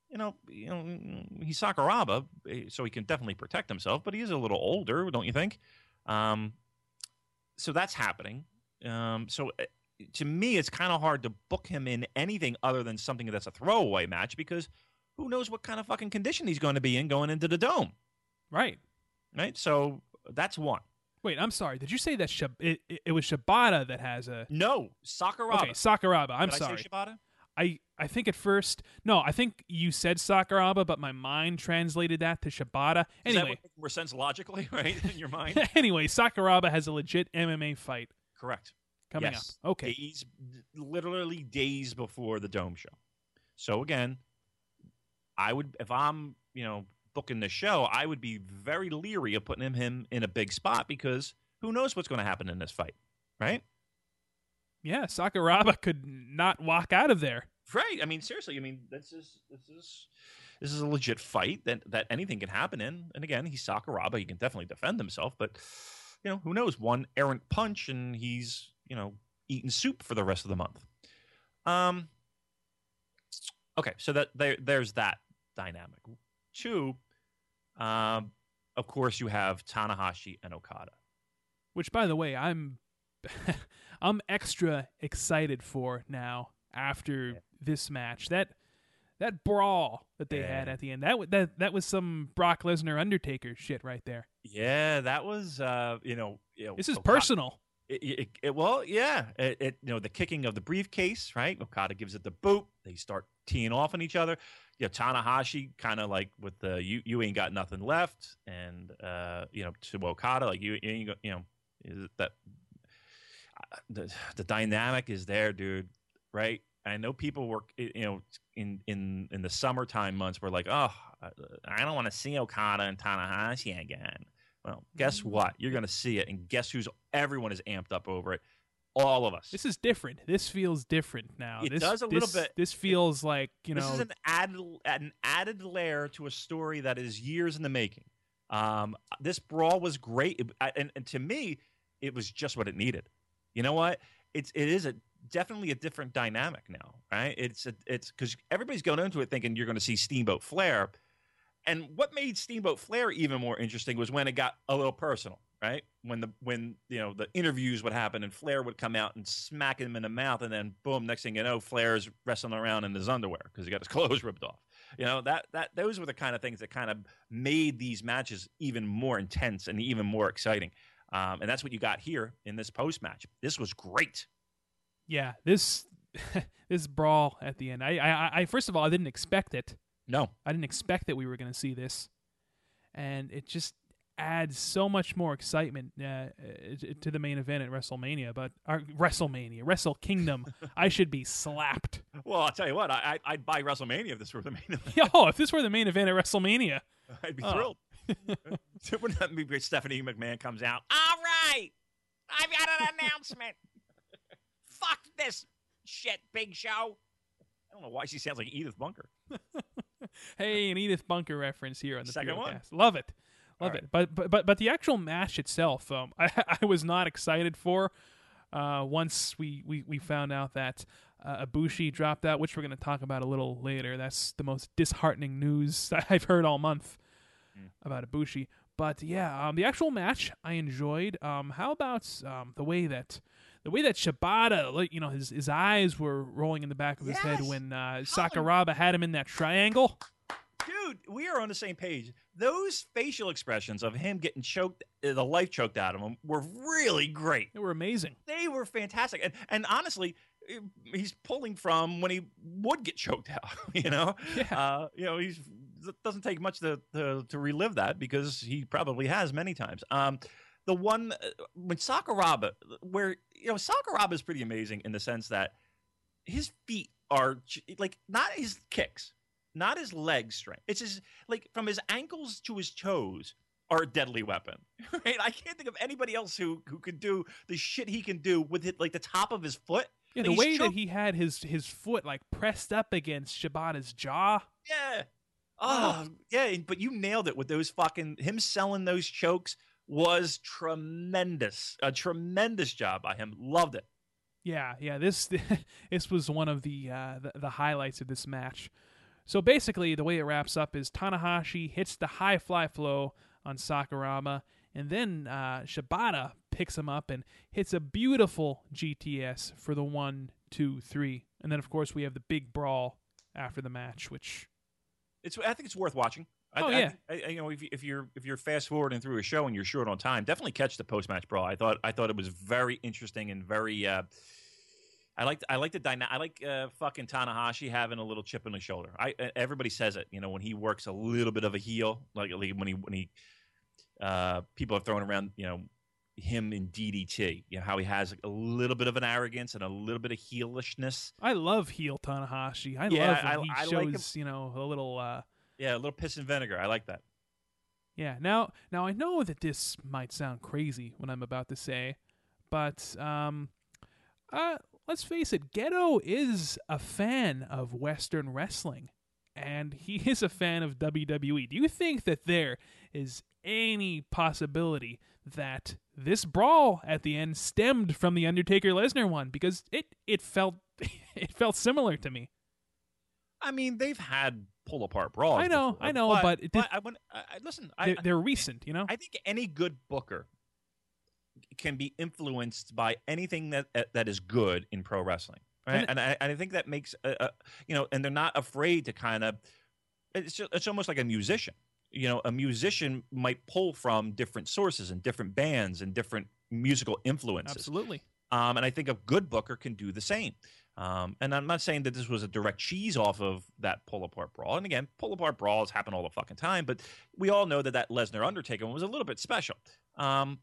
you know, you know, he's Sakuraba, so he can definitely protect himself, but he is a little older, don't you think? Um, so that's happening. Um, so. To me, it's kind of hard to book him in anything other than something that's a throwaway match because who knows what kind of fucking condition he's going to be in going into the Dome. Right. Right? So that's one. Wait, I'm sorry. Did you say that Shib- it, it, it was Shibata that has a... No, Sakuraba. Okay, Sakuraba. I'm Did sorry. Did I say Shibata? I, I think at first... No, I think you said Sakuraba, but my mind translated that to Shibata. Anyway, does that make more sense logically, right, in your mind? Anyway, Sakuraba has a legit M M A fight. Correct. Coming yes. up. Okay. Days, literally days before the Dome show. So again, I would, if I'm, you know, booking the show, I would be very leery of putting him, him in a big spot because who knows what's going to happen in this fight, right? Yeah, Sakuraba could not walk out of there. Right. I mean, seriously. I mean, this is this is this is a legit fight that that anything can happen in. And again, he's Sakuraba. He can definitely defend himself, but you know, who knows? One errant punch and he's you know, eating soup for the rest of the month. Um, okay, so that there, there's that dynamic. Two, um, of course, you have Tanahashi and Okada. Which, by the way, I'm I'm extra excited for now after yeah. this match. That that brawl that they yeah. had at the end, that, that that was some Brock Lesnar Undertaker shit right there. Yeah, that was, uh, you know... You know this is Okada. Personal. It, it, it, well, yeah, it, it you know the kicking of the briefcase, right? Okada gives it the boot. They start teeing off on each other. You know, Tanahashi kind of like with the you, you ain't got nothing left, and uh, you know to Okada like you you, you know that the, the dynamic is there, dude, right? I know people were you know in in in the summertime months were like, oh, I don't want to see Okada and Tanahashi again. Well, guess what? You're going to see it, and guess who's everyone is amped up over it. all of us. This is different. This feels different now. It this, does a little this, bit. This feels it, like, you know. This is an added, an added layer to a story that is years in the making. Um, this brawl was great. It, I, and, and to me, it was just what it needed. You know what? It's, it is a definitely a different dynamic now, right? It's a, it's because everybody's going into it thinking you're going to see Steamboat Flair. And what made Steamboat Flair even more interesting was when it got a little personal, right? When the when you know the interviews would happen and Flair would come out and smack him in the mouth, and then boom, next thing you know, Flair's wrestling around in his underwear because he got his clothes ripped off. You know, that that those were the kind of things that kind of made these matches even more intense and even more exciting. Um, and that's what you got here in this post-match. This was great. Yeah, this this brawl at the end. I, I, I first of all, I didn't expect it. No, I didn't expect that we were going to see this, and it just adds so much more excitement uh, to the main event at WrestleMania. But our WrestleMania, Wrestle Kingdom, I should be slapped. Well, I'll tell you what, I, I'd buy WrestleMania if this were the main event. Oh, if this were the main event at WrestleMania, I'd be oh. thrilled. Wouldn't that be great? Stephanie McMahon comes out. All right, I've got an announcement. Fuck this shit, Big Show. I don't know why she sounds like Edith Bunker. Hey, an Edith Bunker reference here on the second one. Love it, love All it. Right. But, but but but the actual match itself, um, I, I was not excited for. Uh, once we, we, we found out that uh, Ibushi dropped out, which we're going to talk about a little later. That's the most disheartening news I've heard all month mm. about Ibushi. But yeah, um, the actual match I enjoyed. Um, how about um, the way that. The way that Shibata, you know, his, his eyes were rolling in the back of his yes. head when uh, Sakuraba had him in that triangle. Dude, we are on the same page. Those facial expressions of him getting choked, the life choked out of him, were really great. They were amazing. They were fantastic. And, and honestly, he's pulling from when he would get choked out, you know? Yeah. Uh, you know, he's it doesn't take much to, to, to relive that because he probably has many times. Um The one when Sakuraba, where, you know, Sakuraba is pretty amazing in the sense that his feet are like not his kicks, not his leg strength. It's his like from his ankles to his toes are a deadly weapon. Right? I can't think of anybody else who, who could do the shit he can do with it, like the top of his foot. Yeah, like, the way choked. that he had his, his foot like pressed up against Shibata's jaw. Yeah. Oh, oh, yeah. But you nailed it with those fucking him selling those chokes. Was tremendous, a tremendous job by him. Loved it. Yeah, yeah. This this was one of the, uh, the the highlights of this match. So basically, the way it wraps up is Tanahashi hits the high fly flow on Sakuraba, and then uh, Shibata picks him up and hits a beautiful G T S for the one, two, three, and then of course we have the big brawl after the match, which it's I think it's worth watching. I, oh yeah, I, I, you know, if, if you're if you're fast forwarding through a show and you're short on time, definitely catch the post match brawl. I thought I thought it was very interesting and very. Uh, I like I like the dyna- I like uh, fucking Tanahashi having a little chip on his shoulder. I everybody says it, you know, when he works a little bit of a heel, like, like when he when he uh, people are throwing around, you know, him in D D T, you know, how he has like, a little bit of an arrogance and a little bit of heelishness. I love heel Tanahashi. I yeah, love when I, he I shows like you know a little. Uh, Yeah, a little piss and vinegar. I like that. Yeah. Now, now I know that this might sound crazy what I'm about to say, but um, uh, let's face it, Gedo is a fan of Western wrestling, and he is a fan of W W E. Do you think that there is any possibility that this brawl at the end stemmed from the Undertaker-Lesnar one? Because it it felt it felt similar to me. I mean, they've had pull apart brawls. I know, before, I know, but, but, it did, but I, when, I listen. They're, I, they're recent, you know. I think any good booker can be influenced by anything that that is good in pro wrestling, right? And, and I, I think that makes a, a, you know, and they're not afraid to kind of. It's just, it's almost like a musician. You know, a musician might pull from different sources and different bands and different musical influences. Absolutely. Um, and I think a good booker can do the same. Um, and I'm not saying that this was a direct cheese off of that pull-apart brawl. And again, pull-apart brawls happen all the fucking time, but we all know that that Lesnar-Undertaker one was a little bit special. Um,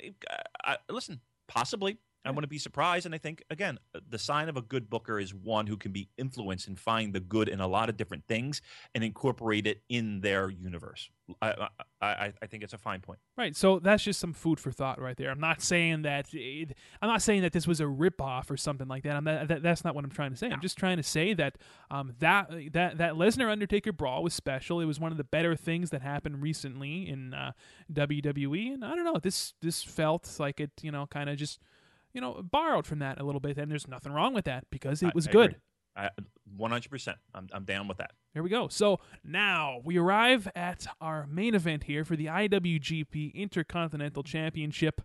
I, I, listen, possibly I wouldn't be surprised. And I think, again, the sign of a good booker is one who can be influenced and find the good in a lot of different things and incorporate it in their universe. I, I, I think it's a fine point. Right. So that's just some food for thought right there. I'm not saying that it, I'm not saying that this was a ripoff or something like that. I'm not, that that's not what I'm trying to say. No. I'm just trying to say that um that that that Lesnar Undertaker brawl was special. It was one of the better things that happened recently in uh, W W E. And I don't know, this this felt like it, you know, kind of just, you know, borrowed from that a little bit. And there's nothing wrong with that because it was I, I good. Agree. I, one hundred percent. I'm I'm down with that. Here we go. So now we arrive at our main event here for the I W G P Intercontinental Championship.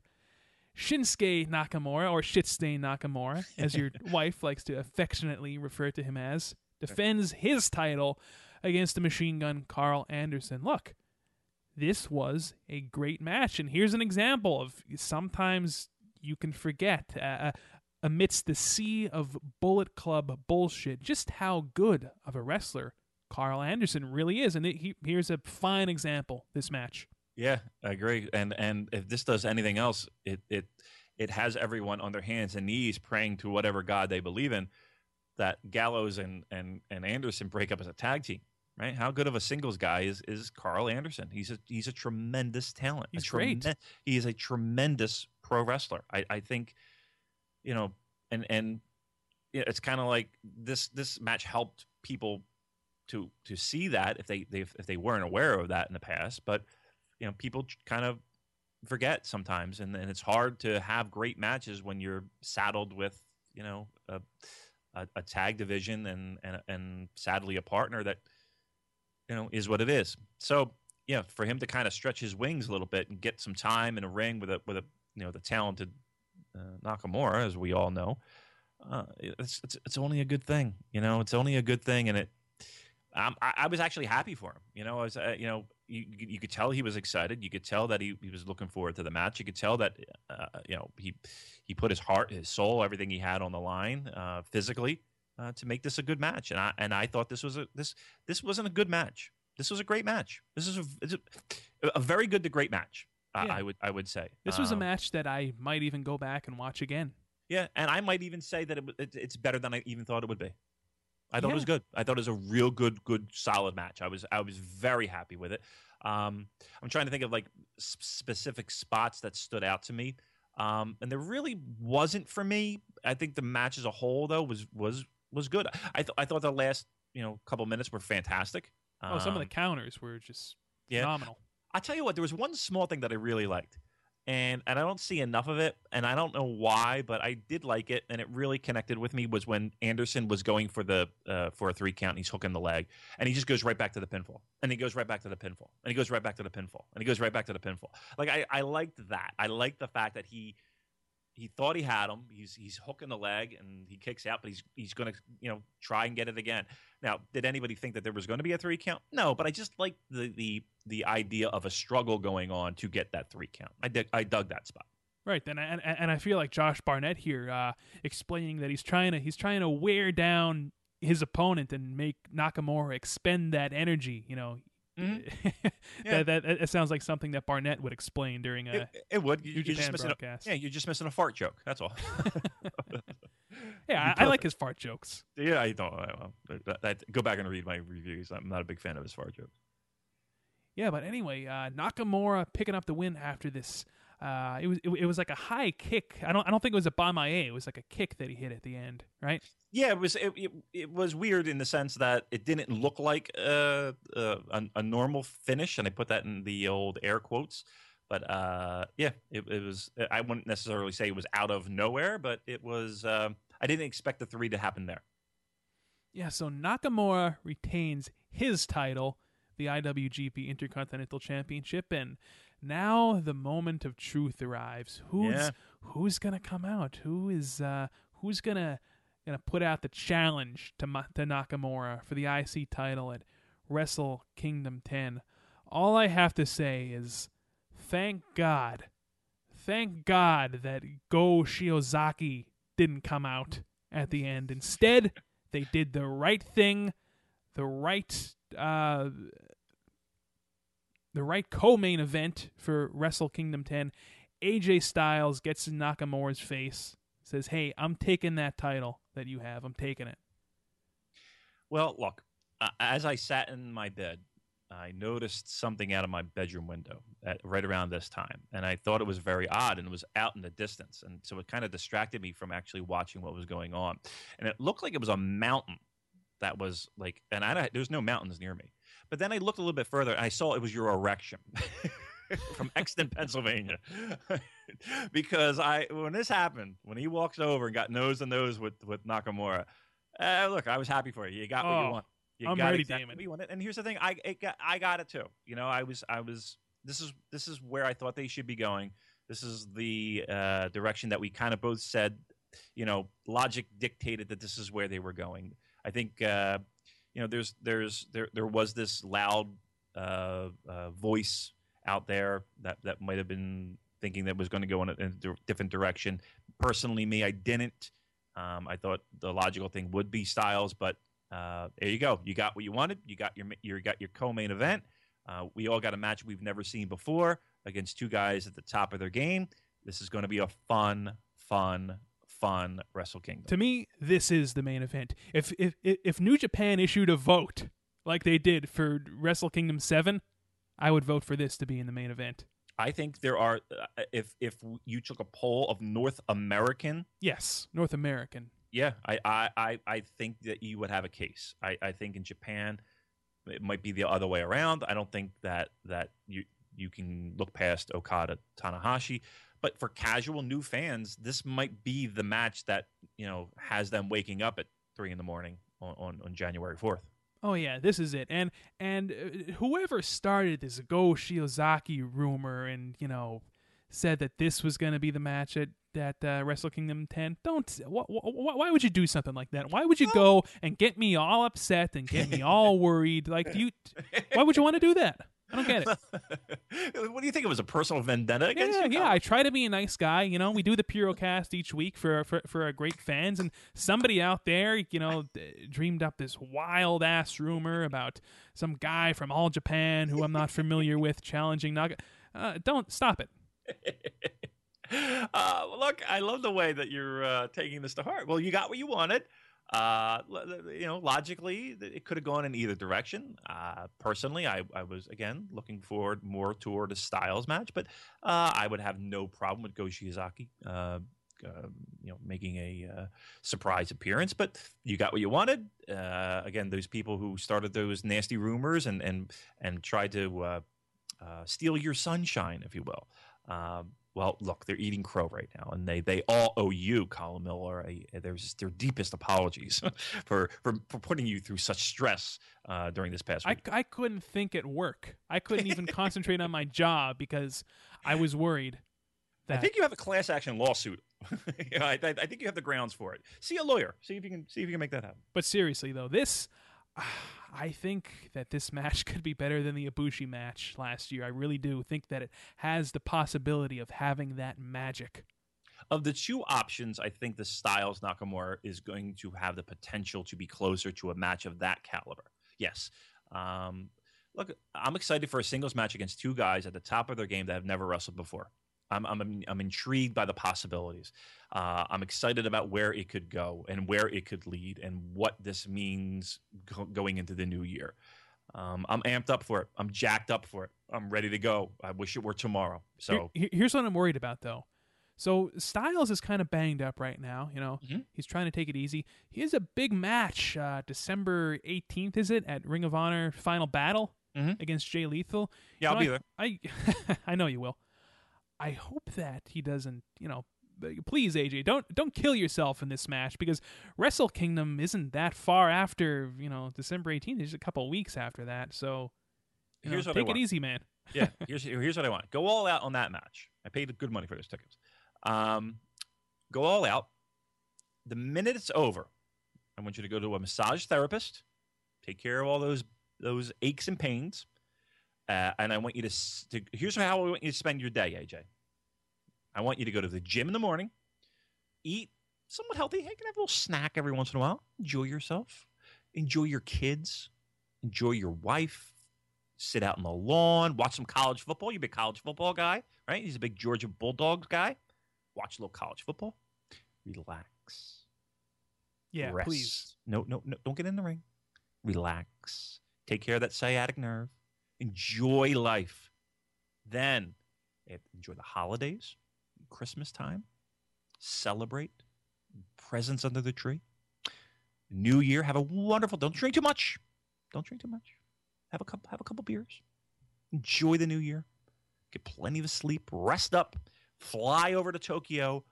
Shinsuke Nakamura, or Shitstain Nakamura, as your wife likes to affectionately refer to him as, defends his title against the Machine Gun Carl Anderson. Look, this was a great match, and here's an example of sometimes you can forget uh, amidst the sea of Bullet Club bullshit just how good of a wrestler Carl Anderson really is. And it, he, here's a fine example, this match. Yeah, I agree. And and if this does anything else, it it it has everyone on their hands and knees praying to whatever God they believe in that Gallows and and, and Anderson break up as a tag team. Right? How good of a singles guy is is Carl Anderson? He's a he's a tremendous talent. He's a great. Trem- he is a tremendous pro wrestler. I, I think, you know, and and it's kind of like this this match helped people to to see that if they, they if they weren't aware of that in the past, but you know, people kind of forget sometimes, and, and it's hard to have great matches when you're saddled with, you know, a a, a tag division and, and and sadly a partner that, you know, is what it is. So yeah, for him to kind of stretch his wings a little bit and get some time in a ring with a with a you know, the talented uh, Nakamura, as we all know, uh, it's, it's it's only a good thing. You know, it's only a good thing, and it. Um, I, I was actually happy for him. You know, I was. Uh, you know, you you could tell he was excited. You could tell that he, he was looking forward to the match. You could tell that, uh, you know, he he put his heart, his soul, everything he had on the line, uh, physically, uh, to make this a good match. And I and I thought this was a this this wasn't a good match. This was a great match. This is a it's a, a very good to great match. Yeah. I would I would say this was um, a match that I might even go back and watch again. Yeah, and I might even say that it, it, it's better than I even thought it would be. I thought yeah. it was good. I thought it was a real good, good, solid match. I was I was very happy with it. Um, I'm trying to think of like sp- specific spots that stood out to me, um, and there really wasn't for me. I think the match as a whole though was was was good. I th- I thought the last you know couple minutes were fantastic. Um, oh, some of the counters were just yeah. phenomenal. I tell you what, there was one small thing that I really liked, and and I don't see enough of it, and I don't know why, but I did like it, and it really connected with me was when Anderson was going for the uh, for a three count, and he's hooking the leg, and he just goes right back to the pinfall, and he goes right back to the pinfall, and he goes right back to the pinfall, and he goes right back to the pinfall. Like I, I liked that. I liked the fact that he he thought he had him. He's he's hooking the leg, and he kicks out, but he's he's going to you know try and get it again. Now, did anybody think that there was going to be a three count? No, but I just liked the the. the idea of a struggle going on to get that three count. I, dig- I dug that spot. Right. And I, and I feel like Josh Barnett here uh, explaining that he's trying to, he's trying to wear down his opponent and make Nakamura expend that energy, you know, mm-hmm. yeah. that, that, that sounds like something that Barnett would explain during a it, it would. New Japan broadcast. A, yeah. You're just missing a fart joke. That's all. Yeah, I, I like his fart jokes. Yeah. I don't I, I, I, go back and read my reviews. I'm not a big fan of his fart jokes. Yeah, but anyway, uh, Nakamura picking up the win after this. Uh, it was it, it was like a high kick. I don't I don't think it was a Bamae. It was like a kick that he hit at the end, right? Yeah, it was it it, it was weird in the sense that it didn't look like uh, uh, a a normal finish, and I put that in the old air quotes. But uh, yeah, it, it was. I wouldn't necessarily say it was out of nowhere, but it was. Uh, I didn't expect the three to happen there. Yeah, so Nakamura retains his title, the I W G P Intercontinental Championship, and now the moment of truth arrives. Who's yeah. who's gonna come out? Who is uh, who's gonna gonna put out the challenge to, Ma- to Nakamura for the I C title at Wrestle Kingdom ten? All I have to say is, thank God, thank God that Go Shiozaki didn't come out at the end. Instead, they did the right thing, the right. Uh, the right co-main event for Wrestle Kingdom ten. A J Styles gets in Nakamura's face, says, hey, I'm taking that title that you have. I'm taking it. Well, look, uh, as I sat in my bed, I noticed something out of my bedroom window at, right around this time, and I thought it was very odd, and it was out in the distance, and so it kind of distracted me from actually watching what was going on. And it looked like it was a mountain that was like, and I, there was no mountains near me. But then I looked a little bit further, and I saw it was your erection from Exton, Pennsylvania, because I when this happened, when he walks over and got nose to nose with with Nakamura, uh, look, I was happy for you. You got oh. what you want. You I'm got ready, exactly Damon. What you and here's the thing: I it got, I got it too. You know, I was, I was. This is, this is where I thought they should be going. This is the uh, direction that we kind of both said. You know, logic dictated that this is where they were going. I think, uh, you know, there's, there's, there, there was this loud uh, uh, voice out there that that might have been thinking that was going to go in a, in a different direction. Personally, me, I didn't. Um, I thought the logical thing would be Styles, but. Uh, there you go. You got what you wanted. You got your you got your co-main event. Uh, we all got a match we've never seen before against two guys at the top of their game. This is going to be a fun, fun, fun Wrestle Kingdom. To me, this is the main event. If if if New Japan issued a vote like they did for Wrestle Kingdom seven, I would vote for this to be in the main event. I think there are. Uh, if if you took a poll of North American, yes, North American. Yeah, I, I, I think that you would have a case. I, I think in Japan, it might be the other way around. I don't think that, that you you can look past Okada, Tanahashi. But for casual new fans, this might be the match that, you know, has them waking up at three in the morning on, on, on January fourth. Oh, yeah, this is it. And, and whoever started this Go Shiozaki rumor and, you know, said that this was going to be the match at, That uh, Wrestle Kingdom ten, don't. Wh- wh- why would you do something like that? Why would you go and get me all upset and get me all worried? Like, do you? Why would you want to do that? I don't get it. What do you think? It was a personal vendetta against yeah, you? Yeah, yeah. I try to be a nice guy. You know, we do the Purocast each week for for for our great fans, and somebody out there, you know, dreamed up this wild ass rumor about some guy from All Japan who I'm not familiar with challenging Naga. Uh, don't stop it. Uh, look, I love the way that you're uh, taking this to heart. Well, you got what you wanted. Uh, you know, logically, it could have gone in either direction. Uh, personally, I, I was, again, looking forward more toward a Styles match, but uh, I would have no problem with Go Shiozaki, uh, uh, you know, making a uh, surprise appearance. But you got what you wanted. Uh, again, those people who started those nasty rumors and, and, and tried to uh, uh, steal your sunshine, if you will. Um, Well, look, they're eating crow right now, and they, they all owe you, Colin Miller, a, a, their, their deepest apologies for, for, for putting you through such stress uh, during this past week. I, I couldn't think at work. I couldn't even concentrate on my job because I was worried. That... I think you have a class action lawsuit. you know, I, I think you have the grounds for it. See a lawyer. See if you can see if you can make that happen. But seriously, though, this uh, I think that this match could be better than the Ibushi match last year. I really do think that it has the possibility of having that magic. Of the two options, I think the Styles Nakamura is going to have the potential to be closer to a match of that caliber. Yes. Um, look, I'm excited for a singles match against two guys at the top of their game that have never wrestled before. I'm I'm I'm intrigued by the possibilities. Uh, I'm excited about where it could go and where it could lead and what this means go- going into the new year. Um, I'm amped up for it. I'm jacked up for it. I'm ready to go. I wish it were tomorrow. So Here, here's what I'm worried about, though. So Styles is kind of banged up right now. You know, mm-hmm. He's trying to take it easy. He has a big match uh, December eighteenth, is it, at Ring of Honor Final Battle mm-hmm. against Jay Lethal. Yeah, you know, I'll be I, there. I I know you will. I hope that he doesn't, you know, please, A J, don't don't kill yourself in this match because Wrestle Kingdom isn't that far after, you know, December eighteenth. It's just a couple of weeks after that. So you know, take it easy, man. yeah, here's here's what I want. Go all out on that match. I paid good money for those tickets. Um, go all out. The minute it's over, I want you to go to a massage therapist, take care of all those those aches and pains. Uh, and I want you to, to, here's how I want you to spend your day, A J. I want you to go to the gym in the morning, eat somewhat healthy. Hey, you can have a little snack every once in a while. Enjoy yourself. Enjoy your kids. Enjoy your wife. Sit out on the lawn. Watch some college football. You're a big college football guy, right? He's a big Georgia Bulldogs guy. Watch a little college football. relax. Yeah, rest. Please. No, no, no, don't get in the ring. Relax. Take care of that sciatic nerve. Enjoy life. Then enjoy the holidays, Christmas time. Celebrate. Presents under the tree. New Year. Have a wonderful. Don't drink too much. Don't drink too much. Have a couple. Have a couple beers. Enjoy the new year. Get plenty of sleep. Rest up. Fly over to Tokyo.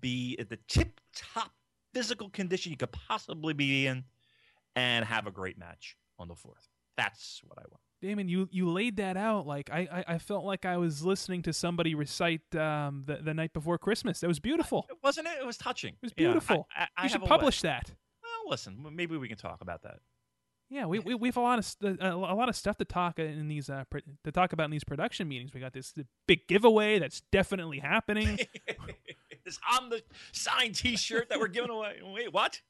Be at the tip-top physical condition you could possibly be in, and have a great match on the fourth. That's what I want. Damon, you, you laid that out. Like I, I, I felt like I was listening to somebody recite um, the, the night before Christmas. That was beautiful. I, wasn't it? It was touching. It was beautiful. Yeah, I, I, I you should publish that. Well, listen, maybe we can talk about that. Yeah, we we we have a lot of a lot of stuff to talk in these uh, to talk about in these production meetings. We got this big giveaway that's definitely happening. This on the signed T-shirt that we're giving away. Wait, what?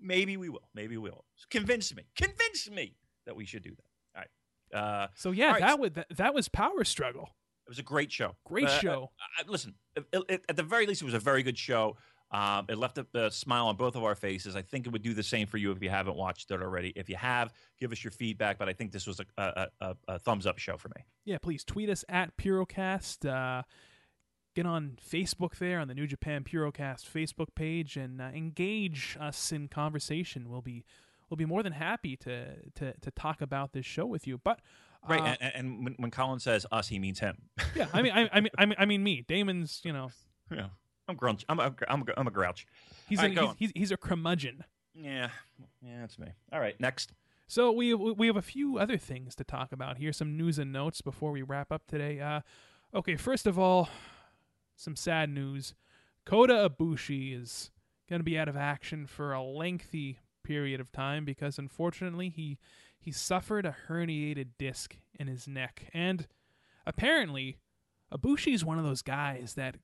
Maybe we will. Maybe we will. Convince me. Convince me that we should do that. All right. Uh, so yeah, right. that was that, that was Power Struggle. It was a great show. Great uh, show. Uh, uh, listen, it, it, at the very least, it was a very good show. Um, it left a, a smile on both of our faces. I think it would do the same for you if you haven't watched it already. If you have, give us your feedback. But I think this was a, a, a, a thumbs-up show for me. Yeah, please tweet us at Purocast. Uh, get on Facebook there on the New Japan Purocast Facebook page and uh, engage us in conversation. We'll be we'll be more than happy to to, to talk about this show with you. But uh, right, and, and when, when Colin says us, he means him. Yeah, I mean, I, I mean, I mean, me. Damon's, you know. Yeah. I'm grunge. I'm a, I'm a, I'm a grouch. He's, right, an, he's, he's he's a curmudgeon. Yeah, yeah, that's me. All right, next. So we we have a few other things to talk about here. Some news and notes before we wrap up today. Uh, okay, first of all, some sad news. Kota Ibushi is going to be out of action for a lengthy period of time because, unfortunately, he he suffered a herniated disc in his neck, and apparently, Ibushi is one of those guys that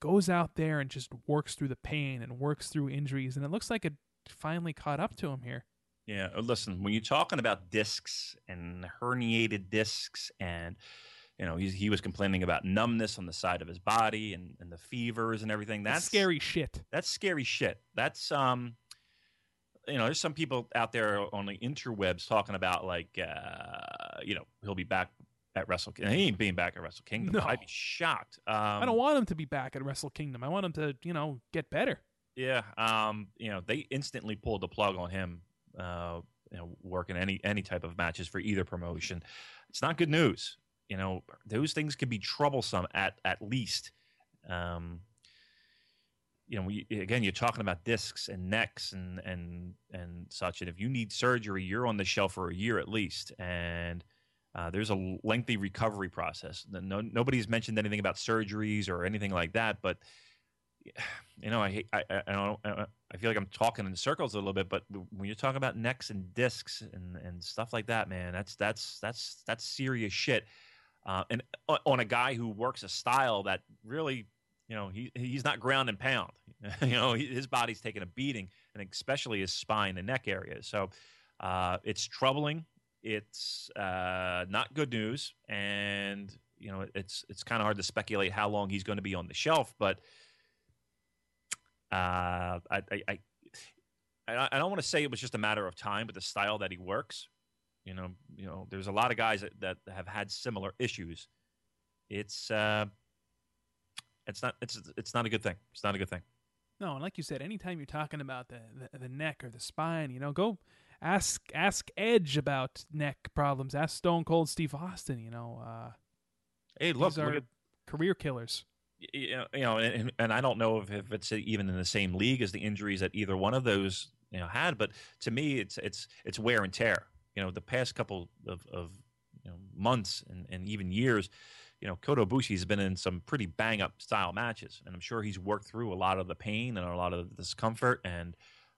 goes out there and just works through the pain and works through injuries, and it looks like it finally caught up to him here. Yeah, listen, when you're talking about discs and herniated discs, and you know, he's, he was complaining about numbness on the side of his body and, and the fevers and everything. That's, that's scary shit. That's scary shit. That's um, you know, there's some people out there on the interwebs talking about like, uh, you know, he'll be back at Wrestle Kingdom. He ain't being back at Wrestle Kingdom. No. I'd be shocked. Um, I don't want him to be back at Wrestle Kingdom. I want him to, you know, get better. Yeah. Um, you know, they instantly pulled the plug on him, uh, you know, working any any type of matches for either promotion. It's not good news. You know, those things can be troublesome at at least. Um, you know, we, again, you're talking about discs and necks and, and, and such. And if you need surgery, you're on the shelf for a year at least. And Uh, there's a lengthy recovery process. No, nobody's mentioned anything about surgeries or anything like that. But you know, I I I, don't, I feel like I'm talking in circles a little bit. But when you're talking about necks and discs and, and stuff like that, man, that's that's that's that's serious shit. Uh, and on a guy who works a style that really, you know, he he's not ground and pound. You know, his body's taking a beating, and especially his spine and neck area. So uh, it's troubling. It's uh, not good news, and you know it's it's kind of hard to speculate how long he's going to be on the shelf. But uh, I, I I I don't want to say it was just a matter of time, but the style that he works, you know, you know, there's a lot of guys that, that have had similar issues. It's uh, it's not it's it's not a good thing. It's not a good thing. No, and like you said, anytime you're talking about the the, the neck or the spine, you know, go. Ask ask Edge about neck problems. Ask Stone Cold Steve Austin. You know, uh, hey, look, these are look at, career killers. You know, you know and, and I don't know if, if it's even in the same league as the injuries that either one of those you know had, but to me, it's it's it's wear and tear. You know, the past couple of, of you know, months and, and even years, you know, Kota Ibushi has been in some pretty bang up style matches, and I'm sure he's worked through a lot of the pain and a lot of the discomfort and.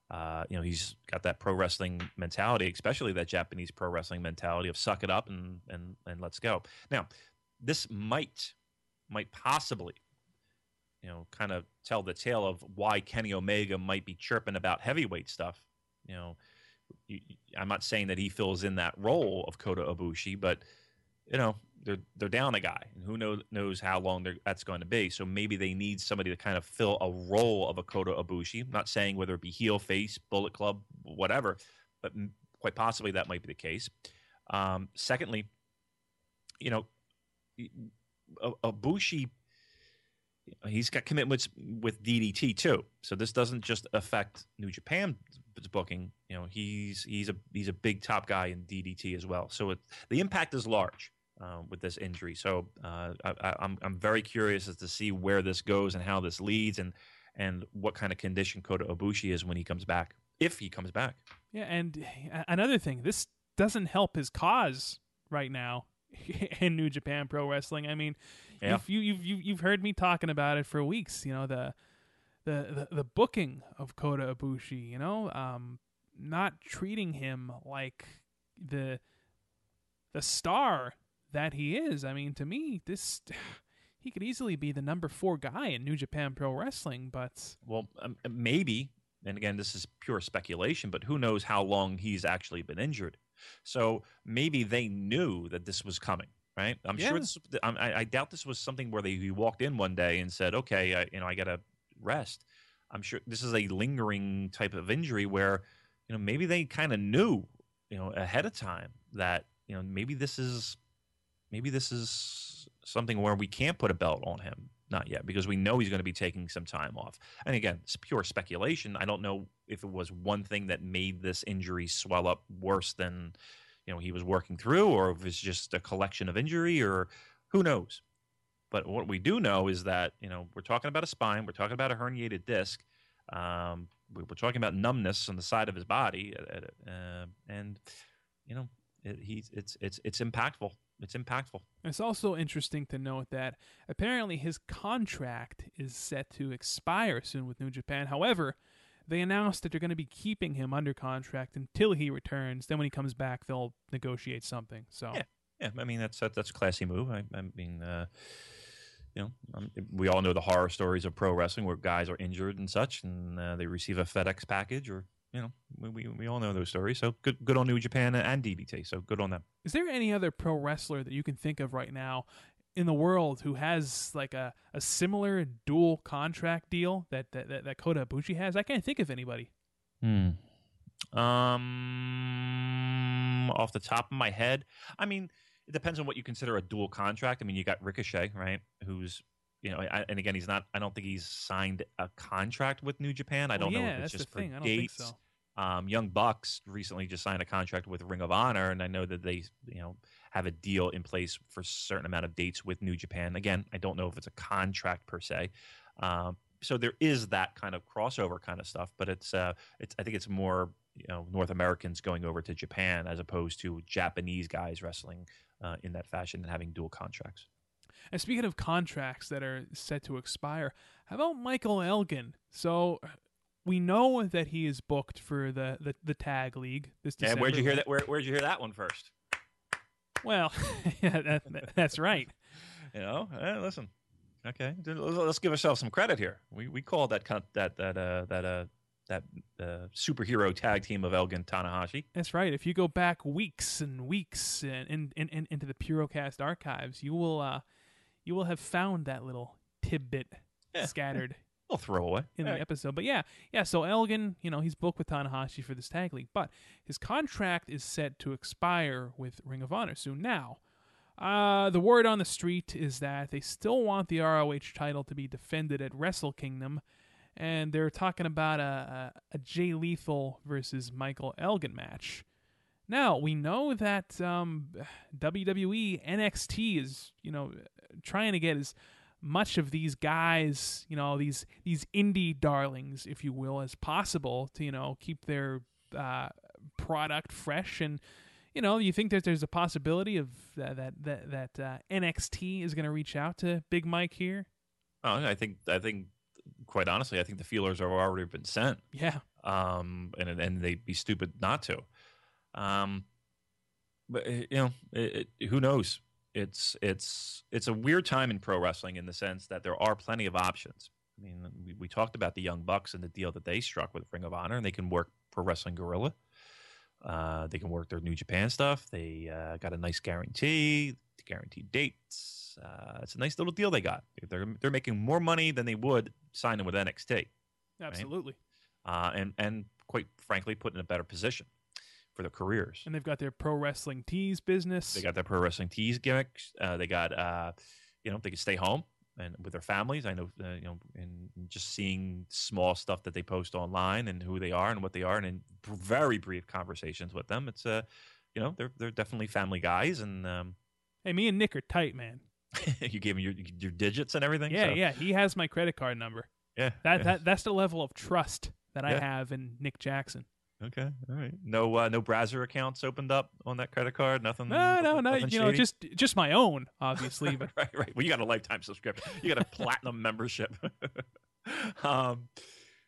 Uh, you know, he's got that pro wrestling mentality, especially that Japanese pro wrestling mentality of suck it up and and and let's go. Now, this might might possibly, you know, kind of tell the tale of why Kenny Omega might be chirping about heavyweight stuff. You know, you, I'm not saying that he fills in that role of Kota Ibushi, but you know, they're they're down a guy, and who knows knows how long that's going to be. So maybe they need somebody to kind of fill a role of a Kota Ibushi. I'm not saying whether it be heel, face, Bullet Club, whatever, but quite possibly that might be the case. Um, secondly, you know, Ibushi, he's got commitments with D D T too, so this doesn't just affect New Japan's booking. You know, he's he's a he's a big top guy in D D T as well. So it, the impact is large uh, with this injury. So uh, I, I'm I'm very curious as to see where this goes and how this leads, and and what kind of condition Kota Ibushi is when he comes back, if he comes back. Yeah, and another thing, this doesn't help his cause right now in New Japan Pro Wrestling. I mean, yeah. if you you've you've heard me talking about it for weeks. You know, the the the, the booking of Kota Ibushi. You know, um, not treating him like the the star that he is. I mean, to me, this he could easily be the number four guy in New Japan Pro Wrestling. But well, um, maybe. And again, this is pure speculation, but who knows how long he's actually been injured. So maybe they knew that this was coming, right? I'm yeah. sure. This, I, I doubt this was something where they he walked in one day and said, "Okay, I, you know, I got to rest." I'm sure this is a lingering type of injury where, you know, maybe they kind of knew, you know, ahead of time that, you know, maybe this is, maybe this is something where we can't put a belt on him. Not yet, because we know he's going to be taking some time off. And again, it's pure speculation. I don't know if it was one thing that made this injury swell up worse than, you know, he was working through, or if it's just a collection of injury, or who knows. But what we do know is that, you know, we're talking about a spine. We're talking about a herniated disc. Um, we're talking about numbness on the side of his body. Uh, and, you know, it, he's, it's, it's, it's impactful. It's impactful. It's also interesting to note that apparently his contract is set to expire soon with New Japan. However, they announced that they're going to be keeping him under contract until he returns. Then when he comes back, they'll negotiate something. So yeah, yeah. I mean, that's that's a classy move. I, I mean, uh, you know, I'm, we all know the horror stories of pro wrestling where guys are injured and such, and uh, they receive a FedEx package or. You know, we, we we all know those stories. So good good on New Japan and D D T. So good on them. Is there any other pro wrestler that you can think of right now in the world who has like a, a similar dual contract deal that that, that, that Kota Ibushi has? I can't think of anybody. Hmm. Um. Off the top of my head, I mean, it depends on what you consider a dual contract. I mean, you got Ricochet, right? Who's You know, I, and again, he's not. I don't think he's signed a contract with New Japan. I don't well, yeah, know if it's just for dates. I don't think so. Um, Young Bucks recently just signed a contract with Ring of Honor, and I know that they, you know, have a deal in place for a certain amount of dates with New Japan. Again, I don't know if it's a contract per se. Um, so there is that kind of crossover kind of stuff, but it's, uh, it's. I think it's more, you know, North Americans going over to Japan as opposed to Japanese guys wrestling uh, in that fashion and having dual contracts. And speaking of contracts that are set to expire, how about Michael Elgin? So we know that he is booked for the, the, the tag league this December. And where'd you hear that? Where where'd you hear that one first? Well, yeah, that, that's right. You know, eh, listen. Okay, let's give ourselves some credit here. We we called that that that uh, that uh, that uh, superhero tag team of Elgin Tanahashi. That's right. If you go back weeks and weeks and and, and, and into the Purocast archives, you will. Uh, You will have found that little tidbit yeah. scattered we'll throw away. in All the right. episode. But yeah, yeah, so Elgin, you know, he's booked with Tanahashi for this tag league, but his contract is set to expire with Ring of Honor soon. Now, uh, the word on the street is that they still want the R O H title to be defended at Wrestle Kingdom, and they're talking about a, a, a Jay Lethal versus Michael Elgin match. Now, we know that um, W W E N X T is, you know, trying to get as much of these guys, you know, these these indie darlings, if you will, as possible to, you know, keep their uh, product fresh. And, you know, you think that there's a possibility of uh, that that that uh, N X T is going to reach out to Big Mike here? Oh, I think I think quite honestly, I think the feelers have already been sent. Yeah. Um, and and they'd be stupid not to. Um, but you know, it, it, who knows? It's it's it's a weird time in pro wrestling in the sense that there are plenty of options. I mean, we, we talked about the Young Bucks and the deal that they struck with Ring of Honor, and they can work Pro Wrestling Guerrilla. Uh, they can work their New Japan stuff. They uh, got a nice guarantee. They guaranteed dates. Uh, it's a nice little deal they got. They're they're making more money than they would signing with N X T. Absolutely. Right? Uh, and and quite frankly, put in a better position for their careers. And they've got their pro wrestling tees business. They got their pro wrestling tees gimmicks. Uh, they got uh, you know, they can stay home and with their families. I know uh, you know, and just seeing small stuff that they post online and who they are and what they are, and in very brief conversations with them, it's a uh, you know, they're they're definitely family guys. And um, hey, me and Nick are tight, man. You gave him your your digits and everything. Yeah, so. yeah. He has my credit card number. Yeah, that yeah. that that's the level of trust that yeah. I have in Nick Jackson. Okay, all right. No, uh, no Brazzers accounts opened up on that credit card. Nothing. No, no, no. You shady? know, just just my own, obviously. But right, right. Well, you got a lifetime subscription. You got a platinum membership. um,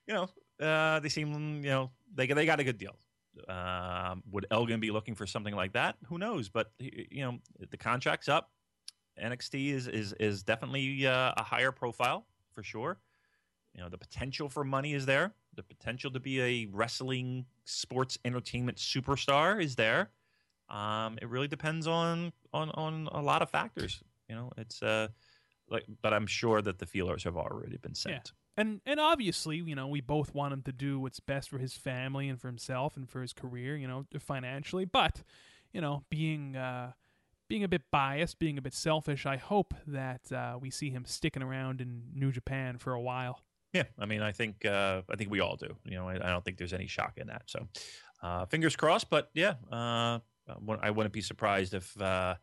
you know, uh, they seem, you know, they they got a good deal. Um, would Elgin be looking for something like that? Who knows? But you know, the contract's up. N X T is is is definitely uh, a higher profile for sure. You know, the potential for money is there. The potential to be a wrestling sports entertainment superstar is there. Um, it really depends on, on on a lot of factors. You know, it's uh, like, but I'm sure that the feelers have already been sent. Yeah. And and obviously, you know, we both want him to do what's best for his family and for himself and for his career, you know, financially. But, you know, being uh, being a bit biased, being a bit selfish, I hope that uh, we see him sticking around in New Japan for a while. Yeah, I mean, I think uh, I think we all do. You know, I, I don't think there's any shock in that. So, uh, fingers crossed. But yeah, uh, I wouldn't be surprised if uh,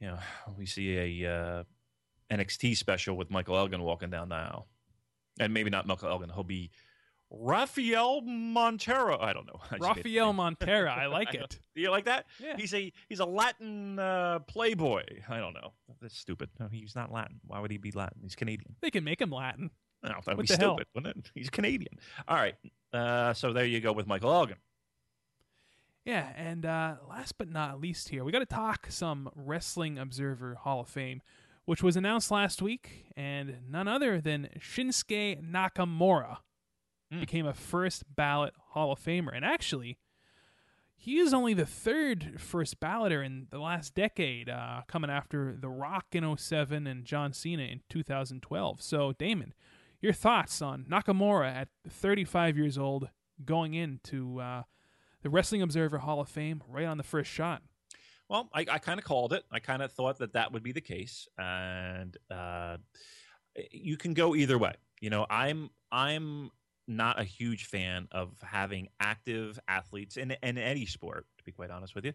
you know, we see a uh, N X T special with Michael Elgin walking down the aisle, and maybe not Michael Elgin. He'll be Rafael Montero. I don't know. I Rafael Montero. I like it. I Do you like that? Yeah. He's a he's a Latin uh, playboy. I don't know. That's stupid. No, he's not Latin. Why would he be Latin? He's Canadian. They can make him Latin. No, that would what be stupid, hell? wouldn't it? He's Canadian. All right. Uh, so there you go with Michael Elgin. Yeah, and uh, last but not least here, we got to talk some Wrestling Observer Hall of Fame, which was announced last week, and none other than Shinsuke Nakamura mm. became a first ballot Hall of Famer. And actually, he is only the third first balloter in the last decade, uh, coming after The Rock in oh seven and John Cena in two thousand twelve. So, Damon, your thoughts on Nakamura at thirty-five years old going into uh, the Wrestling Observer Hall of Fame right on the first shot? Well, I, I kind of called it. I kind of thought that that would be the case, and uh, you can go either way. You know, I'm I'm not a huge fan of having active athletes in, in any sport, to be quite honest with you,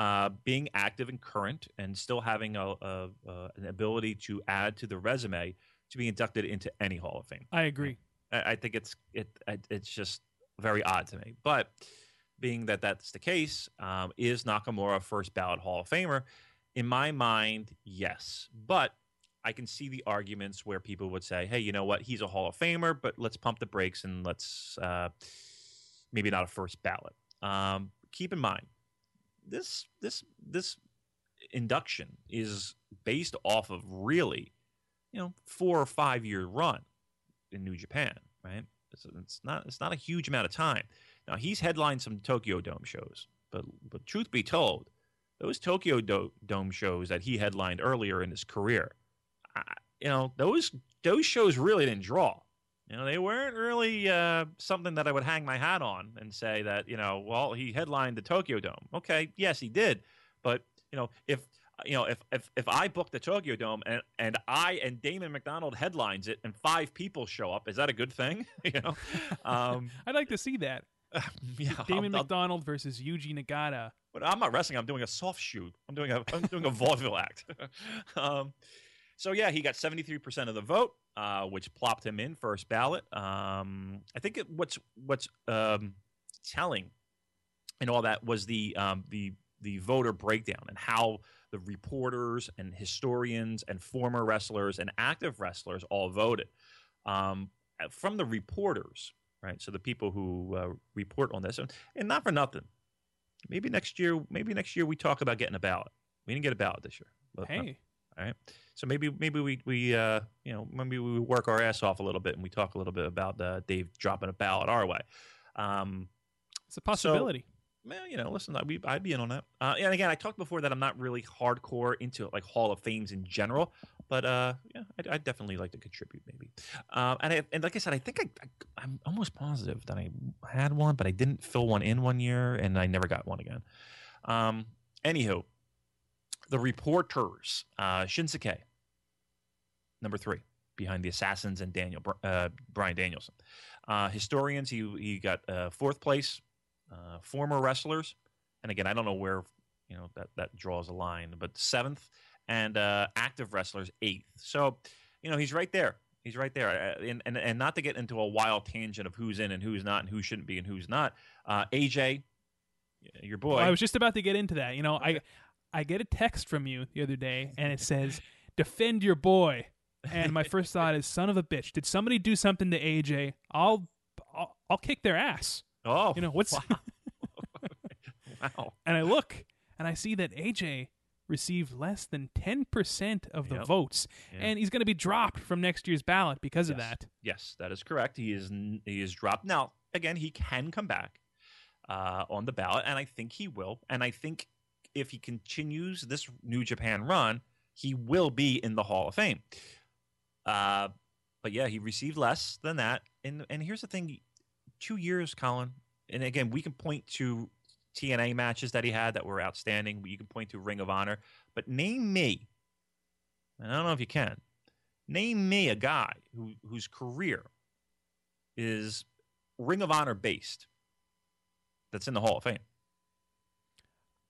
uh, being active and current and still having a, a, a an ability to add to the resume to be inducted into any Hall of Fame. I agree. I, I think it's it it's just very odd to me. But being that that's the case, um, is Nakamura first ballot Hall of Famer? In my mind, yes. But I can see the arguments where people would say, hey, you know what? He's a Hall of Famer, but let's pump the brakes and let's uh, maybe not a first ballot. Um, keep in mind, this this this induction is based off of really, you know, four or five year run in New Japan, right? It's, it's not it's not a huge amount of time. Now, he's headlined some Tokyo Dome shows, but but truth be told, those Tokyo Do- Dome shows that he headlined earlier in his career, I, you know, those those shows really didn't draw. You know, they weren't really uh, something that I would hang my hat on and say that, you know, well, he headlined the Tokyo Dome. Okay, yes, he did, but you know, if You know, if, if if I book the Tokyo Dome and, and I and Damon McDonald headlines it and five people show up, is that a good thing? You know, um, I'd like to see that. Uh, yeah, Damon I'll, McDonald I'll, versus Yuji Nagata. But I'm not wrestling. I'm doing a soft shoot. I'm doing a I'm doing a vaudeville act. um, so yeah, he got seventy-three percent of the vote, uh, which plopped him in first ballot. Um, I think it, what's what's um, telling and all that was the um, the the voter breakdown and how the reporters and historians and former wrestlers and active wrestlers all voted. Um, from the reporters, right? So the people who uh, report on this, and, and not for nothing. Maybe next year, maybe next year we talk about getting a ballot. We didn't get a ballot this year. But, hey, uh, all right. So maybe maybe we we uh, you know maybe we work our ass off a little bit and we talk a little bit about uh, Dave dropping a ballot our way. Um, it's a possibility. So, well, you know, listen, I'd be, I'd be in on that. Uh, and again, I talked before that I'm not really hardcore into like Hall of Fames in general, but uh, yeah, I'd, I'd definitely like to contribute maybe. Um, and I, and like I said, I think I, I, I'm almost positive that I had one, but I didn't fill one in one year, and I never got one again. Um, anywho, the reporters, uh, Shinsuke, number three, behind the Assassins and Daniel uh, Bryan Danielson. Uh, historians, he he got uh, fourth place. Uh, former wrestlers, and again, I don't know where you know that, that draws a line, but seventh, and uh, active wrestlers eighth. So, you know, he's right there. He's right there. And, and and not to get into a wild tangent of who's in and who's not, and who shouldn't be and who's not. Uh, A J, your boy. Well, I was just about to get into that. You know, okay. I I get a text from you the other day, and it says, "Defend your boy." And my first thought is, "Son of a bitch! Did somebody do something to A J? I'll I'll, I'll kick their ass." Oh, you know what's wow. Wow. And I look and I see that A J received less than ten percent of the yep. votes, yeah. and he's going to be dropped from next year's ballot because yes. of that. Yes, that is correct. He is he is dropped. Now, again, he can come back uh, on the ballot, and I think he will. And I think if he continues this New Japan run, he will be in the Hall of Fame. Uh, but yeah, he received less than that. And and here's the thing. Two years, Colin, and again, we can point to T N A matches that he had that were outstanding. You can point to Ring of Honor, but name me, and I don't know if you can, name me a guy who, whose career is Ring of Honor based that's in the Hall of Fame.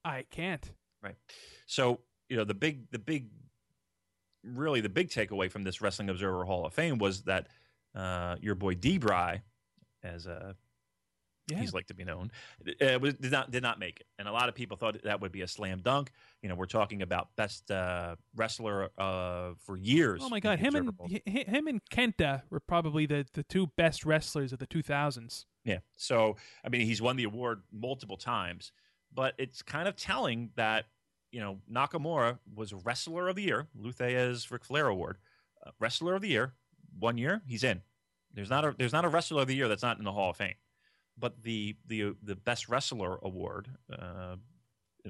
I can't. Right. So, you know, the big, the big, really the big takeaway from this Wrestling Observer Hall of Fame was that uh, your boy D-Bry, as uh, yeah. he's like to be known, uh, was, did not did not make it. And a lot of people thought that would be a slam dunk. You know, we're talking about best uh, wrestler uh, for years. Oh, my God. Him and, him and Kenta were probably the, the two best wrestlers of the two thousands. Yeah. So, I mean, he's won the award multiple times. But it's kind of telling that, you know, Nakamura was Wrestler of the Year, Luthea's Ric Flair Award, uh, Wrestler of the Year, one year, he's in. There's not a there's not a wrestler of the year that's not in the Hall of Fame, but the the the best wrestler award, uh,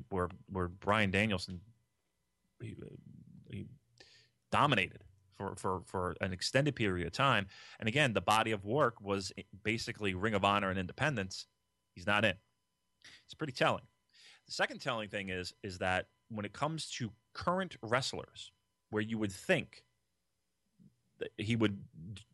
where where Bryan Danielson he, he dominated for, for, for an extended period of time, and again the body of work was basically Ring of Honor and Independence. He's not in. It's pretty telling. The second telling thing is is that when it comes to current wrestlers, where you would think he would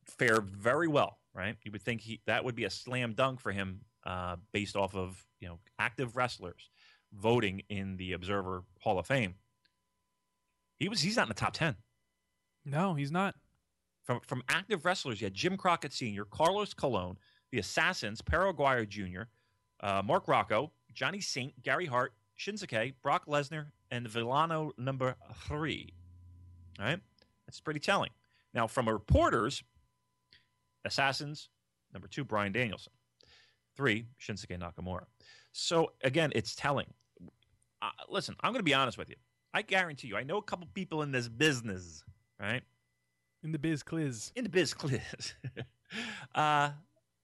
fare very well, right? You would think he that would be a slam dunk for him, uh, based off of you know active wrestlers voting in the Observer Hall of Fame. He was he's not in the top ten. No, he's not. From from active wrestlers, you had Jim Crockett Senior, Carlos Colon, the Assassins, Perro Aguirre Junior, uh, Mark Rocco, Johnny Saint, Gary Hart, Shinsuke, Brock Lesnar, and Villano number three. All right, that's pretty telling. Now, from a reporters, Assassins, number two, Bryan Danielson. Three, Shinsuke Nakamura. So, again, it's telling. Uh, listen, I'm going to be honest with you. I guarantee you, I know a couple people in this business, right? In the biz cliz. In the biz cliz. uh,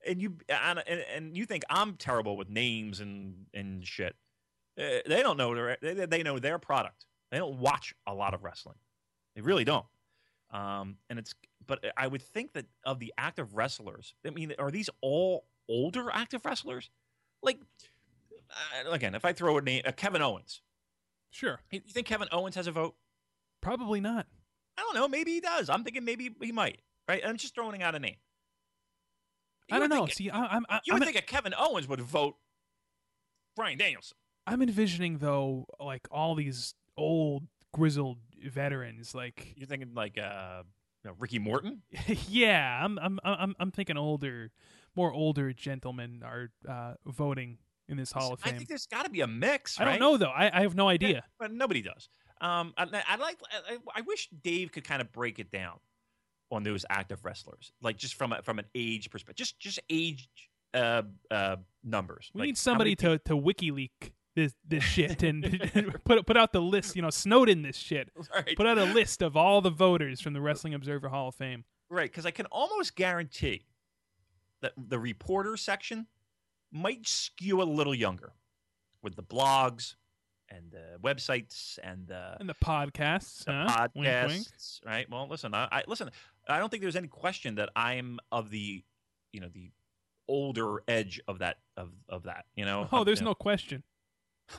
and, you, and, and you think I'm terrible with names and, and shit. Uh, they don't know their, they, they know their product. They don't watch a lot of wrestling. They really don't. Um, and it's, but I would think that of the active wrestlers, I mean, are these all older active wrestlers? Like, uh, again, if I throw a name, uh, Kevin Owens. Sure. You think Kevin Owens has a vote? Probably not. I don't know. Maybe he does. I'm thinking maybe he might, right? I'm just throwing out a name. You I don't know. See, I, I'm, I, you I'm would an... think a Kevin Owens would vote Bryan Danielson. I'm envisioning though, like all these old grizzled veterans, like you're thinking like uh you know, Ricky Morton. Yeah, I'm I'm I'm I'm thinking older, more older gentlemen are uh voting in this Hall of Fame. I think there's got to be a mix. I right? don't know though. I, I have no idea. Yeah, but nobody does. Um, I, I like. I, I wish Dave could kind of break it down on those active wrestlers, like just from a, from an age perspective, just just age uh uh numbers. We like need somebody to people? to WikiLeak this this shit and, and put put out the list, you know, Snowden this shit. Right. Put out a list of all the voters from the Wrestling Observer Hall of Fame. Right, because I can almost guarantee that the reporter section might skew a little younger. with the blogs and the websites and the and the podcasts, the huh? podcasts, wink, wink. Right? Well, listen, I, I listen. I don't think there's any question that I'm of the, you know, the older edge of that of of that. You know, oh, of, there's you know. no question.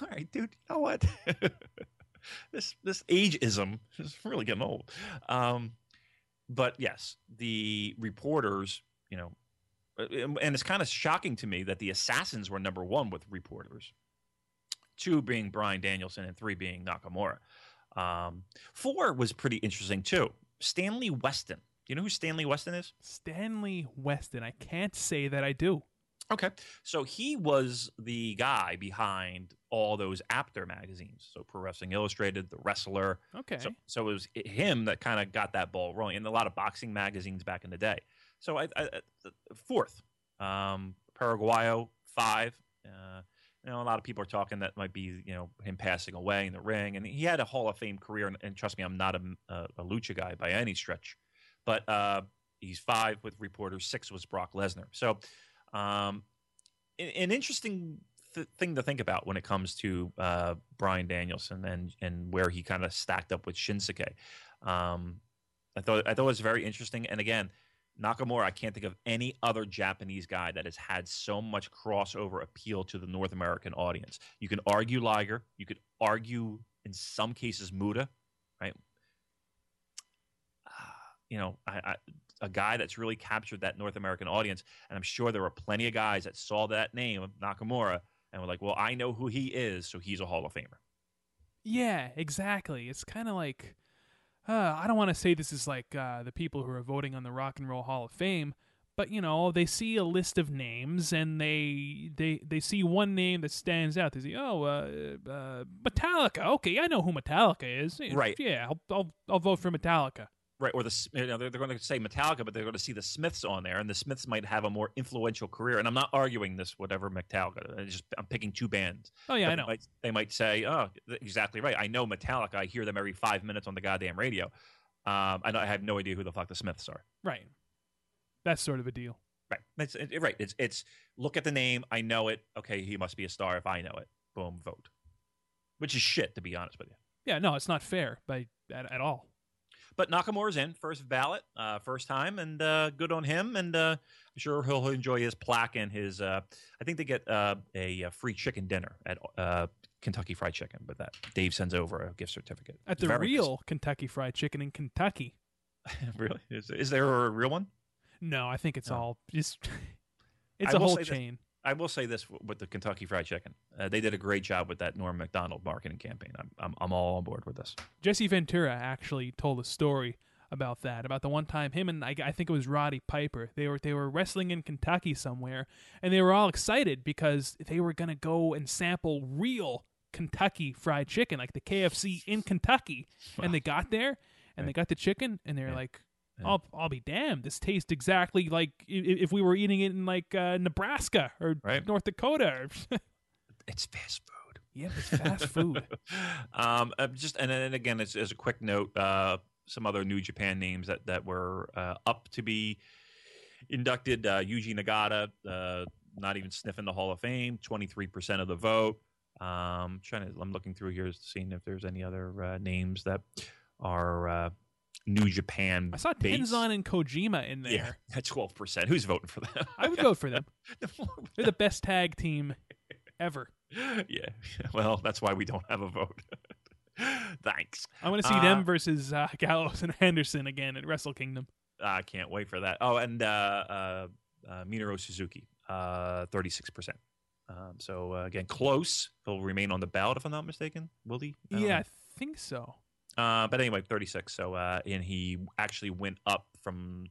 All right, dude. You know what? this this ageism is really getting old. Um, but yes, the reporters, you know, and it's kind of shocking to me that the Assassins were number one with reporters. Two being Bryan Danielson and three being Nakamura. Um, four was pretty interesting too. Stanley Weston. Do you know who Stanley Weston is? Stanley Weston. I can't say that I do. Okay. So he was the guy behind all those Apter magazines. So Pro Wrestling Illustrated, The Wrestler. Okay. So, so it was him that kind of got that ball rolling. And a lot of boxing magazines back in the day. So I, I, fourth. Um, Paraguayo, five. Uh, you know, a lot of people are talking that might be, you know, him passing away in the ring. And he had a Hall of Fame career. And, and trust me, I'm not a, a, a lucha guy by any stretch. But uh, he's five with reporters. Six was Brock Lesnar. So um, an, an interesting th- thing to think about when it comes to uh, Bryan Danielson and and where he kind of stacked up with Shinsuke. Um, I thought I thought it was very interesting. And again, Nakamura, I can't think of any other Japanese guy that has had so much crossover appeal to the North American audience. You can argue Liger. You could argue, in some cases, Muda, right? You know, I, I, a guy that's really captured that North American audience. And I'm sure there were plenty of guys that saw that name of Nakamura and were like, well, I know who he is, so he's a Hall of Famer. Yeah, exactly. It's kind of like, uh, I don't want to say this is like uh, the people who are voting on the Rock and Roll Hall of Fame, but, you know, they see a list of names and they they, they see one name that stands out. They say, oh, uh, uh, Metallica. Okay, I know who Metallica is. Right. Yeah, I'll, I'll, I'll vote for Metallica. Right, or the you know, they're, they're going to say Metallica, but they're going to see the Smiths on there, and the Smiths might have a more influential career. And I'm not arguing this, whatever Metallica. I just I'm picking two bands. Oh yeah, but I know. They might, they might say, "Oh, exactly right. I know Metallica. I hear them every five minutes on the goddamn radio." Um, I, I have no idea who the fuck the Smiths are. Right, that's sort of a deal. Right, it's, it, right. It's it's look at the name. I know it. Okay, he must be a star if I know it. Boom, vote. Which is shit, to be honest with you. Yeah, no, it's not fair by at, at all. But Nakamura's in, first ballot, uh, first time, and uh, good on him. And uh, I'm sure he'll enjoy his plaque and his uh, – I think they get uh, a, a free chicken dinner at uh, Kentucky Fried Chicken. But that Dave sends over a gift certificate. At the real nice. Kentucky Fried Chicken in Kentucky. Really? Is, is there a real one? No, I think it's no. all – just it's I a whole chain. This, I will say this with the Kentucky Fried Chicken. Uh, they did a great job with that Norm Macdonald marketing campaign. I'm, I'm I'm all on board with this. Jesse Ventura actually told a story about that, about the one time him and I, I think it was Roddy Piper, they were they were wrestling in Kentucky somewhere, and they were all excited because they were going to go and sample real Kentucky Fried Chicken, like the K F C in Kentucky. Wow. And they got there, and right. they got the chicken, and they were yeah. like, Yeah. I'll I'll be damned. This tastes exactly like if we were eating it in like uh, Nebraska or right. North Dakota. It's fast food. Yeah, it's fast food. um, just and then again, as, as a quick note, uh, some other New Japan names that that were uh, up to be inducted: uh, Yuji Nagata, uh, not even sniffing the Hall of Fame, twenty-three percent of the vote. Um, trying to, I'm looking through here, seeing if there's any other uh, names that are. Uh, New Japan. I saw Tenzan and Kojima in there. Yeah, at twelve percent. Who's voting for them? I would vote for them. They're the best tag team ever. Yeah. Well, that's why we don't have a vote. Thanks. I want to see uh, them versus uh, Gallows and Anderson again at Wrestle Kingdom. I can't wait for that. Oh, and uh, uh, uh, Minoru Suzuki, uh, thirty-six percent. Um, so, uh, again, close. He'll remain on the ballot, if I'm not mistaken. Will he? Um, yeah, I think so. Uh, but anyway, thirty-six. So, uh, and he actually went up from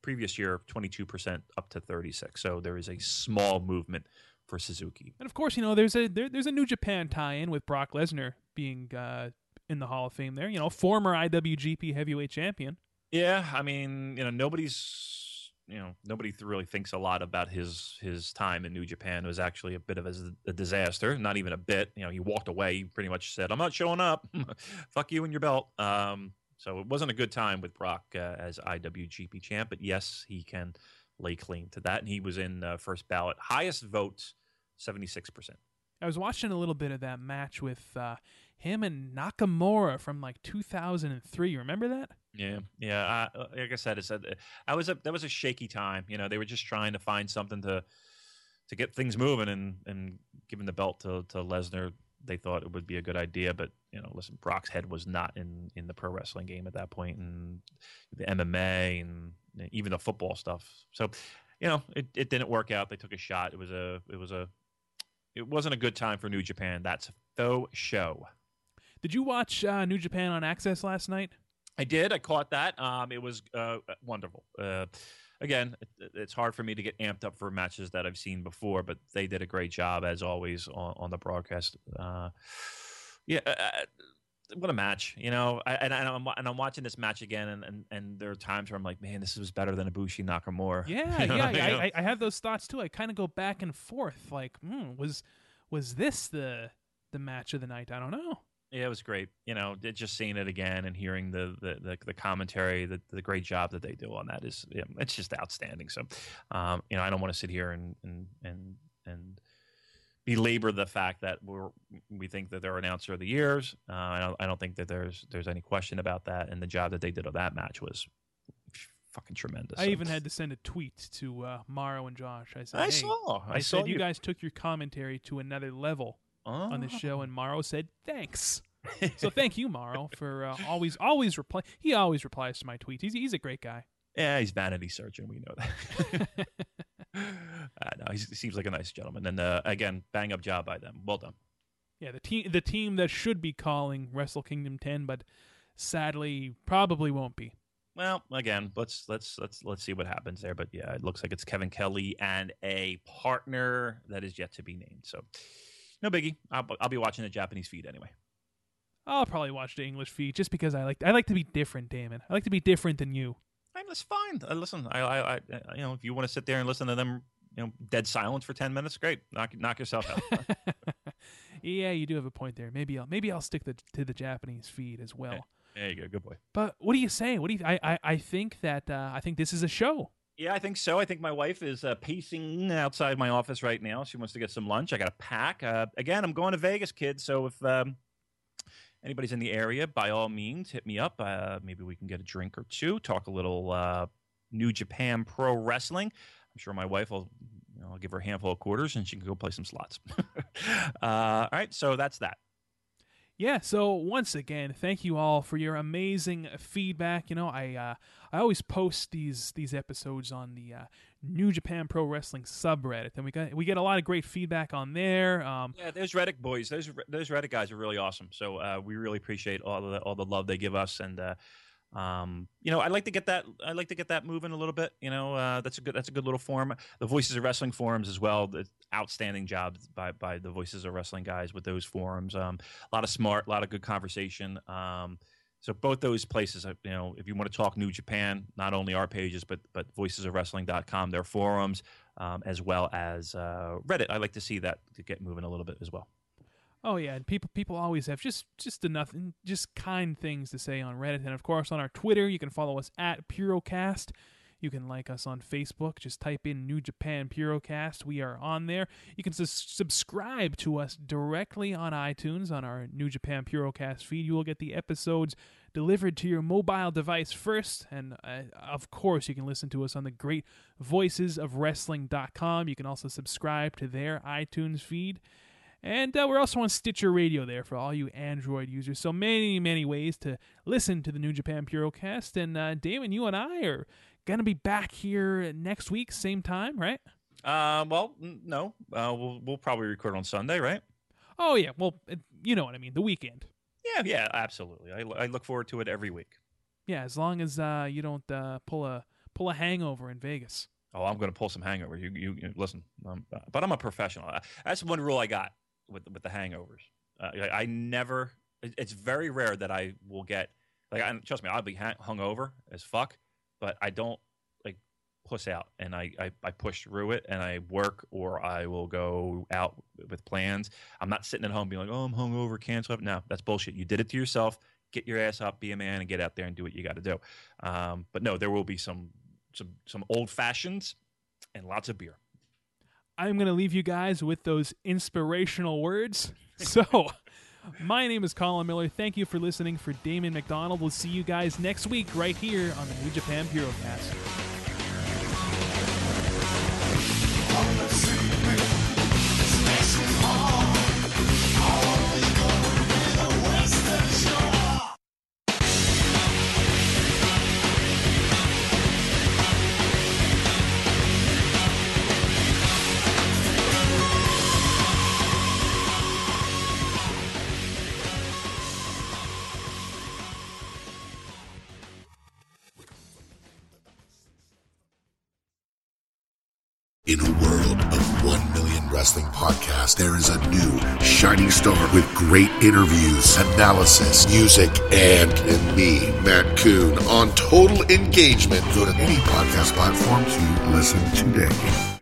previous year, twenty-two percent up to thirty-six. So there is a small movement for Suzuki. And of course, you know, there's a there, there's a New Japan tie-in with Brock Lesnar being uh, in the Hall of Fame. There, you know, former I W G P Heavyweight Champion. Yeah, I mean, you know, nobody's you know nobody really thinks a lot about his his time in New Japan. It was actually a bit of a, a disaster. Not even a bit. You know, he walked away. He pretty much said, "I'm not showing up. Fuck you and your belt." Um, so it wasn't a good time with Brock uh, as I W G P champ. But yes, he can lay claim to that, and he was in uh, first ballot, highest vote, seventy-six percent. I was watching a little bit of that match with uh, him and Nakamura from like two thousand three. You remember that? Yeah, yeah. I, like I said, it's a, I was a, that was a shaky time. You know, they were just trying to find something to to get things moving, and and giving the belt to to Lesnar, they thought it would be a good idea. But you know, listen, Brock's head was not in in the pro wrestling game at that point, and the M M A and even the football stuff. So, you know, it, it didn't work out. They took a shot. It was a it was a it wasn't a good time for New Japan. That's for show. Did you watch uh, New Japan on Access last night? I did. I caught that. Um, it was uh, wonderful. Uh, again, it, it's hard for me to get amped up for matches that I've seen before, but they did a great job, as always, on, on the broadcast. Uh, yeah, uh, what a match, you know. I, and, and, I'm, and I'm watching this match again, and, and, and there are times where I'm like, man, this was better than Ibushi Nakamura. Yeah, you know? yeah. I, I, I have those thoughts, too. I kind of go back and forth, like, mm, was was this the the match of the night? I don't know. Yeah, it was great. You know, just seeing it again and hearing the the, the, the commentary, the, the great job that they do on that is, you know, it's just outstanding. So, um, you know, I don't want to sit here and and and and belabor the fact that we're we think that they're announcer of the years. Uh, I don't I don't think that there's there's any question about that. And the job that they did on that match was fucking tremendous. I so. even had to send a tweet to uh, Morrow and Josh. I said, I hey, saw. I, I said saw you. you guys took your commentary to another level. Oh. On the show, and Morrow said thanks. So thank you, Morrow, for uh, always, always reply. He always replies to my tweets. He's he's a great guy. Yeah, he's vanity surgeon. We know that. uh, no, he seems like a nice gentleman. And uh, again, bang up job by them. Well done. Yeah, the team, the team that should be calling Wrestle Kingdom ten, but sadly probably won't be. Well, again, let's let's let's let's see what happens there. But yeah, it looks like it's Kevin Kelly and a partner that is yet to be named. So. No biggie. I'll, I'll be watching the Japanese feed anyway. I'll probably watch the English feed just because I like I like to be different, Damon. I like to be different than you. I'm that's fine. Uh, listen, I, I, I, you know, if you want to sit there and listen to them, you know, dead silence for ten minutes, great. Knock, knock yourself out. Yeah, you do have a point there. Maybe I'll maybe I'll stick the, to the Japanese feed as well. Okay. There you go, good boy. But what do you say? What do you? I I, I think that uh, I think this is a show. Yeah, I think so. I think my wife is uh, pacing outside my office right now. She wants to get some lunch. I got to pack. Uh, again, I'm going to Vegas, kids. So if um, anybody's in the area, by all means, hit me up. Uh, maybe we can get a drink or two, talk a little uh, New Japan Pro Wrestling. I'm sure my wife will, you know, I'll give her a handful of quarters and she can go play some slots. uh, all right, so that's that. Yeah, so once again, thank you all for your amazing feedback. You know, I uh, I always post these these episodes on the uh, New Japan Pro Wrestling subreddit, and we got we get a lot of great feedback on there. Um, yeah, those Reddit boys, those those Reddit guys are really awesome. So uh, we really appreciate all the all the love they give us, and uh, um, you know, I like to get that I like to get that moving a little bit. You know, uh, that's a good that's a good little forum. The Voices of Wrestling forums as well. The, Outstanding job by, by the Voices of Wrestling guys with those forums. Um, a lot of smart, a lot of good conversation. Um, so both those places, you know, if you want to talk New Japan, not only our pages, but but voices of wrestling dot com, their forums, um, as well as uh, Reddit. I like to see that to get moving a little bit as well. Oh yeah, and people people always have just just enough just kind things to say on Reddit, and of course on our Twitter, you can follow us at Purocast. You can like us on Facebook. Just type in New Japan Purocast. We are on there. You can su- subscribe to us directly on iTunes on our New Japan Purocast feed. You will get the episodes delivered to your mobile device first. And, uh, of course, you can listen to us on the great voices of wrestling dot com. You can also subscribe to their iTunes feed. And uh, we're also on Stitcher Radio there for all you Android users. So many, many ways to listen to the New Japan Purocast. And, uh, Damon, you and I are going to be back here next week, same time, right? Uh, well, n- no. Uh, we'll we'll probably record on Sunday, right? Oh, yeah. Well, it, you know what I mean, the weekend. Yeah, yeah, absolutely. I, l- I look forward to it every week. Yeah, as long as uh, you don't uh, pull a pull a hangover in Vegas. Oh, I'm going to pull some hangover. You you, you listen, um, but I'm a professional. That's one rule I got with with the hangovers. Uh, I, I never. It's very rare that I will get like. I, trust me, I'll be hang- hungover as fuck. But I don't like puss out, and I, I, I push through it, and I work, or I will go out with plans. I'm not sitting at home being like, oh, I'm hungover, cancel it. No, that's bullshit. You did it to yourself. Get your ass up, be a man, and get out there and do what you got to do. Um, but no, there will be some some some old fashions and lots of beer. I'm going to leave you guys with those inspirational words. So, my name is Colin Miller. Thank you for listening. For Damon McDonald, we'll see you guys next week right here on the New Japan Purocast. In a world of one million wrestling podcasts, there is a new shining star with great interviews, analysis, music, and, and me, Matt Kuhn, on total engagement. Go to any podcast platform to listen today.